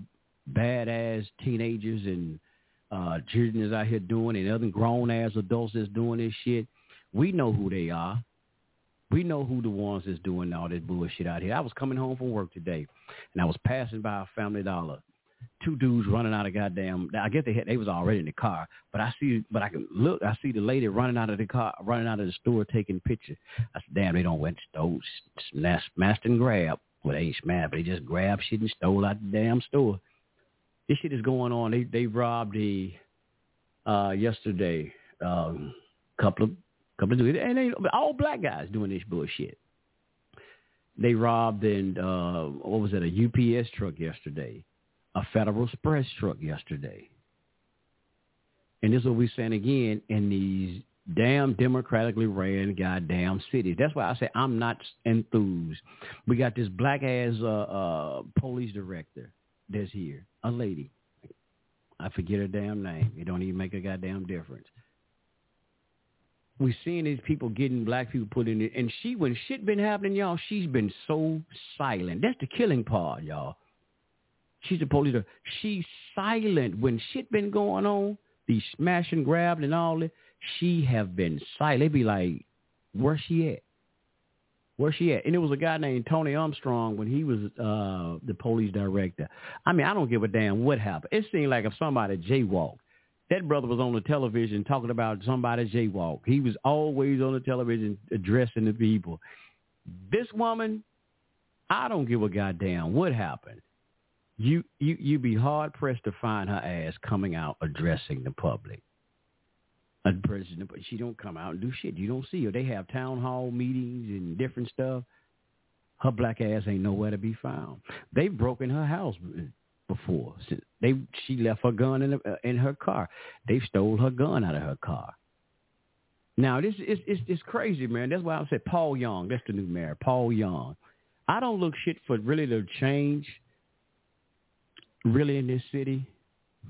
badass teenagers and uh, children is out here doing it, and other grown-ass adults that's doing this shit, we know who they are. We know who the ones that's doing all this bullshit out here. I was coming home from work today, and I was passing by a Family Dollar. Two dudes running out of goddamn. I guess they had, they was already in the car, but I see, but I can look. I see the lady running out of the car, running out of the store, taking pictures. I said, "Damn, they don't went stole, smashed and grabbed. Well, they ain't smashed, but they just grabbed shit and stole out the damn store." This shit is going on. They they robbed the uh, yesterday um, couple of couple of dudes, and they all black guys doing this bullshit. They robbed and uh, what was it? A U P S truck yesterday. A Federal Express truck yesterday. And this is what we're saying again in these damn democratically ran goddamn cities. That's why I say I'm not enthused. We got this black ass uh, uh, police director that's here, a lady. I forget her damn name. It don't even make a goddamn difference. We seeing these people getting black people put in it, and she, when shit been happening, y'all, she's been so silent. That's the killing part, y'all. She's the police. She's silent when shit been going on. These smash and grab and all that. She have been silent. They be like, where she at? Where she at? And it was a guy named Tony Armstrong when he was uh, the police director. I mean, I don't give a damn what happened. It seemed like if somebody jaywalked. That brother was on the television talking about somebody jaywalk. He was always on the television addressing the people. This woman, I don't give a goddamn what happened. You you you be hard pressed to find her ass coming out addressing the public. Addressing, but she don't come out and do shit. You don't see her. They have town hall meetings and different stuff. Her black ass ain't nowhere to be found. They've broken her house before. They she left her gun in the, in her car. They stole her gun out of her car. Now this is it's, it's crazy, man. That's why I said Paul Young. That's the new mayor, Paul Young. I don't look shit for really to change. Really in this city,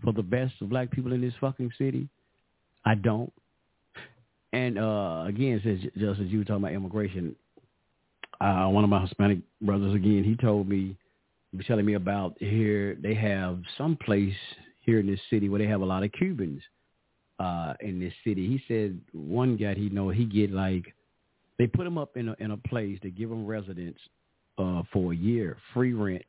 for the best of black people in this fucking city, I don't. And uh, again, since just as you were talking about immigration, uh, one of my Hispanic brothers again, he told me, he was telling me about here they have some place here in this city where they have a lot of Cubans uh, in this city. He said one guy he know he get like they put him up in a, in a place to give him residence uh, for a year, free rent.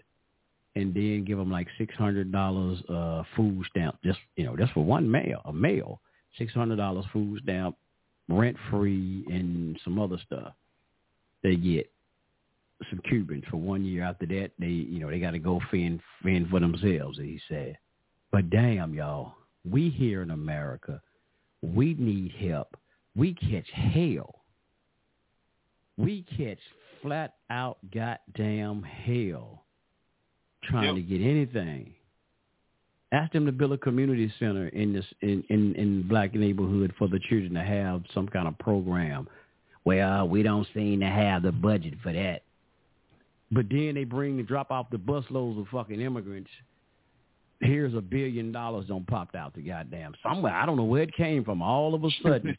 And then give them like six hundred dollars uh, food stamp. Just, you know, that's for one male, a male. six hundred dollars food stamp, rent-free, and some other stuff. They get some Cubans for one year. After that, they, you know, they got to go fend, fend for themselves, he said. But damn, y'all, we here in America, we need help. We catch hell. We catch flat-out goddamn hell. Trying yep. to get anything. Ask them to build a community center in this in, in, in black neighborhood for the children to have some kind of program. Well, we don't seem to have the budget for that. But then they bring and drop off the busloads of fucking immigrants. Here's a billion dollars done popped out the goddamn somewhere. I don't know where it came from. All of a sudden,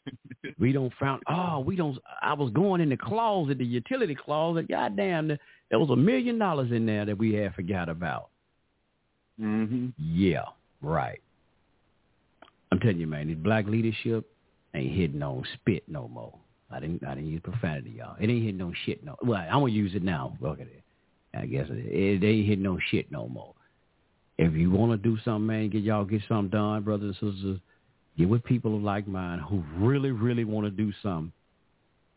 we don't found. Oh, we don't. I was going in the closet, the utility closet. Goddamn, there was a million dollars in there that we had forgot about. Mm-hmm. Yeah, right. I'm telling you, man, this black leadership ain't hitting on spit no more. I didn't. I didn't use profanity, y'all. It ain't hitting on shit no. Well, I'm gonna use it now. Look at it. I guess it, it ain't hitting on shit no more. If you want to do something, man, get y'all get something done, brothers and sisters. Get with people like mine who really, really want to do something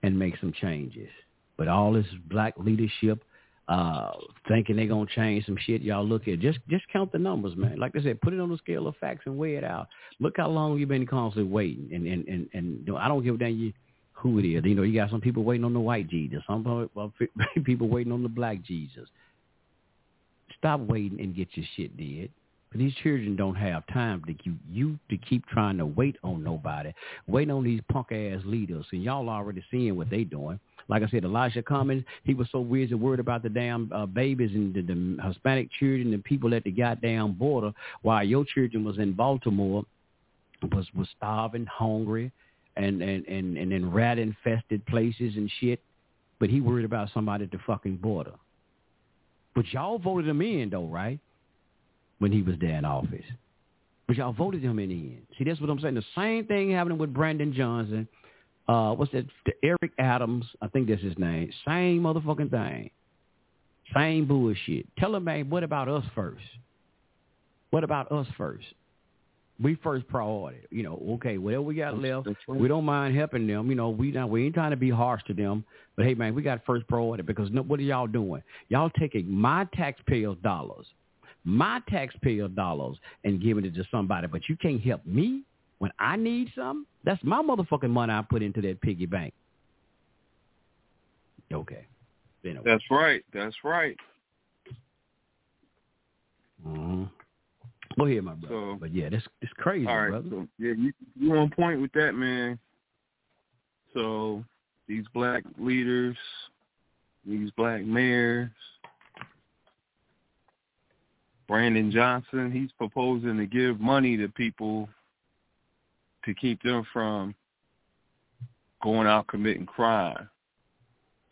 and make some changes. But all this black leadership uh, thinking they're going to change some shit, y'all look at just just count the numbers, man. Like I said, put it on the scale of facts and weigh it out. Look how long you've been constantly waiting. And, and, and, and you know, I don't give a damn you who it is. You know, you got some people waiting on the white Jesus. Some people waiting on the black Jesus. Stop waiting and get your shit did. But these children don't have time to keep you to keep trying to wait on nobody, waiting on these punk ass leaders. And y'all already seeing what they doing. Like I said, Elijah Cummings, he was so weird and worried about the damn uh, babies and the, the Hispanic children and people at the goddamn border, while your children was in Baltimore, was was starving, hungry, and and and and in rat infested places and shit. But he worried about somebody at the fucking border. But y'all voted him in, though, right? When he was there in office. But y'all voted him in the end. See, that's what I'm saying. The same thing happening with Brandon Johnson. Uh, what's that? Eric Adams. I think that's his name. Same motherfucking thing. Same bullshit. Tell him, man, what about us first? What about us first? We first priority. You know, okay, whatever we got left, we don't mind helping them. You know, we not, we ain't trying to be harsh to them. But, hey, man, we got first priority because no, what are y'all doing? Y'all taking my taxpayers' dollars, my taxpayers' dollars, and giving it to somebody. But you can't help me when I need something? That's my motherfucking money I put into that piggy bank. Okay. Anyway. That's right. That's right. Mm-hmm. Go ahead, my brother. So, but yeah, that's it's crazy, all right, brother. So, yeah, you you on point with that, man. So these black leaders, these black mayors, Brandon Johnson, he's proposing to give money to people to keep them from going out committing crime.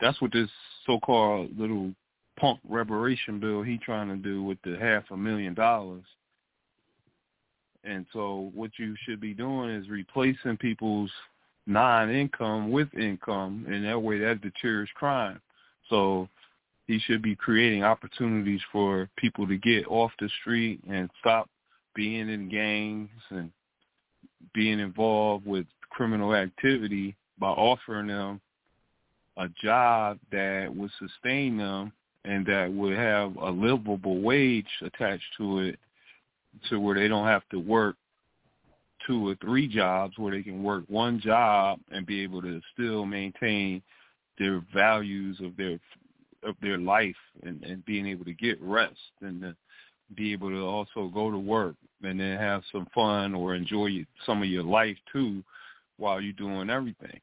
That's what this so-called little punk reparation bill he trying to do with the half a million dollars. And so what you should be doing is replacing people's non-income with income, and that way that deters crime. So he should be creating opportunities for people to get off the street and stop being in gangs and being involved with criminal activity by offering them a job that would sustain them and that would have a livable wage attached to it, to where they don't have to work two or three jobs, where they can work one job and be able to still maintain their values of their of their life, and, and being able to get rest and to be able to also go to work and then have some fun or enjoy some of your life too while you're doing everything.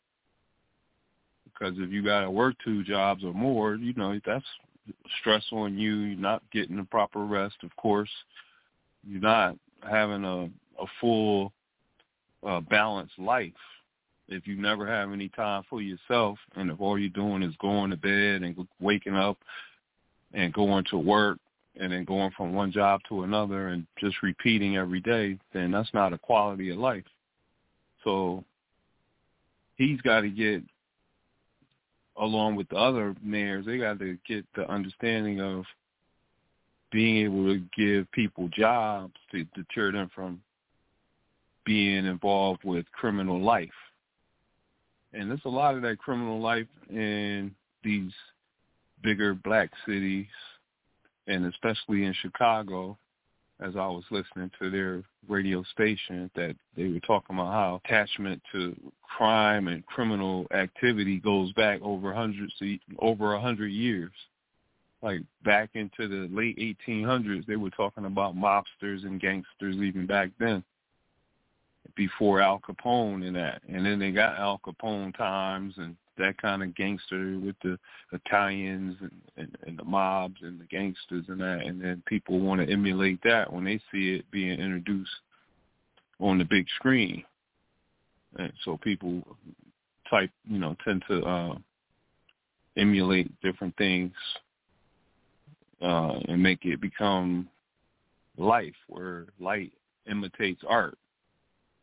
Because if you got to work two jobs or more, you know, that's stress on you. You're not getting the proper rest, of course. You're not having a, a full uh, balanced life if you never have any time for yourself, and if all you're doing is going to bed and waking up and going to work and then going from one job to another and just repeating every day, then that's not a quality of life. So he's got to get, along with the other mayors, they got to get the understanding of being able to give people jobs to deter them from being involved with criminal life. And there's a lot of that criminal life in these bigger black cities, and especially in Chicago, as I was listening to their radio station, that they were talking about how attachment to crime and criminal activity goes back over hundreds, over a hundred years. Like back into the late eighteen hundreds, they were talking about mobsters and gangsters even back then, before Al Capone and that. And then they got Al Capone times and that kind of gangster with the Italians and, and, and the mobs and the gangsters and that. And then people want to emulate that when they see it being introduced on the big screen. And so people type, you know, tend to uh, emulate different things Uh, and make it become life, where light imitates art.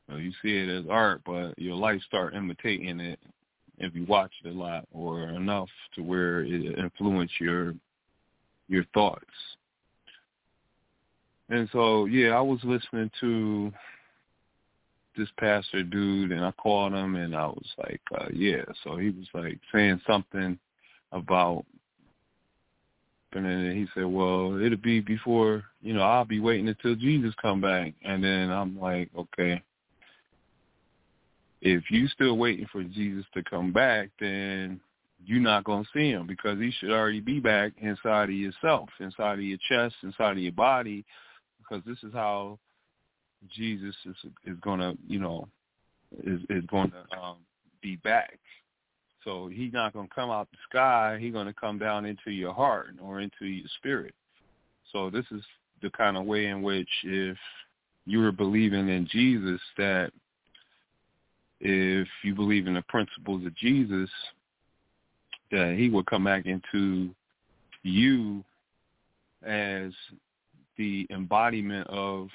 So you see it as art, but your life start imitating it if you watch it a lot or enough to where it influence your your thoughts. And so, yeah, I was listening to this pastor dude, and I called him, and I was like, uh, yeah. So he was like saying something about, and then he said, well, it'll be before, you know, I'll be waiting until Jesus come back. And then I'm like, okay, if you still waiting for Jesus to come back, then you're not going to see him, because he should already be back inside of yourself, inside of your chest, inside of your body, because this is how Jesus is, is going to, you know, is, is going to um, be back. So he's not going to come out the sky. He's going to come down into your heart or into your spirit. So this is the kind of way in which, if you were believing in Jesus, that if you believe in the principles of Jesus, that he would come back into you as the embodiment of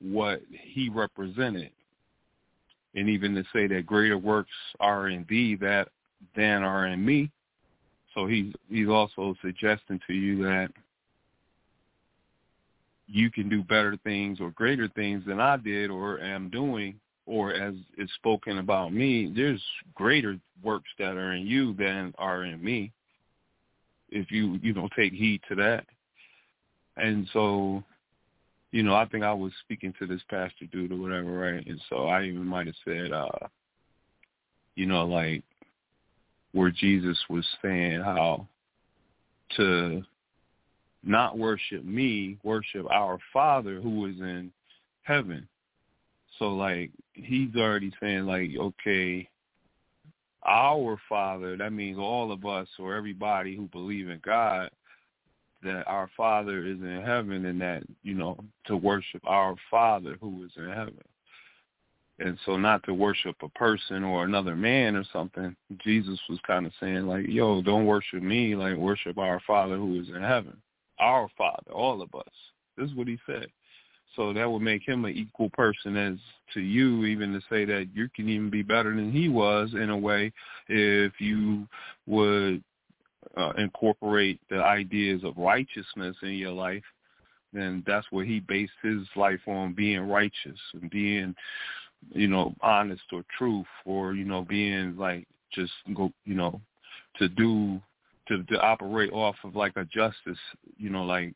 what he represented. And even to say that greater works are in thee that than are in me. So he's, he's also suggesting to you that you can do better things or greater things than I did or am doing, or as it's spoken about me, there's greater works that are in you than are in me, if you, you know, take heed to that. And so, you know, I think I was speaking to this pastor dude or whatever, right? And so I even might have said, uh, you know, like where Jesus was saying how to not worship me, worship our Father who is in heaven. So, like, he's already saying, like, okay, our Father, that means all of us or everybody who believe in God, that our Father is in heaven, and that, you know, to worship our Father who is in heaven. And so not to worship a person or another man or something. Jesus was kind of saying, like, yo, don't worship me, like, worship our Father who is in heaven. Our Father, all of us. This is what he said. So that would make him an equal person as to you, even to say that you can even be better than he was in a way if you would uh, incorporate the ideas of righteousness in your life. Then that's what he based his life on, being righteous and being, you know, honest or truth, or, you know, being like just go, you know, to do, to, to operate off of like a justice, you know, like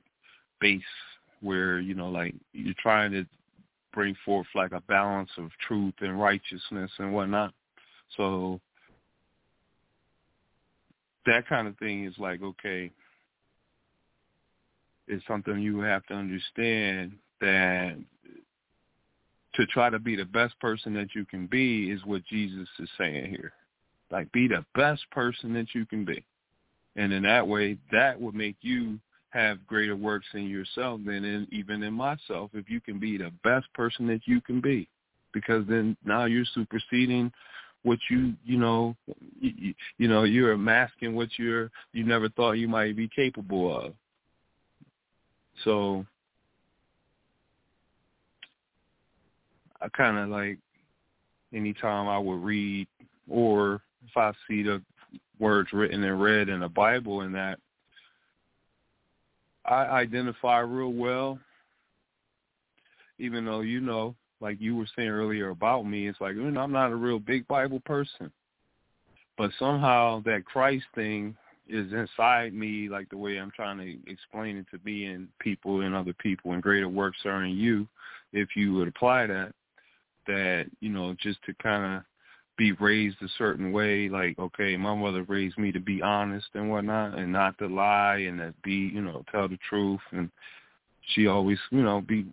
base where, you know, like you're trying to bring forth like a balance of truth and righteousness and whatnot. So that kind of thing is like, okay, it's something you have to understand, that to try to be the best person that you can be is what Jesus is saying here. Like, be the best person that you can be. And in that way, that would make you have greater works in yourself than in, even in myself, if you can be the best person that you can be. Because then now you're superseding what you, you know, you, you know, you're masking what you're, you never thought you might be capable of. So I kind of like, anytime I would read, or if I see the words written and read in the Bible, and that I identify real well, even though, you know, like you were saying earlier about me, it's like, you know, I'm not a real big Bible person, but somehow that Christ thing is inside me, like the way I'm trying to explain it to be in people and other people, and greater works are in you, if you would apply that, that, you know, just to kind of be raised a certain way, like, okay, my mother raised me to be honest and whatnot, and not to lie, and to be, you know, tell the truth, and she always, you know, be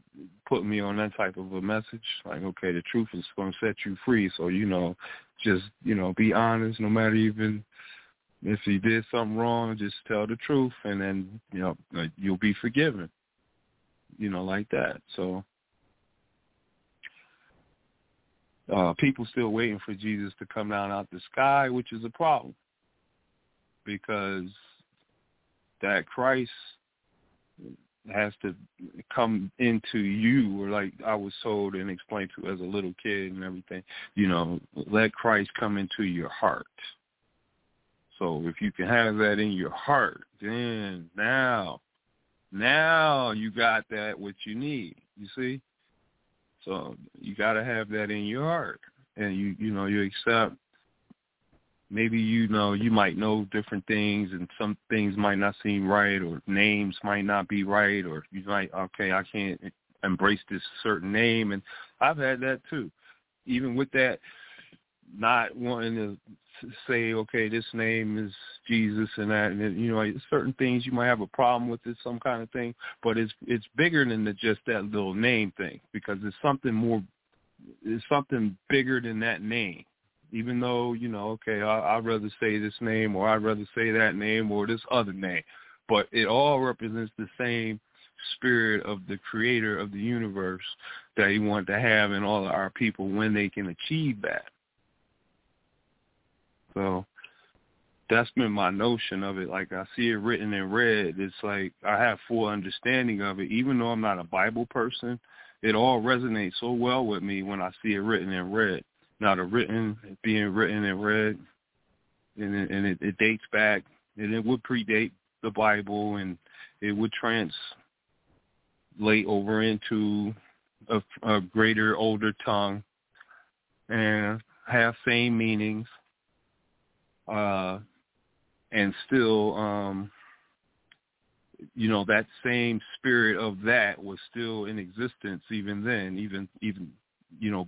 putting me on that type of a message, like, okay, the truth is going to set you free, so, you know, just, you know, be honest, no matter even if you did something wrong, just tell the truth, and then, you know, you'll be forgiven, you know, like that. So Uh, people still waiting for Jesus to come down out the sky, which is a problem, because that Christ has to come into you, or like I was told and explained to as a little kid and everything, you know, let Christ come into your heart. So if you can have that in your heart, then now, now you got that what you need, you see? So you got to have that in your heart, and you, you know, you accept, maybe, you know, you might know different things, and some things might not seem right, or names might not be right, or you might, okay, I can't embrace this certain name. And I've had that too, even with that, not wanting to say, okay, this name is Jesus and that, and, you know, certain things you might have a problem with, it, some kind of thing, but it's it's bigger than the, just that little name thing, because it's something more, it's something bigger than that name. Even though, you know, okay, I, I'd rather say this name, or I'd rather say that name, or this other name, but it all represents the same spirit of the creator of the universe that he wanted to have in all of our people when they can achieve that. So that's been my notion of it. Like, I see it written in red. It's like I have full understanding of it. Even though I'm not a Bible person, it all resonates so well with me when I see it written in red. Now, the written, being written in red, and it, and it, it dates back, and it would predate the Bible, and it would translate over into a, a greater, older tongue, and have same meanings. Uh, and still, um, you know, that same spirit of that was still in existence even then, even, even, you know,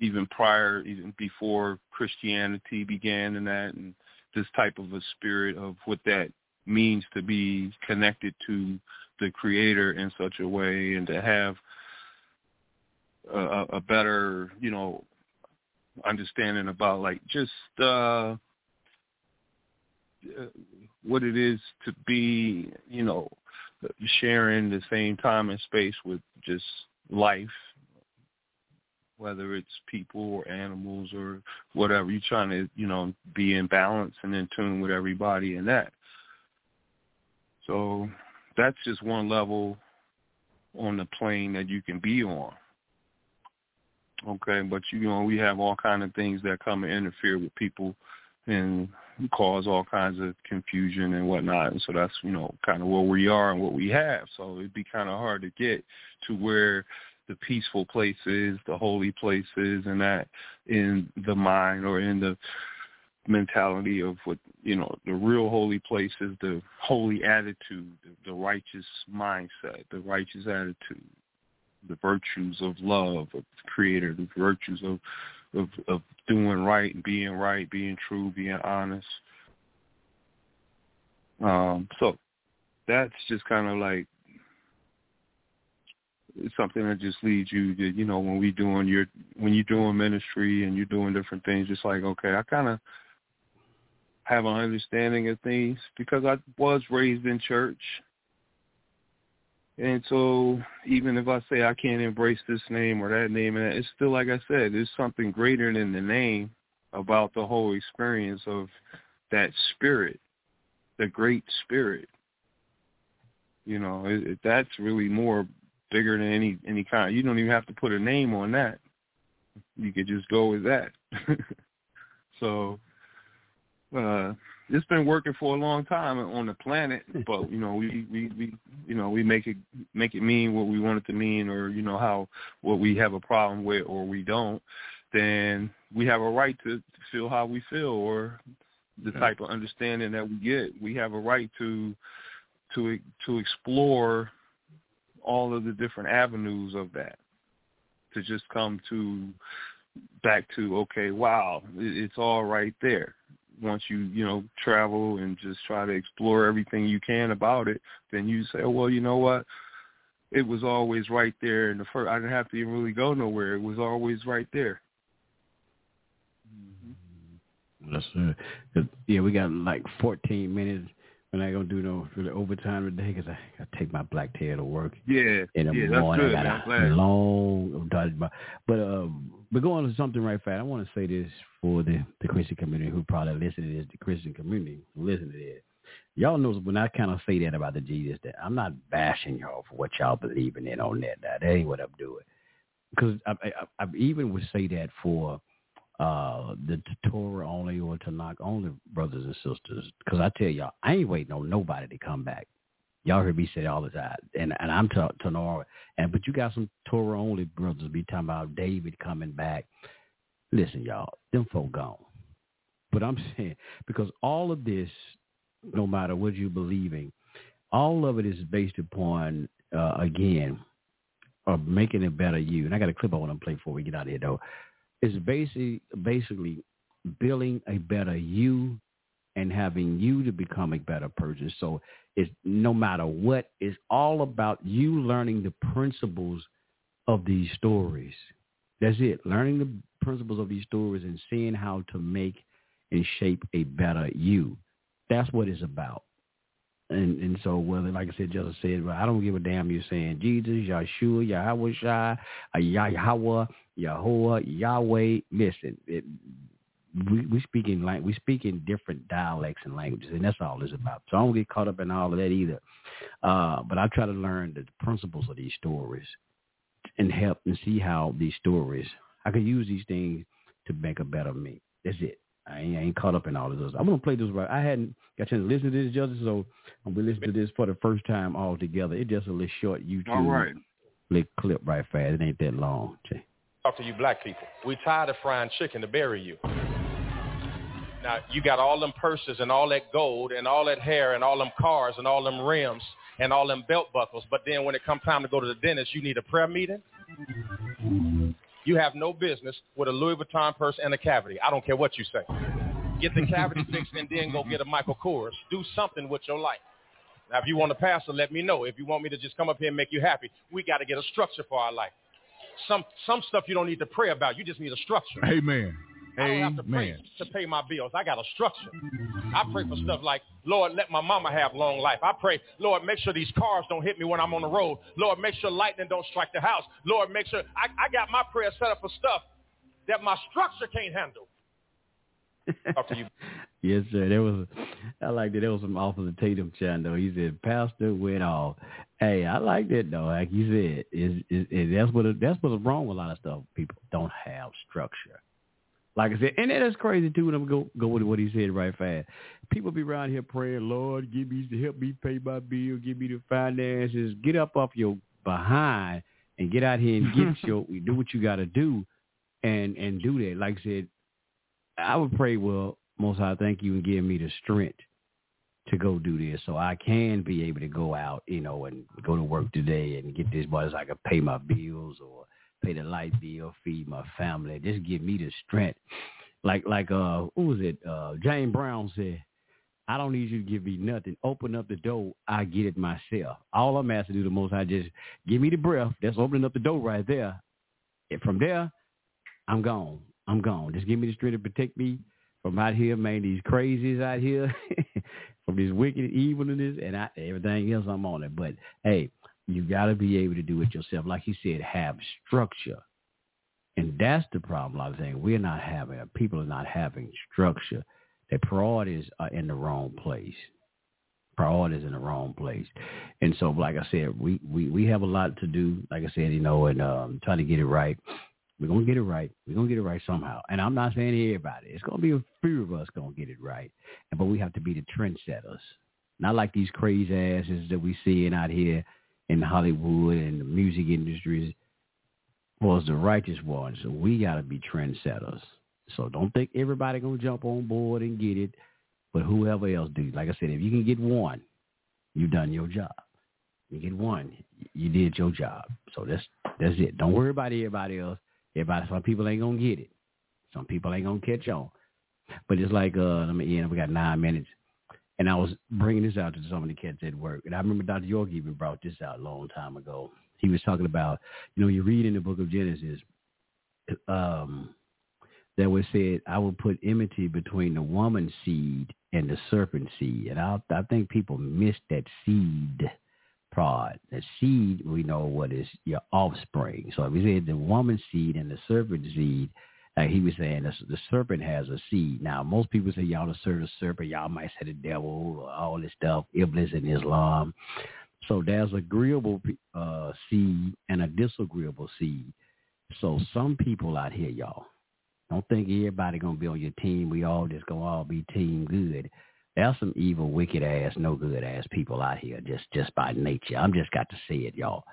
even prior, even before Christianity began, and that, and this type of a spirit of what that means to be connected to the Creator in such a way, and to have a, a better, you know, understanding about like just uh, what it is to be, you know, sharing the same time and space with just life, whether it's people or animals or whatever. You're trying to, you know, be in balance and in tune with everybody and that. So that's just one level on the plane that you can be on. Okay, but, you know, we have all kinds of things that come and interfere with people and cause all kinds of confusion and whatnot. And so that's, you know, kind of where we are and what we have. So it'd be kind of hard to get to where the peaceful place is, the holy place is, and that in the mind or in the mentality of what, you know, the real holy place is the holy attitude, the righteous mindset, the righteous attitude, the virtues of love, of the creator, the virtues of, of, of doing right and being right, being true, being honest. Um, so that's just kind of like something that just leads you to, you know, when we doing your, when you're doing ministry and you're doing different things, just like, okay, I kind of have an understanding of things because I was raised in church. And so even if I say I can't embrace this name or that name, and it's still, like I said, there's something greater than the name about the whole experience of that spirit, the great spirit. You know, it, it, that's really more bigger than any, any kind. You don't even have to put a name on that. You could just go with that. So uh it's been working for a long time on the planet, but, you know, we, we, we, you know, we make it, make it mean what we want it to mean, or, you know, how, what we have a problem with, or we don't, then we have a right to feel how we feel, or the type of understanding that we get. We have a right to, to, to explore all of the different avenues of that, to just come to back to, okay, wow, it's all right there. Once you, you know, travel and just try to explore everything you can about it, then you say, well, you know what? It was always right there. And the first, I didn't have to even really go nowhere. It was always right there. That's it. Yeah, we got like fourteen minutes. We're not going to do no really overtime today because I, I take my black tail to work. Yeah, in the yeah, morning. That's good. I got a long dodge. But uh, we're going to something right fast. I want to say this for the, the Christian community who probably listen to this, the Christian community who listen to this. Y'all know when I kind of say that about the Jesus, that I'm not bashing y'all for what y'all believing in on that. Now, that ain't what I'm doing. Because I, I, I even would say that for Uh, the Torah only or Tanakh only brothers and sisters, because I tell y'all, I ain't waiting on nobody to come back. Y'all hear me say it all the time, and and I'm talking Tanakh, and but you got some Torah only brothers be talking about David coming back. Listen, y'all, them folk gone. But I'm saying, because all of this, no matter what you believing, all of it is based upon uh, again, uh, making it better you. And I got a clip I want to play before we get out of here though. It's basically, basically building a better you and having you to become a better person. So it's no matter what, it's all about you learning the principles of these stories. That's it. Learning the principles of these stories and seeing how to make and shape a better you. That's what it's about. And and so, well, like I said, Justice said, well, I don't give a damn you're saying Jesus, Yahshua, Yahweh Shai, Yahweh, Yahuwah, Yahweh. Listen, it, we we speak in like we speak in different dialects and languages, and that's all it's about. So I don't get caught up in all of that either. Uh, but I try to learn the principles of these stories and help and see how these stories I can use these things to make a better me. That's it. I ain't, I ain't caught up in all of those. I'm going to play this right. I hadn't got a chance to listen to this, Justice, so we listened to this for the first time all together. It's just a little short YouTube all right. little clip right fast. It ain't that long. Jay. Talk to you black people. We tired of frying chicken to bury you. Now, you got all them purses and all that gold and all that hair and all them cars and all them rims and all them belt buckles, but then when it comes time to go to the dentist, you need a prayer meeting? You have no business with a Louis Vuitton purse and a cavity. I don't care what you say. Get the cavity fixed and then go get a Michael Kors. Do something with your life. Now, if you want a pastor, let me know. If you want me to just come up here and make you happy, we got to get a structure for our life. Some some stuff you don't need to pray about. You just need a structure. Amen. I don't have to pray to pay my bills. I got a structure. I pray for stuff like, Lord, let my mama have long life. I pray, Lord, make sure these cars don't hit me when I'm on the road. Lord, make sure lightning don't strike the house. Lord, make sure I, I got my prayer set up for stuff that my structure can't handle. Talk to you. Yes, sir. There was, a, I liked it. There was some off of the Tatum channel. He said, "Pastor went off." Hey, I like that though. Like you said, is is that's what that's what's wrong with a lot of stuff. People don't have structure. Like I said, and that's crazy too. And I'm gonna go go with what he said right fast. People be around here praying, Lord, give me help me pay my bill, give me the finances. Get up off your behind and get out here and get your do what you got to do, and and do that. Like I said, I would pray, well, Most High, thank you and give me the strength to go do this so I can be able to go out, you know, and go to work today and get this money so I can pay my bills or pay the light bill, feed my family. Just give me the strength. Like, like uh, who was it? Uh, James Brown said, I don't need you to give me nothing. Open up the door. I get it myself. All I'm asked to do the Most High, just give me the breath. That's opening up the door right there. And from there, I'm gone. I'm gone. Just give me the strength to protect me from out here, man, these crazies out here, from this wicked evilness and I, everything else, I'm on it. But, hey, you got to be able to do it yourself. Like he said, have structure. And that's the problem I'm saying. We're not having, people are not having structure. Their priorities are in the wrong place. Priorities in the wrong place. And so, like I said, we, we, we have a lot to do, like I said, you know, and um, trying to get it right. We're going to get it right. We're going to get it right somehow. And I'm not saying everybody. It's going to be a few of us going to get it right. But we have to be the trendsetters. Not like these crazy asses that we seeing out here in Hollywood and the music industries was the righteous ones. So we got to be trendsetters. So don't think everybody going to jump on board and get it. But whoever else do. Like I said, if you can get one, you've done your job. You get one, you did your job. So that's that's it. Don't worry about everybody else. Everybody, some people ain't going to get it. Some people ain't going to catch on. But it's like, uh, let me end. We got nine minutes. And I was bringing this out to some of the kids at work. And I remember Doctor York even brought this out a long time ago. He was talking about, you know, you read in the book of Genesis, um, that was said, I will put enmity between the woman's seed and the serpent seed. And I, I think people missed that seed prod. The seed, we know what is your offspring. So if we said the woman's seed and the serpent seed, uh, he was saying the, the serpent has a seed. Now, most people say y'all serve the serpent, y'all might say the devil or all this stuff, Iblis in Islam. So there's agreeable uh, seed and a disagreeable seed. So some people out here, y'all, don't think everybody going to be on your team. We all just going to all be team good. There's some evil, wicked-ass, no-good-ass people out here just, just by nature. I'm just got to say it, y'all.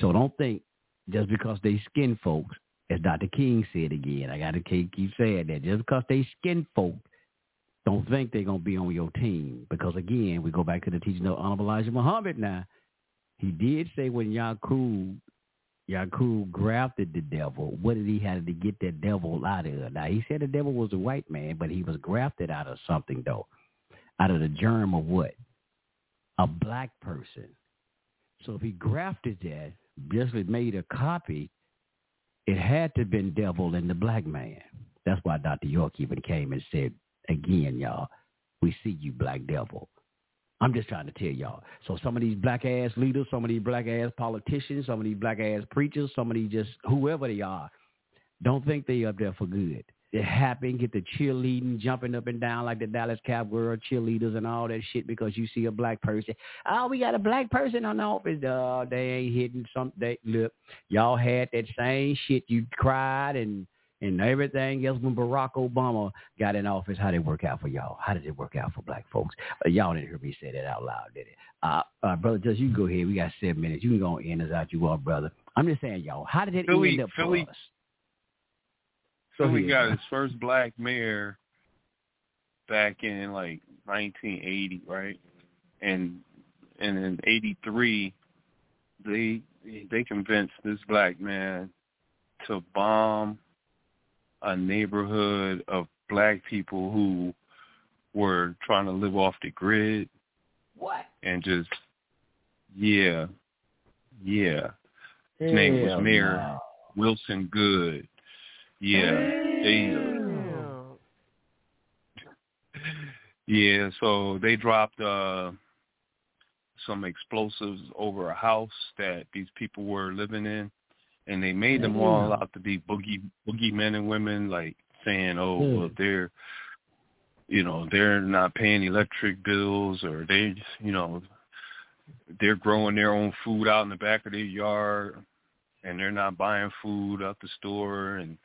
So don't think just because they skin folks, as Doctor King said again, I got to keep saying that, just because they skin folk, don't think they're going to be on your team. Because, again, we go back to the teaching of Honorable Elijah Muhammad now. He did say when Yaqub, Yaqub grafted the devil, what did he have to get that devil out of? Now, he said the devil was a white man, but he was grafted out of something, though. Out of the germ of what? A black person. So if he grafted that, just made a copy, it had to have been devil in the black man. That's why Doctor York even came and said, again, y'all, we see you, black devil. I'm just trying to tell y'all. So some of these black-ass leaders, some of these black-ass politicians, some of these black-ass preachers, some of these just whoever they are, don't think they up there for good. It happened, get the cheerleading, jumping up and down like the Dallas Cowgirl cheerleaders and all that shit because you see a black person. Oh, we got a black person on the office. Oh, they ain't hitting something. Look, y'all had that same shit. You cried and, and everything else when Barack Obama got in office. How did it work out for y'all? How did it work out for black folks? Uh, y'all didn't hear me say that out loud, did it? Uh, uh, brother, just you can go ahead. We got seven minutes. You can go and end us out. You are, brother. I'm just saying, y'all, how did it Philly, end up Philly. for us? So he got his first black mayor back in like nineteen eighty, right? And and in eighty-three, they they convinced this black man to bomb a neighborhood of black people who were trying to live off the grid. What? And just yeah, yeah. His Hell name was Mayor no. Wilson Good. Yeah, they Yeah, so they dropped uh, some explosives over a house that these people were living in, and they made them mm-hmm. all out to be boogie boogie men and women, like saying, "Oh, mm. well, they're, you know, they're not paying electric bills, or they, you know, they're growing their own food out in the back of their yard, and they're not buying food out the store, and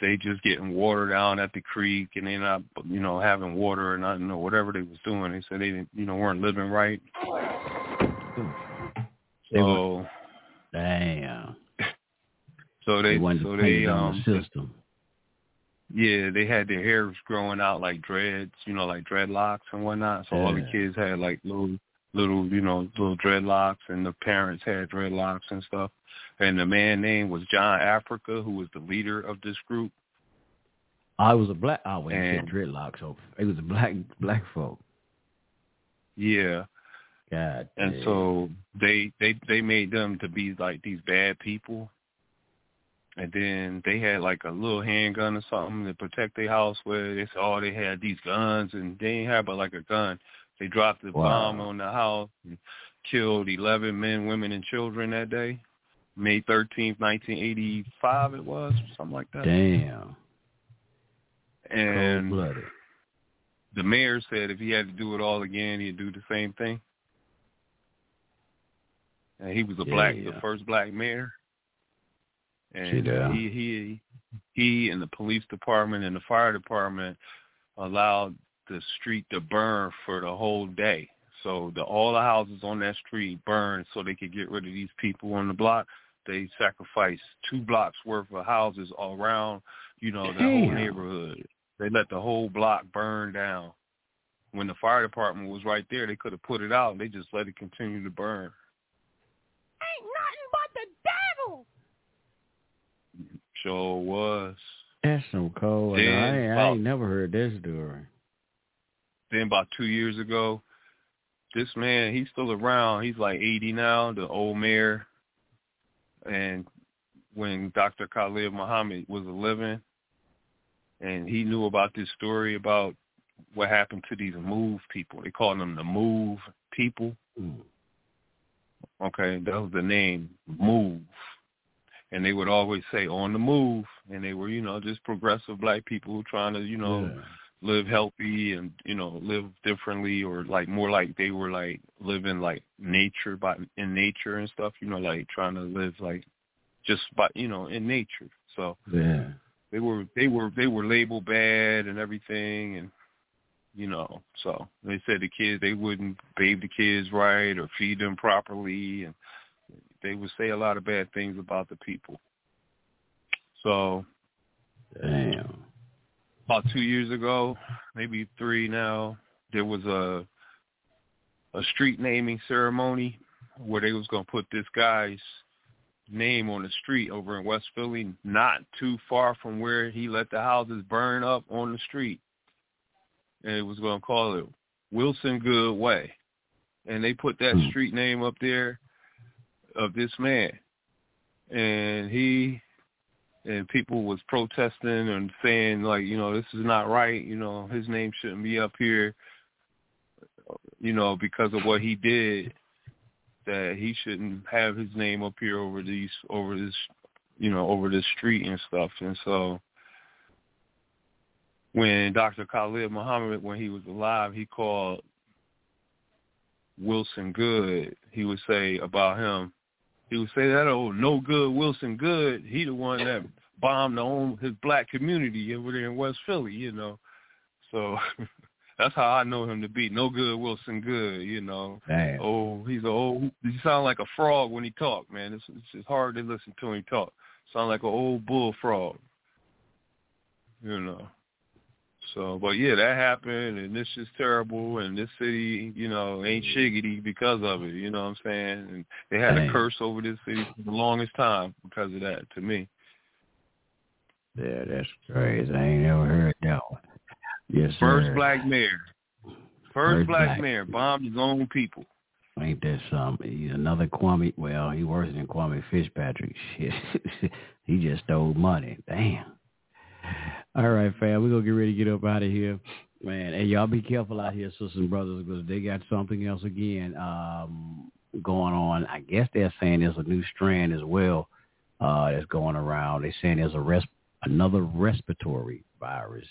they just getting water down at the creek, and they're not, you know, having water or nothing, or whatever they was doing." They said they didn't, you know, weren't living right. They so, were, damn. So they, they so they, um, system. Yeah, they had their hair growing out like dreads, you know, like dreadlocks and whatnot. So yeah. all the kids had like little, little, you know, little dreadlocks, and the parents had dreadlocks and stuff. And the man name was John Africa, who was the leader of this group. I was a black. I was and, dreadlocks. So it was a black black folk. Yeah. God. And damn. so they they they made them to be like these bad people. And then they had like a little handgun or something to protect their house. Where they said, "Oh, they had these guns, and they ain't had but like a gun." They dropped the wow. bomb on the house and killed eleven men, women, and children that day. May thirteenth, nineteen eighty-five, it was, something like that. Damn. And cold-blooded. The mayor said if he had to do it all again, he'd do the same thing. And he was a yeah, black, yeah. the first black mayor. And he, he, he and the police department and the fire department allowed the street to burn for the whole day. So the, all the houses on that street burned so they could get rid of these people on the block. They sacrificed two blocks worth of houses all around, you know, the Damn. whole neighborhood. They let the whole block burn down. When the fire department was right there, they could have put it out, and they just let it continue to burn. Ain't nothing but the devil. Sure was. That's so cold. Then, I, ain't, about, I ain't never heard this story. Then about two years ago, this man, he's still around. He's like eighty now, the old mayor. And when Doctor Khalid Muhammad was living, and he knew about this story about what happened to these MOVE people. They called them the MOVE people. Okay, that was the name, MOVE. And they would always say, "On the move." And they were, you know, just progressive black people trying to, you know, yeah. live healthy and, you know, live differently, or like more like they were like living like nature, by in nature and stuff, you know, like trying to live like just by, you know, in nature. So yeah. they were, they were, they were labeled bad and everything. And, you know, so they said the kids, they wouldn't bathe the kids right or feed them properly. And they would say a lot of bad things about the people. So damn. About two years ago, maybe three now, there was a a street naming ceremony where they was going to put this guy's name on the street over in West Philly, not too far from where he let the houses burn up on the street. And it was going to call it Wilson Good Way. And they put that street name up there of this man. And he... And people was protesting and saying, like, you know, this is not right. You know, his name shouldn't be up here, you know, because of what he did, that he shouldn't have his name up here over these, over this, you know, over this street and stuff. And so when Doctor Khalid Muhammad, when he was alive, he called Wilson Good. He would say about him, he would say that old no good Wilson Good, he the one that bombed the own, his black community over there in West Philly, you know. So that's how I know him to be, no good Wilson Good, you know. Damn. Oh, he's an old, he sound like a frog when he talk, man. It's, it's, it's hard to listen to him talk. Sound like an old bullfrog, you know. So, but yeah, that happened, and this is terrible, and this city, you know, ain't shiggity because of it, you know what I'm saying? And they had Dang. a curse over this city for the longest time because of that, to me. Yeah, that's crazy. I ain't never heard that one. Yes, First sir. black mayor. First, First black, black mayor bombed his own people. Ain't that something? He's another Kwame, well, he worse than Kwame Fitzpatrick. Shit. He just stole money. Damn. All right, fam, we're going to get ready to get up out of here. Man, and y'all be careful out here, sisters and brothers, because they got something else again um, going on. I guess they're saying there's a new strand as well uh, that's going around. They're saying there's a res- another respiratory virus.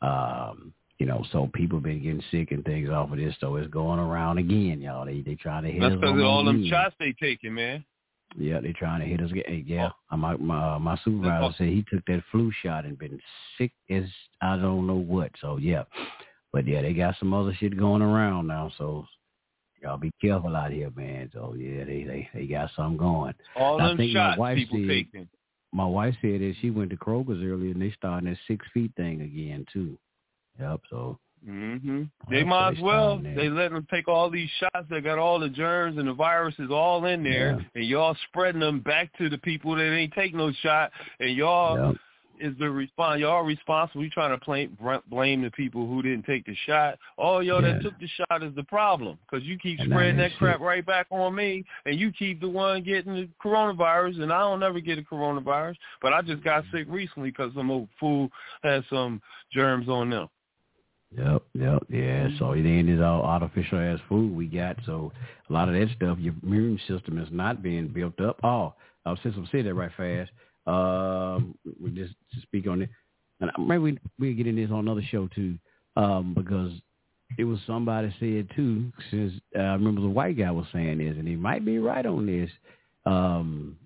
Um, you know, so people been getting sick and things off of this, so it's going around again, y'all. They they trying to hit that's us. That's because of all them again. shots they taking, man. Yeah, they trying to hit us. Yeah, oh. my my, my supervisor oh. said he took that flu shot and been sick as I don't know what. So, yeah. But, yeah, they got some other shit going around now. So, y'all be careful out here, man. So, yeah, they they, they got something going. All them shots people said, taking. My wife said that she went to Kroger's earlier, and they starting that six-feet thing again, too. Yep, so. Mm-hmm. They might as well. They let them take all these shots. They got all the germs and the viruses all in there, yeah. and y'all spreading them back to the people that ain't take no shot. And y'all yep. is the response. Y'all responsible. You trying to blame, blame the people who didn't take the shot. Oh, y'all yeah. that took the shot is the problem because you keep and spreading that, that crap right back on me, and you keep the one getting the coronavirus. And I don't ever get a coronavirus, but I just got sick recently because some old fool had some germs on them. Yep, yep, yeah. So it ain't this all artificial ass food we got. So a lot of that stuff, your immune system is not being built up. Oh, our system said that right fast. Um, we just speak on it, and maybe we we get in this on another show too, um, because it was somebody said too. Since uh, I remember the white guy was saying this, and he might be right on this. Um,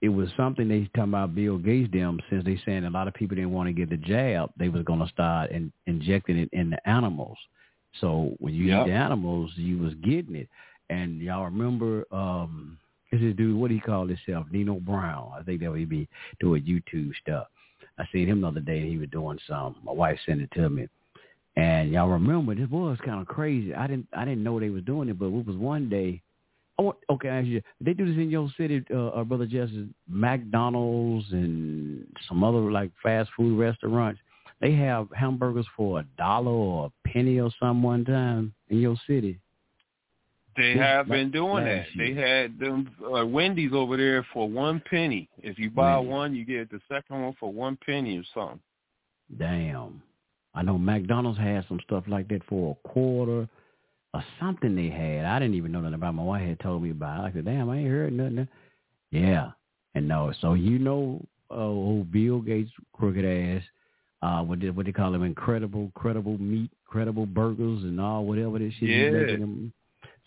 it was something they talking about Bill Gates them, since they saying a lot of people didn't want to get the jab, they was going to start in, injecting it in the animals. So when you yep. eat the animals, you was getting it. And y'all remember, um, this is dude, what he called himself, Nino Brown. I think that would be doing YouTube stuff. I seen him the other day and he was doing some. My wife sent it to me. And y'all remember, this boy was kind of crazy. I didn't, I didn't know they was doing it, but it was one day. Oh, okay, I ask you, they do this in your city, uh, Brother Justice, McDonald's and some other like fast food restaurants. They have hamburgers for a dollar or a penny or something one time in your city. They this have been doing that. Year. They had them uh, Wendy's over there for one penny. If you buy Wendy's. one, you get the second one for one penny or something. Damn. I know McDonald's had some stuff like that for a quarter or something they had. I didn't even know nothing about it. My wife had told me about it. I said, damn, I ain't heard nothing. Yeah. And no, so you know uh, old Bill Gates, crooked ass, uh, what, they, what they call him, incredible, credible meat, credible burgers and all whatever this shit. Yeah. Making them.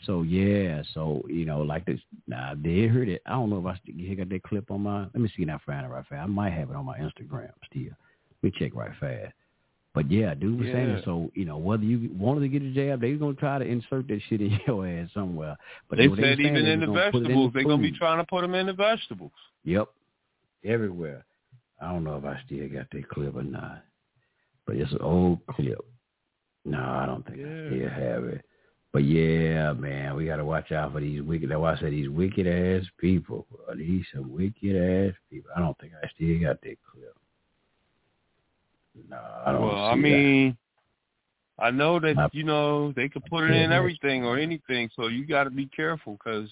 So, yeah. So, you know, like this. Nah, they heard it. I don't know if I got that clip on my, let me see if I find it right fast. I might have it on my Instagram still. Let me check right fast. But, yeah, dude was yeah. saying it. So, you know, whether you wanted to get a jab, they were going to try to insert that shit in your ass somewhere. But They, they said they even in the vegetables. They're going to be trying to put them in the vegetables. Yep. Everywhere. I don't know if I still got that clip or not. But it's an old clip. No, I don't think yeah. I still have it. But, yeah, man, we got to watch out for these wicked. That's why I said these wicked-ass people. Bro. These some wicked-ass people. I don't think I still got that clip. No, I don't well, I mean, that. I know that, you know, they could put it in everything or anything, so you got to be careful because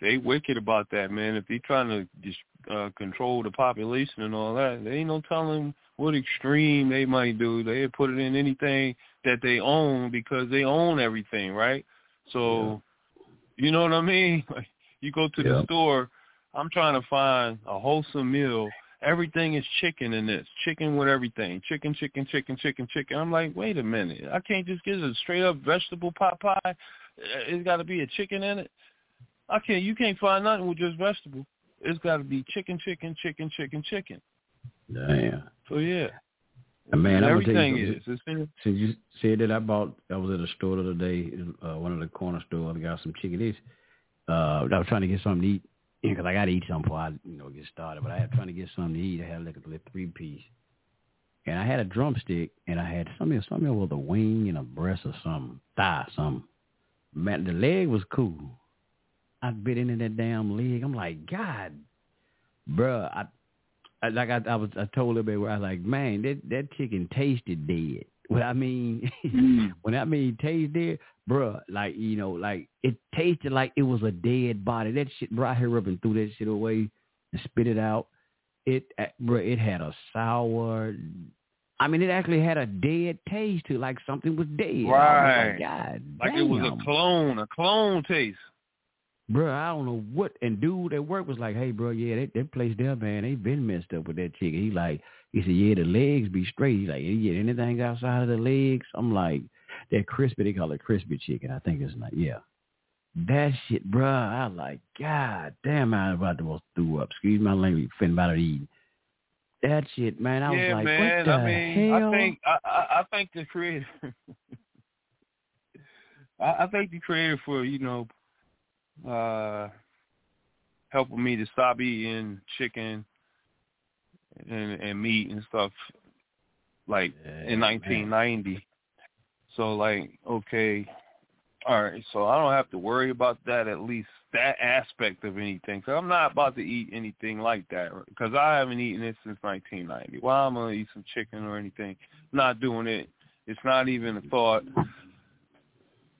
they wicked about that, man. If they're trying to just, uh, control the population and all that, they ain't no telling what extreme they might do. They put it in anything that they own because they own everything, right? So, yeah. you know what I mean? Like, you go to yeah. the store, I'm trying to find a wholesome meal. Everything is chicken in this, chicken with everything, chicken, chicken, chicken, chicken, chicken. I'm like, wait a minute. I can't just get a straight-up vegetable pot pie. It's got to be a chicken in it. I can't. You can't find nothing with just vegetable. It's got to be chicken, chicken, chicken, chicken, chicken. Damn. So, yeah. Man, everything is. Since you said that, I bought, I was at a store the other day, uh, one of the corner stores. I got some chicken. Uh, I was trying to get something to eat. Yeah, because I got to eat something before I, you know, get started. But I had trying to get something to eat. I had like a little three-piece. And I had a drumstick, and I had something, something with a wing and a breast or something, thigh, something. Man, the leg was cool. I bit into that damn leg. I'm like, God, bruh. I, I, like I, I was, I told everybody, where I was like, man, that, that chicken tasted dead. Well, I mean, when I mean taste dead, bruh, like, you know, like it tasted like it was a dead body. That shit, bruh, I hurried up and threw that shit away and spit it out. It, uh, bruh, it had a sour I mean, it actually had a dead taste to it, like something was dead. Right. Like, God, like it was a clone, a clone taste. Bro, I don't know what, and dude at work was like, hey, bro, yeah, that, that place there, man, they been messed up with that chicken. He like, he said, yeah, the legs be straight. He's like, yeah, anything outside of the legs? I'm like, that crispy, they call it crispy chicken. I think it's not, yeah. That shit, bro, I like, God damn, I about to almost threw up. Excuse my language, finna about to eat. That shit, man, I yeah, was like, man, what the I mean, hell? I think, I, I, I think the creator, I, I thank the creator for, you know, Uh, helping me to stop eating chicken and, and meat and stuff like yeah, in nineteen ninety. Man. So like, okay, all right. So I don't have to worry about that, at least that aspect of anything. So I'm not about to eat anything like that because I haven't eaten it since nineteen ninety. Well, I'm gonna eat some chicken or anything. I'm not doing it. It's not even a thought.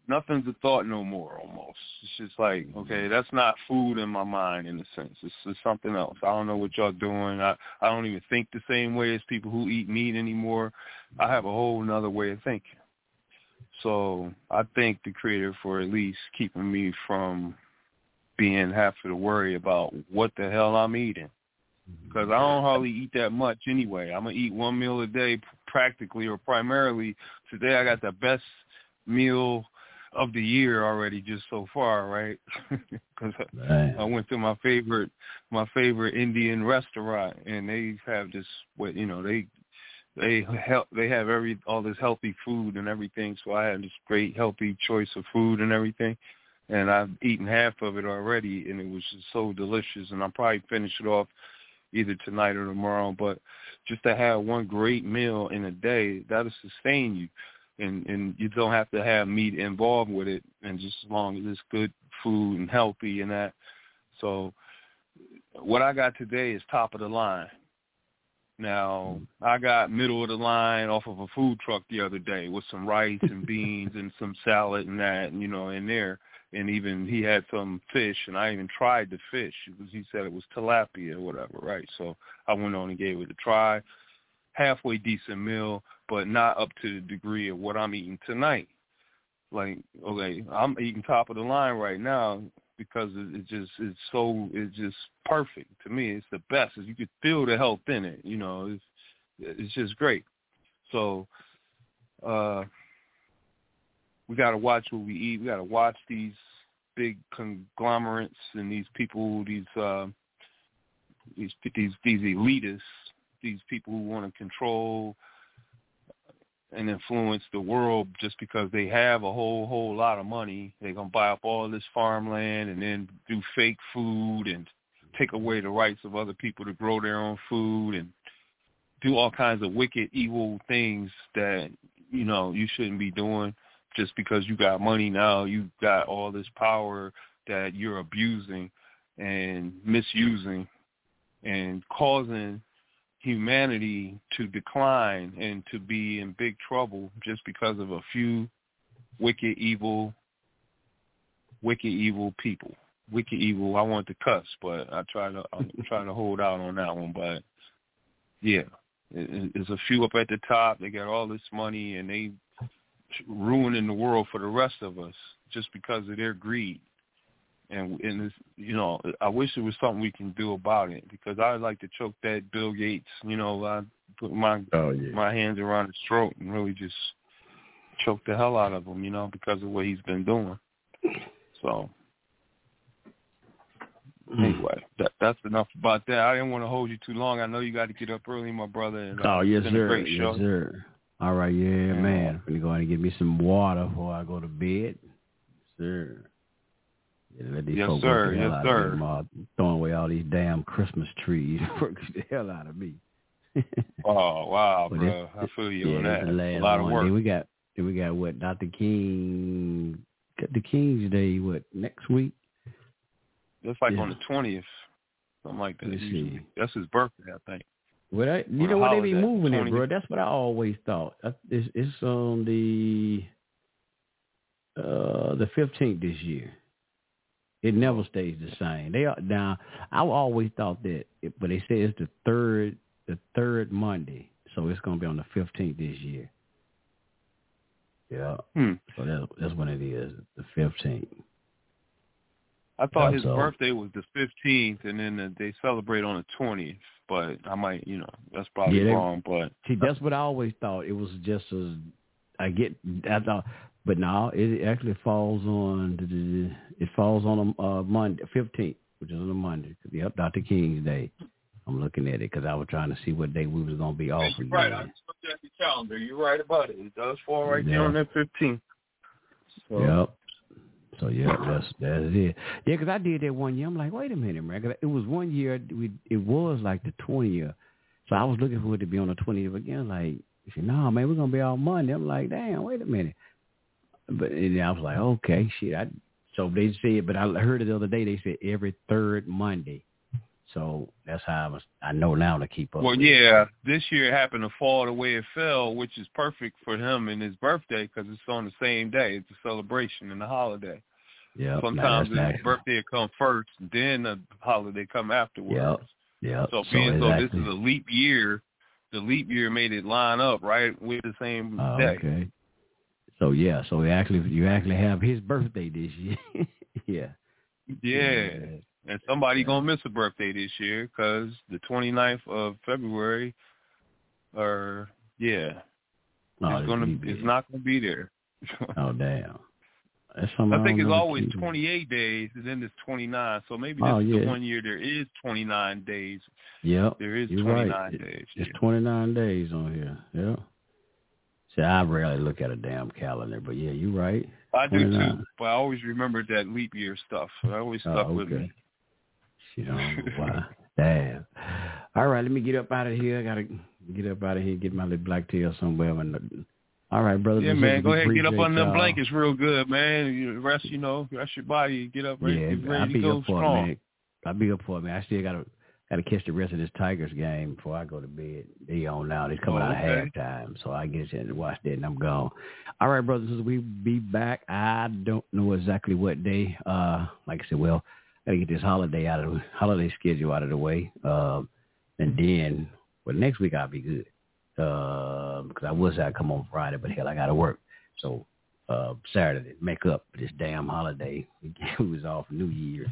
Nothing's a thought no more almost. It's just like, okay, that's not food in my mind in a sense. It's, it's something else. I don't know what y'all doing. I, I don't even think the same way as people who eat meat anymore. I have a whole nother way of thinking. So I thank the creator for at least keeping me from being having to worry about what the hell I'm eating. Because I don't hardly eat that much anyway. I'm going to eat one meal a day practically or primarily. Today I got the best meal of the year already, just so far, right? Because right. I went to my favorite, my favorite Indian restaurant, and they have this, what you know, they they help, they have every all this healthy food and everything. So I had this great healthy choice of food and everything, and I've eaten half of it already, and it was just so delicious. And I'll probably finish it off either tonight or tomorrow. But just to have one great meal in a day, that'll sustain you. And, and you don't have to have meat involved with it, and just as long as it's good food and healthy and that. So what I got today is top of the line. Now, I got middle of the line off of a food truck the other day with some rice and beans and some salad and that, and, you know, in there. And even he had some fish, and I even tried the fish. It was, he said it was tilapia or whatever, right? So I went on and gave it a try. Halfway decent meal, but not up to the degree of what I'm eating tonight. Like, okay, I'm eating top of the line right now because it just it's so it's just perfect to me. It's the best. You could feel the health in it. You know, it's it's just great. So, uh, we gotta watch what we eat. We gotta watch these big conglomerates and these people, these uh, these these these elitists. These people who want to control and influence the world just because they have a whole, whole lot of money. They're going to buy up all this farmland and then do fake food and take away the rights of other people to grow their own food and do all kinds of wicked, evil things that, you know, you shouldn't be doing just because you got money now. You got all this power that you're abusing and misusing and causing humanity to decline and to be in big trouble just because of a few wicked, evil, wicked, evil people. Wicked, evil. I want to cuss, but I try to I'm trying to hold out on that one. But yeah, there's a few up at the top. They got all this money and they ruining the world for the rest of us just because of their greed. And, and this, you know, I wish there was something we can do about it because I would like to choke that Bill Gates. You know, I put my oh, yeah. my hands around his throat and really just choke the hell out of him, you know, because of what he's been doing. So, anyway, that, that's enough about that. I didn't want to hold you too long. I know you got to get up early, my brother. And, uh, oh, yes, sir. Yes, show. sir. All right, yeah, and, man. I'm going to go ahead and get me some water before I go to bed. Sir. Yes, sir. Yes, sir. I'm throwing away all these damn Christmas trees. Works the hell out of me. Oh, wow, bro. I feel you yeah, on that. A lot of work. Then we got, then we got what, Doctor King, the King's Day, what, next week? That's like yeah. on the twentieth, something like that. That's his birthday, I think. Well, I, you know what, they be moving it, bro. That's what I always thought. It's, it's on the uh, the fifteenth this year. It never stays the same. They are now. I always thought that, but they say it's the third, the third Monday. so it's going to be on the fifteenth this year. Yeah. Hmm. So that, that's when it is, the fifteenth. I thought that's his birthday was the fifteenth, and then they celebrate on the twentieth. But I might, you know, that's probably yeah, they, wrong. But see, that's what I always thought. It was just a, I get, I thought, but now it actually falls on, it falls on a uh, Monday, fifteenth, which is on a Monday. Yep, Doctor King's Day. I'm looking at it because I was trying to see what day we was going to be off. You're right. I just looked at the calendar. You're right about it. It does fall right yeah. there on that fifteenth. So. Yep. So, yeah, that's, that's it. Yeah, because I did that one year. I'm like, wait a minute, man. Cause it was one year. We, it was like the twentieth. So I was looking for it to be on the twentieth again. Like, he said, no, man, we're going to be on Monday. I'm like, damn, wait a minute. But and I was like, okay, shit. I, so they said, but I heard it the other day. They said every third Monday. So that's how I, was, I know now to keep up. Well, yeah, this year it happened to fall the way it fell, which is perfect for him and his birthday because it's on the same day. It's a celebration and a holiday. Yeah. Sometimes no, the nice. birthday will come first, then the holiday come afterwards. Yeah. Yep. So being so, exactly. so this is a leap year, the leap year made it line up right with the same uh, day. Okay. So yeah, so we actually you actually have his birthday this year. yeah. Yeah. yeah. And somebody going to miss a birthday this year because the twenty-ninth of February, or, yeah, no, it's, gonna, it's not going to be there. oh, damn. That's I think it's always people. twenty-eight days, and then it's twenty-nine. So maybe this oh, is yeah. the one year there is twenty-nine days. Yep. There is You're twenty-nine right. days. It's yeah. twenty-nine days on here. Yeah. See, I rarely look at a damn calendar, but, yeah, you're right. I twenty-nine. Do, too, but I always remember that leap year stuff. I always stuck oh, okay. with me. You know, wow. Damn. All right, let me get up out of here. I got to get up out of here and get my little black tail somewhere. And, all right, brother. Yeah, man, go ahead and get up on them blankets real good, man. You rest, you know, rest your body. Get up ready, yeah, get ready I'll to be go up for strong. It, man. I'll be up for it, man. I still got to got to catch the rest of this Tigers game before I go to bed. They on now. They're coming oh, out okay. of halftime, so I get a chance to watch that, and I'm gone. All right, brothers and sisters, we'll be back. I don't know exactly what day. Uh, like I said, well, got to get this holiday out of holiday schedule out of the way, um, and then well next week I'll be good because uh, I was out come on Friday, but hell I got to work, so uh, Saturday to make up for this damn holiday. It was off New Year's,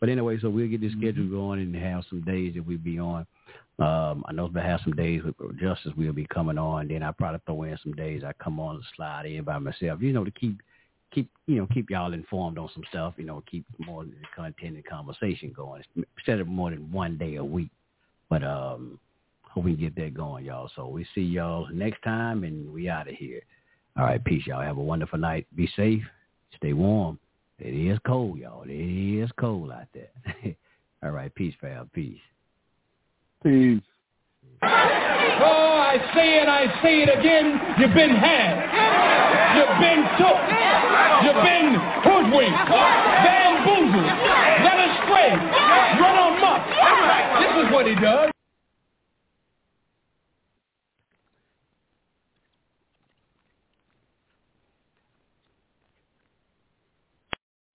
but anyway, so we'll get this schedule going and have some days that we'll be on. Um, I know we'll have some days with Justice we'll be coming on. Then I probably throw in some days I come on and slide in by myself, you know, to keep. Keep you know keep y'all informed on some stuff, you know, keep more content and conversation going instead of more than one day a week. But um, hope we can get that going, y'all. So we see y'all next time, and we out of here. All right, peace, y'all. Have a wonderful night. Be safe. Stay warm. It is cold, y'all. It is cold out there. All right, peace, fam. Peace. Peace. Oh, I say it, I say it again. You've been had. You've been took. You've been hoodwinked, bamboozled, led astray, run amok. This is what he does.